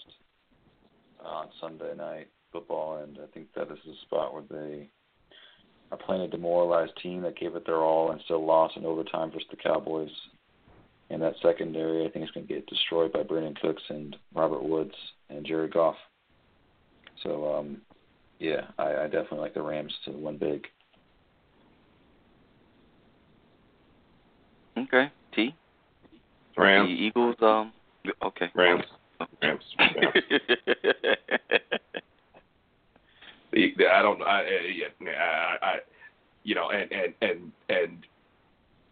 on Sunday night football, and I think that this is a spot where they are playing a demoralized team that gave it their all and still lost in overtime versus the Cowboys. And that secondary, I think, is going to get destroyed by Brandon Cooks and Robert Woods and Jared Goff. So, um, yeah, I, I definitely like the Rams to win big. Okay, T. Rams. The Eagles. Um. Okay. Rams. Rams. Rams. the, the, I don't. I, yeah. I, I. You know, and and and and.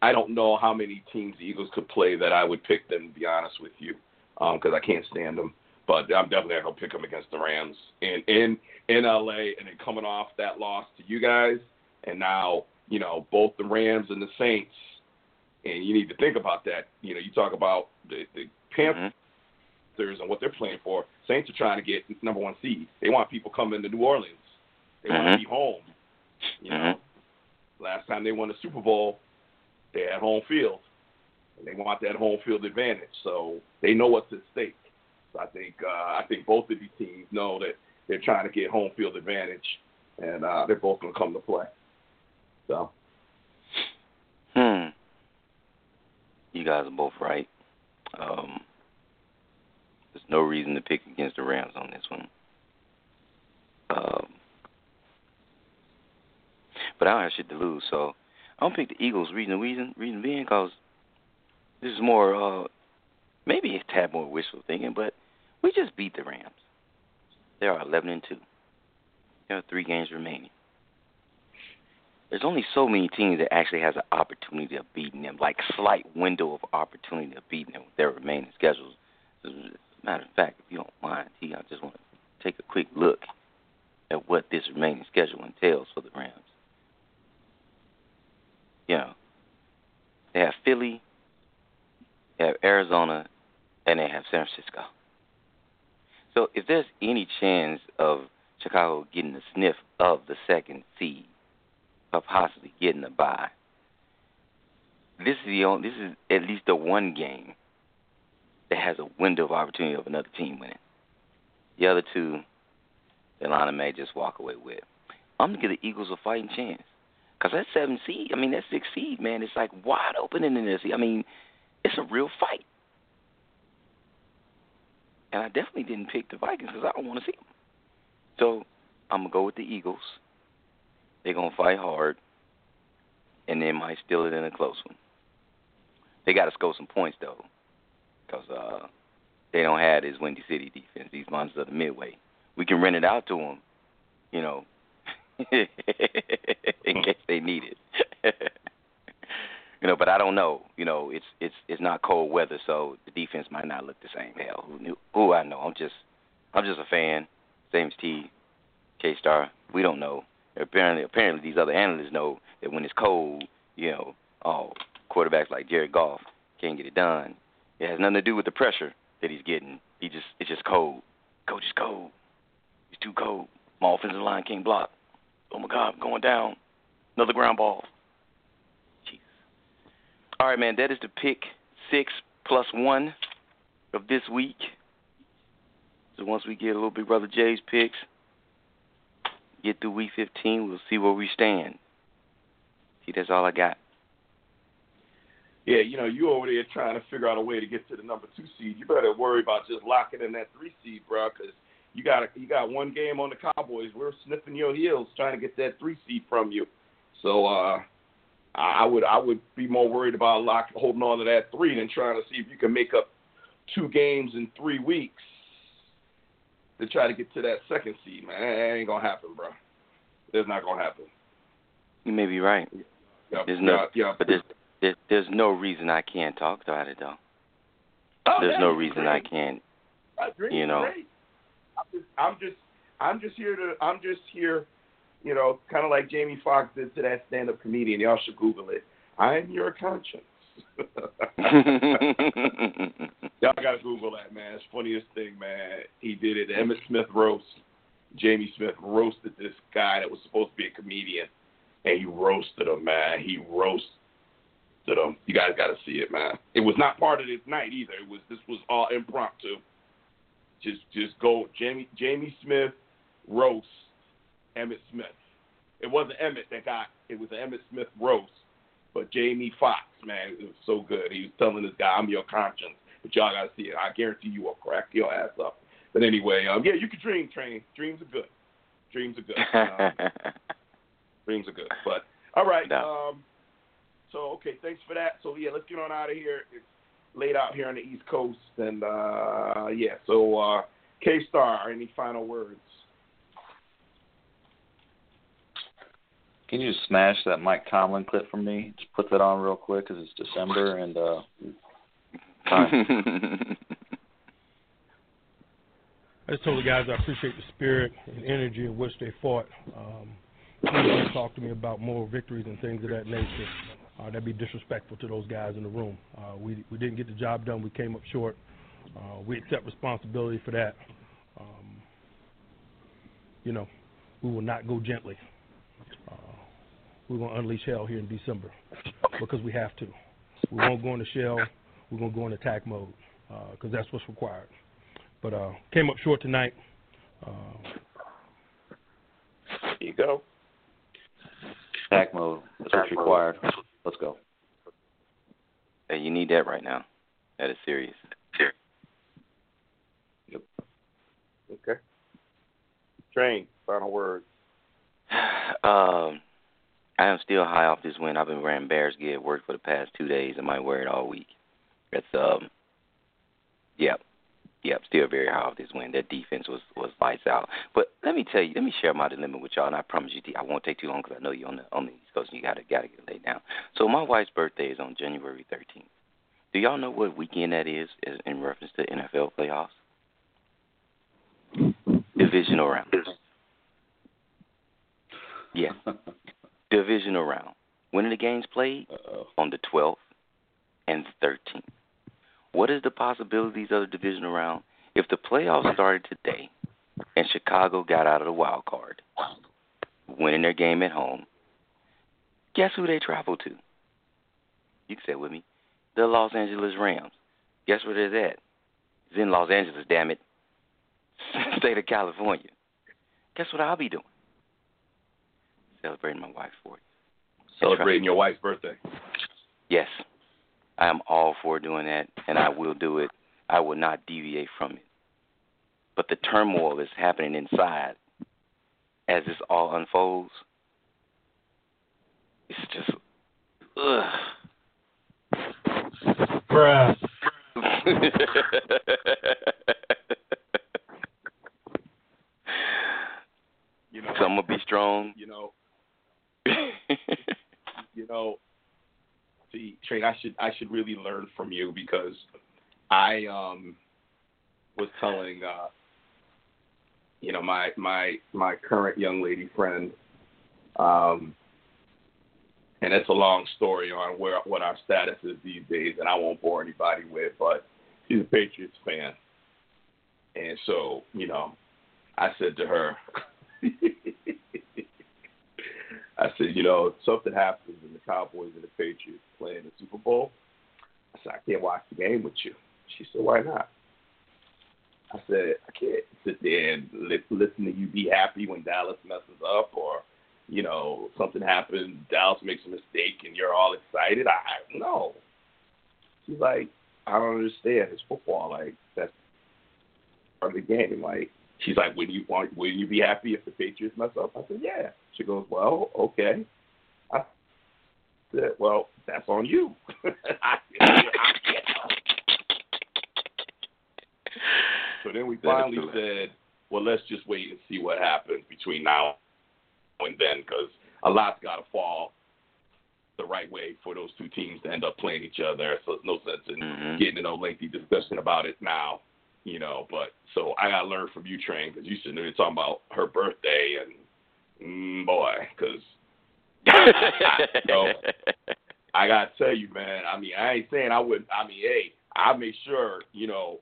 I don't know how many teams the Eagles could play that I would pick them, to be honest with you, because um, I can't stand them. But I'm definitely not going to pick them against the Rams in, in, in L A and then coming off that loss to you guys. And now, you know, both the Rams and the Saints, and you need to think about that. You know, you talk about the, the Panthers mm-hmm. and what they're playing for. Saints are trying to get number one seed. They want people coming to New Orleans. They mm-hmm. want to be home. You mm-hmm. know, last time they won the Super Bowl, they're at home field, and they want that home field advantage. So they know what's at stake. So I think uh, I think both of these teams know that they're trying to get home field advantage, and uh, they're both going to come to play. So, hmm, you guys are both right. Um, there's no reason to pick against the Rams on this one. Um, but I don't have shit to lose, so. I don't pick the Eagles reason the reason, reason being because this is more, uh, maybe a tad more wishful thinking, but we just beat the Rams. They are eleven and two. There are three games remaining. There's only so many teams that actually has an opportunity of beating them, like slight window of opportunity of beating them with their remaining schedules. As a matter of fact, if you don't mind, T, I just want to take a quick look at what this remaining schedule entails for the Rams. You know, they have Philly, they have Arizona, and they have San Francisco. So if there's any chance of Chicago getting a sniff of the second seed, of possibly getting a bye, this is the only, this is at least the one game that has a window of opportunity of another team winning. The other two, Atlanta may just walk away with. I'm going to give the Eagles a fighting chance. Because that seven seed, I mean, that six seed, man, it's like wide open in this. I mean, it's a real fight. And I definitely didn't pick the Vikings because I don't want to see them. So I'm going to go with the Eagles. They're going to fight hard. And they might steal it in a close one. They got to score some points, though, because uh, they don't have this Windy City defense, these monsters of the Midway. We can rent it out to them, you know. In case they need it. You know, but I don't know. You know, it's it's it's not cold weather, so the defense might not look the same. Hell, who knew? Who I know. I'm just I'm just a fan. Same as T, K-Star. We don't know. Apparently, apparently these other analysts know that when it's cold, you know, oh, quarterbacks like Jared Goff can't get it done. It has nothing to do with the pressure that he's getting. He just it's just cold. Coach is cold. It's too cold. My offensive line can't block. Oh, my God, I'm going down. Another ground ball. Jeez. All right, man, that is the pick six plus one of this week. So once we get a little Big Brother Jay's picks, get through week fifteen, we'll see where we stand. See, that's all I got. Yeah, you know, you over there trying to figure out a way to get to the number two seed. You better worry about just locking in that three seed, bro, because You got you got one game on the Cowboys. We're sniffing your heels trying to get that three seed from you. So uh, I would I would be more worried about Luck holding on to that three than trying to see if you can make up two games in three weeks to try to get to that second seed. Man, that ain't gonna happen, bro. It's not gonna happen. You may be right. Yeah, there's no, yeah, but there's, there's there's no reason I can't talk about it though. Oh, there's no reason great. I can't. You know, I'm just, I'm just, I'm just here to, I'm just here, you know, kind of like Jamie Foxx did to that stand-up comedian. Y'all should Google it. I'm your conscience. Y'all gotta Google that, man. It's the funniest thing, man. He did it. Emmett Smith roast. Jamie Smith roasted this guy that was supposed to be a comedian. And he roasted him, man. He roasted him. You guys got to see it, man. It was not part of this night either. It was this was all impromptu. Just just go Jamie Jamie Smith roast Emmett Smith. It wasn't Emmett that got it was an Emmett Smith roast, but Jamie Foxx, man, it was so good. He was telling this guy, "I'm your conscience," but y'all got to see it. I guarantee you will crack your ass up. But anyway, um, yeah, you can dream, Train. Dreams are good. Dreams are good. Um, Dreams are good, but all right. No. Um, so okay, thanks for that. So yeah, let's get on out of here. It's late out here on the East Coast, and uh, yeah. So uh, K-Star, any final words? Can you just smash that Mike Tomlin clip for me? Just put that on real quick because it's December and. Uh, time. I just told the guys I appreciate the spirit and energy in which they fought. Um, Please talk to me about moral victories and things of that nature. Uh, that'd be disrespectful to those guys in the room. Uh, we we didn't get the job done. We came up short. Uh, we accept responsibility for that. Um, you know, we will not go gently. Uh, we're going to unleash hell here in December because we have to. We won't go into shell. We're going to go in attack mode because uh, that's what's required. But uh, came up short tonight. Uh, there you go. Attack mode. That's what's required. Let's go. Hey, you need that right now. That is serious. Serious. Yep. Okay. Train, final word. Um, I am still high off this win. I've been wearing Bears gear at work for the past two days. I might wear it all week. That's um. Yep. Yep. Still very high off this win. That defense was was lights out. But let me tell you, let me share my dilemma with y'all, and I promise you, I won't take too long because I know you're on the on the East Coast and you gotta gotta get laid down. So my wife's birthday is on January thirteenth. Do y'all know what weekend that is in reference to N F L playoffs? Divisional round. Yeah, divisional round. When are the games played? Uh-oh. On the twelfth and thirteenth. What is the possibilities of the divisional round? If the playoffs started today and Chicago got out of the wild card, winning their game at home, guess who they travel to? You can say it with me. The Los Angeles Rams. Guess where they're at? It's in Los Angeles, damn it. State of California. Guess what I'll be doing? Celebrating my wife's fortieth. Celebrating your wife's birthday. Yes. I am all for doing that, and I will do it. I will not deviate from it. But the turmoil that's happening inside as this all unfolds, it's just, ugh. Bruh. You know, so I'm going to be strong. You know, you know. See, Train, I should I should really learn from you because I um was telling uh, you know my my my current young lady friend, um, and it's a long story on where what our status is these days, and I won't bore anybody with, but she's a Patriots fan, and so you know I said to her, I said, you know, if something happens and the Cowboys and the Patriots playing the Super Bowl, I said, I can't watch the game with you. She said, why not? I said, I can't sit there and li- listen to you be happy when Dallas messes up or, you know, something happens, Dallas makes a mistake and you're all excited. I, I no. She's like, I don't understand. It's football. Like, that's part of the game. Like, She's like, would you want, would you be happy if the Patriots mess up? I said, yeah. She goes, well, okay. I said, well, that's on you. I, I, I, so then we finally said, well, let's just wait and see what happens between now and then, because a lot's got to fall the right way for those two teams to end up playing each other. So it's no sense in mm-hmm. getting into a lengthy discussion about it now. You know, but so I got to learn from you, Train, because you should know you're talking about her birthday and mm, boy, because I, you know, I got to tell you, man, I mean, I ain't saying I wouldn't. I mean, hey, I make sure, you know,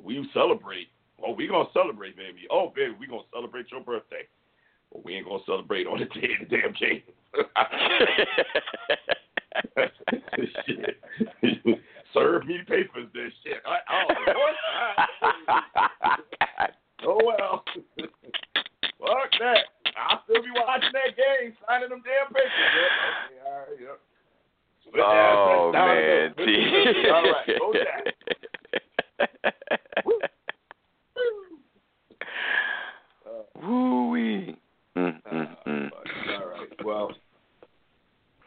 we celebrate. Oh, we going to celebrate, baby. Oh, baby, we going to celebrate your birthday. But we ain't going to celebrate on the day of the damn game. Shit. Serve me papers, this shit. I, oh, oh, well. Fuck that. I'll still be watching that game, signing them damn papers. Yep. Okay, all right, yep. Split oh, man. All right, go Jack. uh, Woo-wee. Mm, uh, mm, mm. All right, well,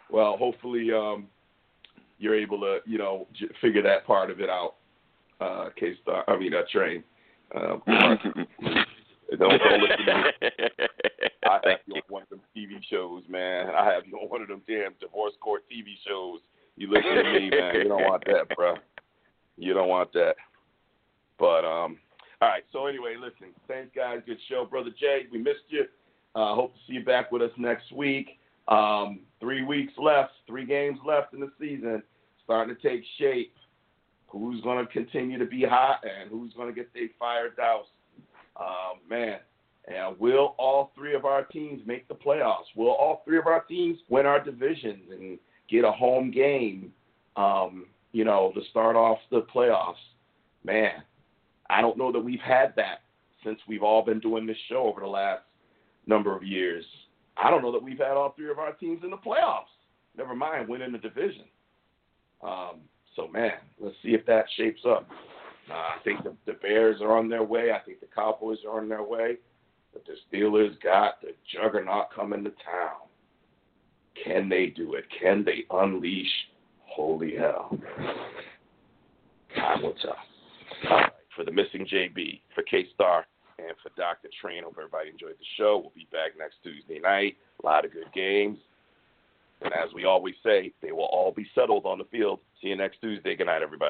well, hopefully, um, you're able to, you know, j- figure that part of it out, uh, K-Star. I mean, uh, Train. Um, don't, don't listen to me. I have you on one of them T V shows, man. I have you on one of them damn divorce court T V shows. You listen to me, man. You don't want that, bro. You don't want that. But, um, all right. So, anyway, listen. Thanks, guys. Good show. Brother Jay, we missed you. Uh, hope to see you back with us next week. Um, three weeks left, three games left in the season, starting to take shape. Who's going to continue to be hot and who's going to get they fired out? Um, man, and will all three of our teams make the playoffs? Will all three of our teams win our divisions and get a home game, um, you know, to start off the playoffs? Man, I don't know that we've had that since we've all been doing this show over the last number of years. I don't know that we've had all three of our teams in the playoffs, never mind winning the division. Um, so, man, let's see if that shapes up. Uh, I think the, the Bears are on their way. I think the Cowboys are on their way. But the Steelers got the juggernaut coming to town. Can they do it? Can they unleash holy hell? Time will tell. All right. For the missing J B, for K-Star, and for Doctor Train, hope everybody enjoyed the show. We'll be back next Tuesday night. A lot of good games. And as we always say, they will all be settled on the field. See you next Tuesday. Good night, everybody.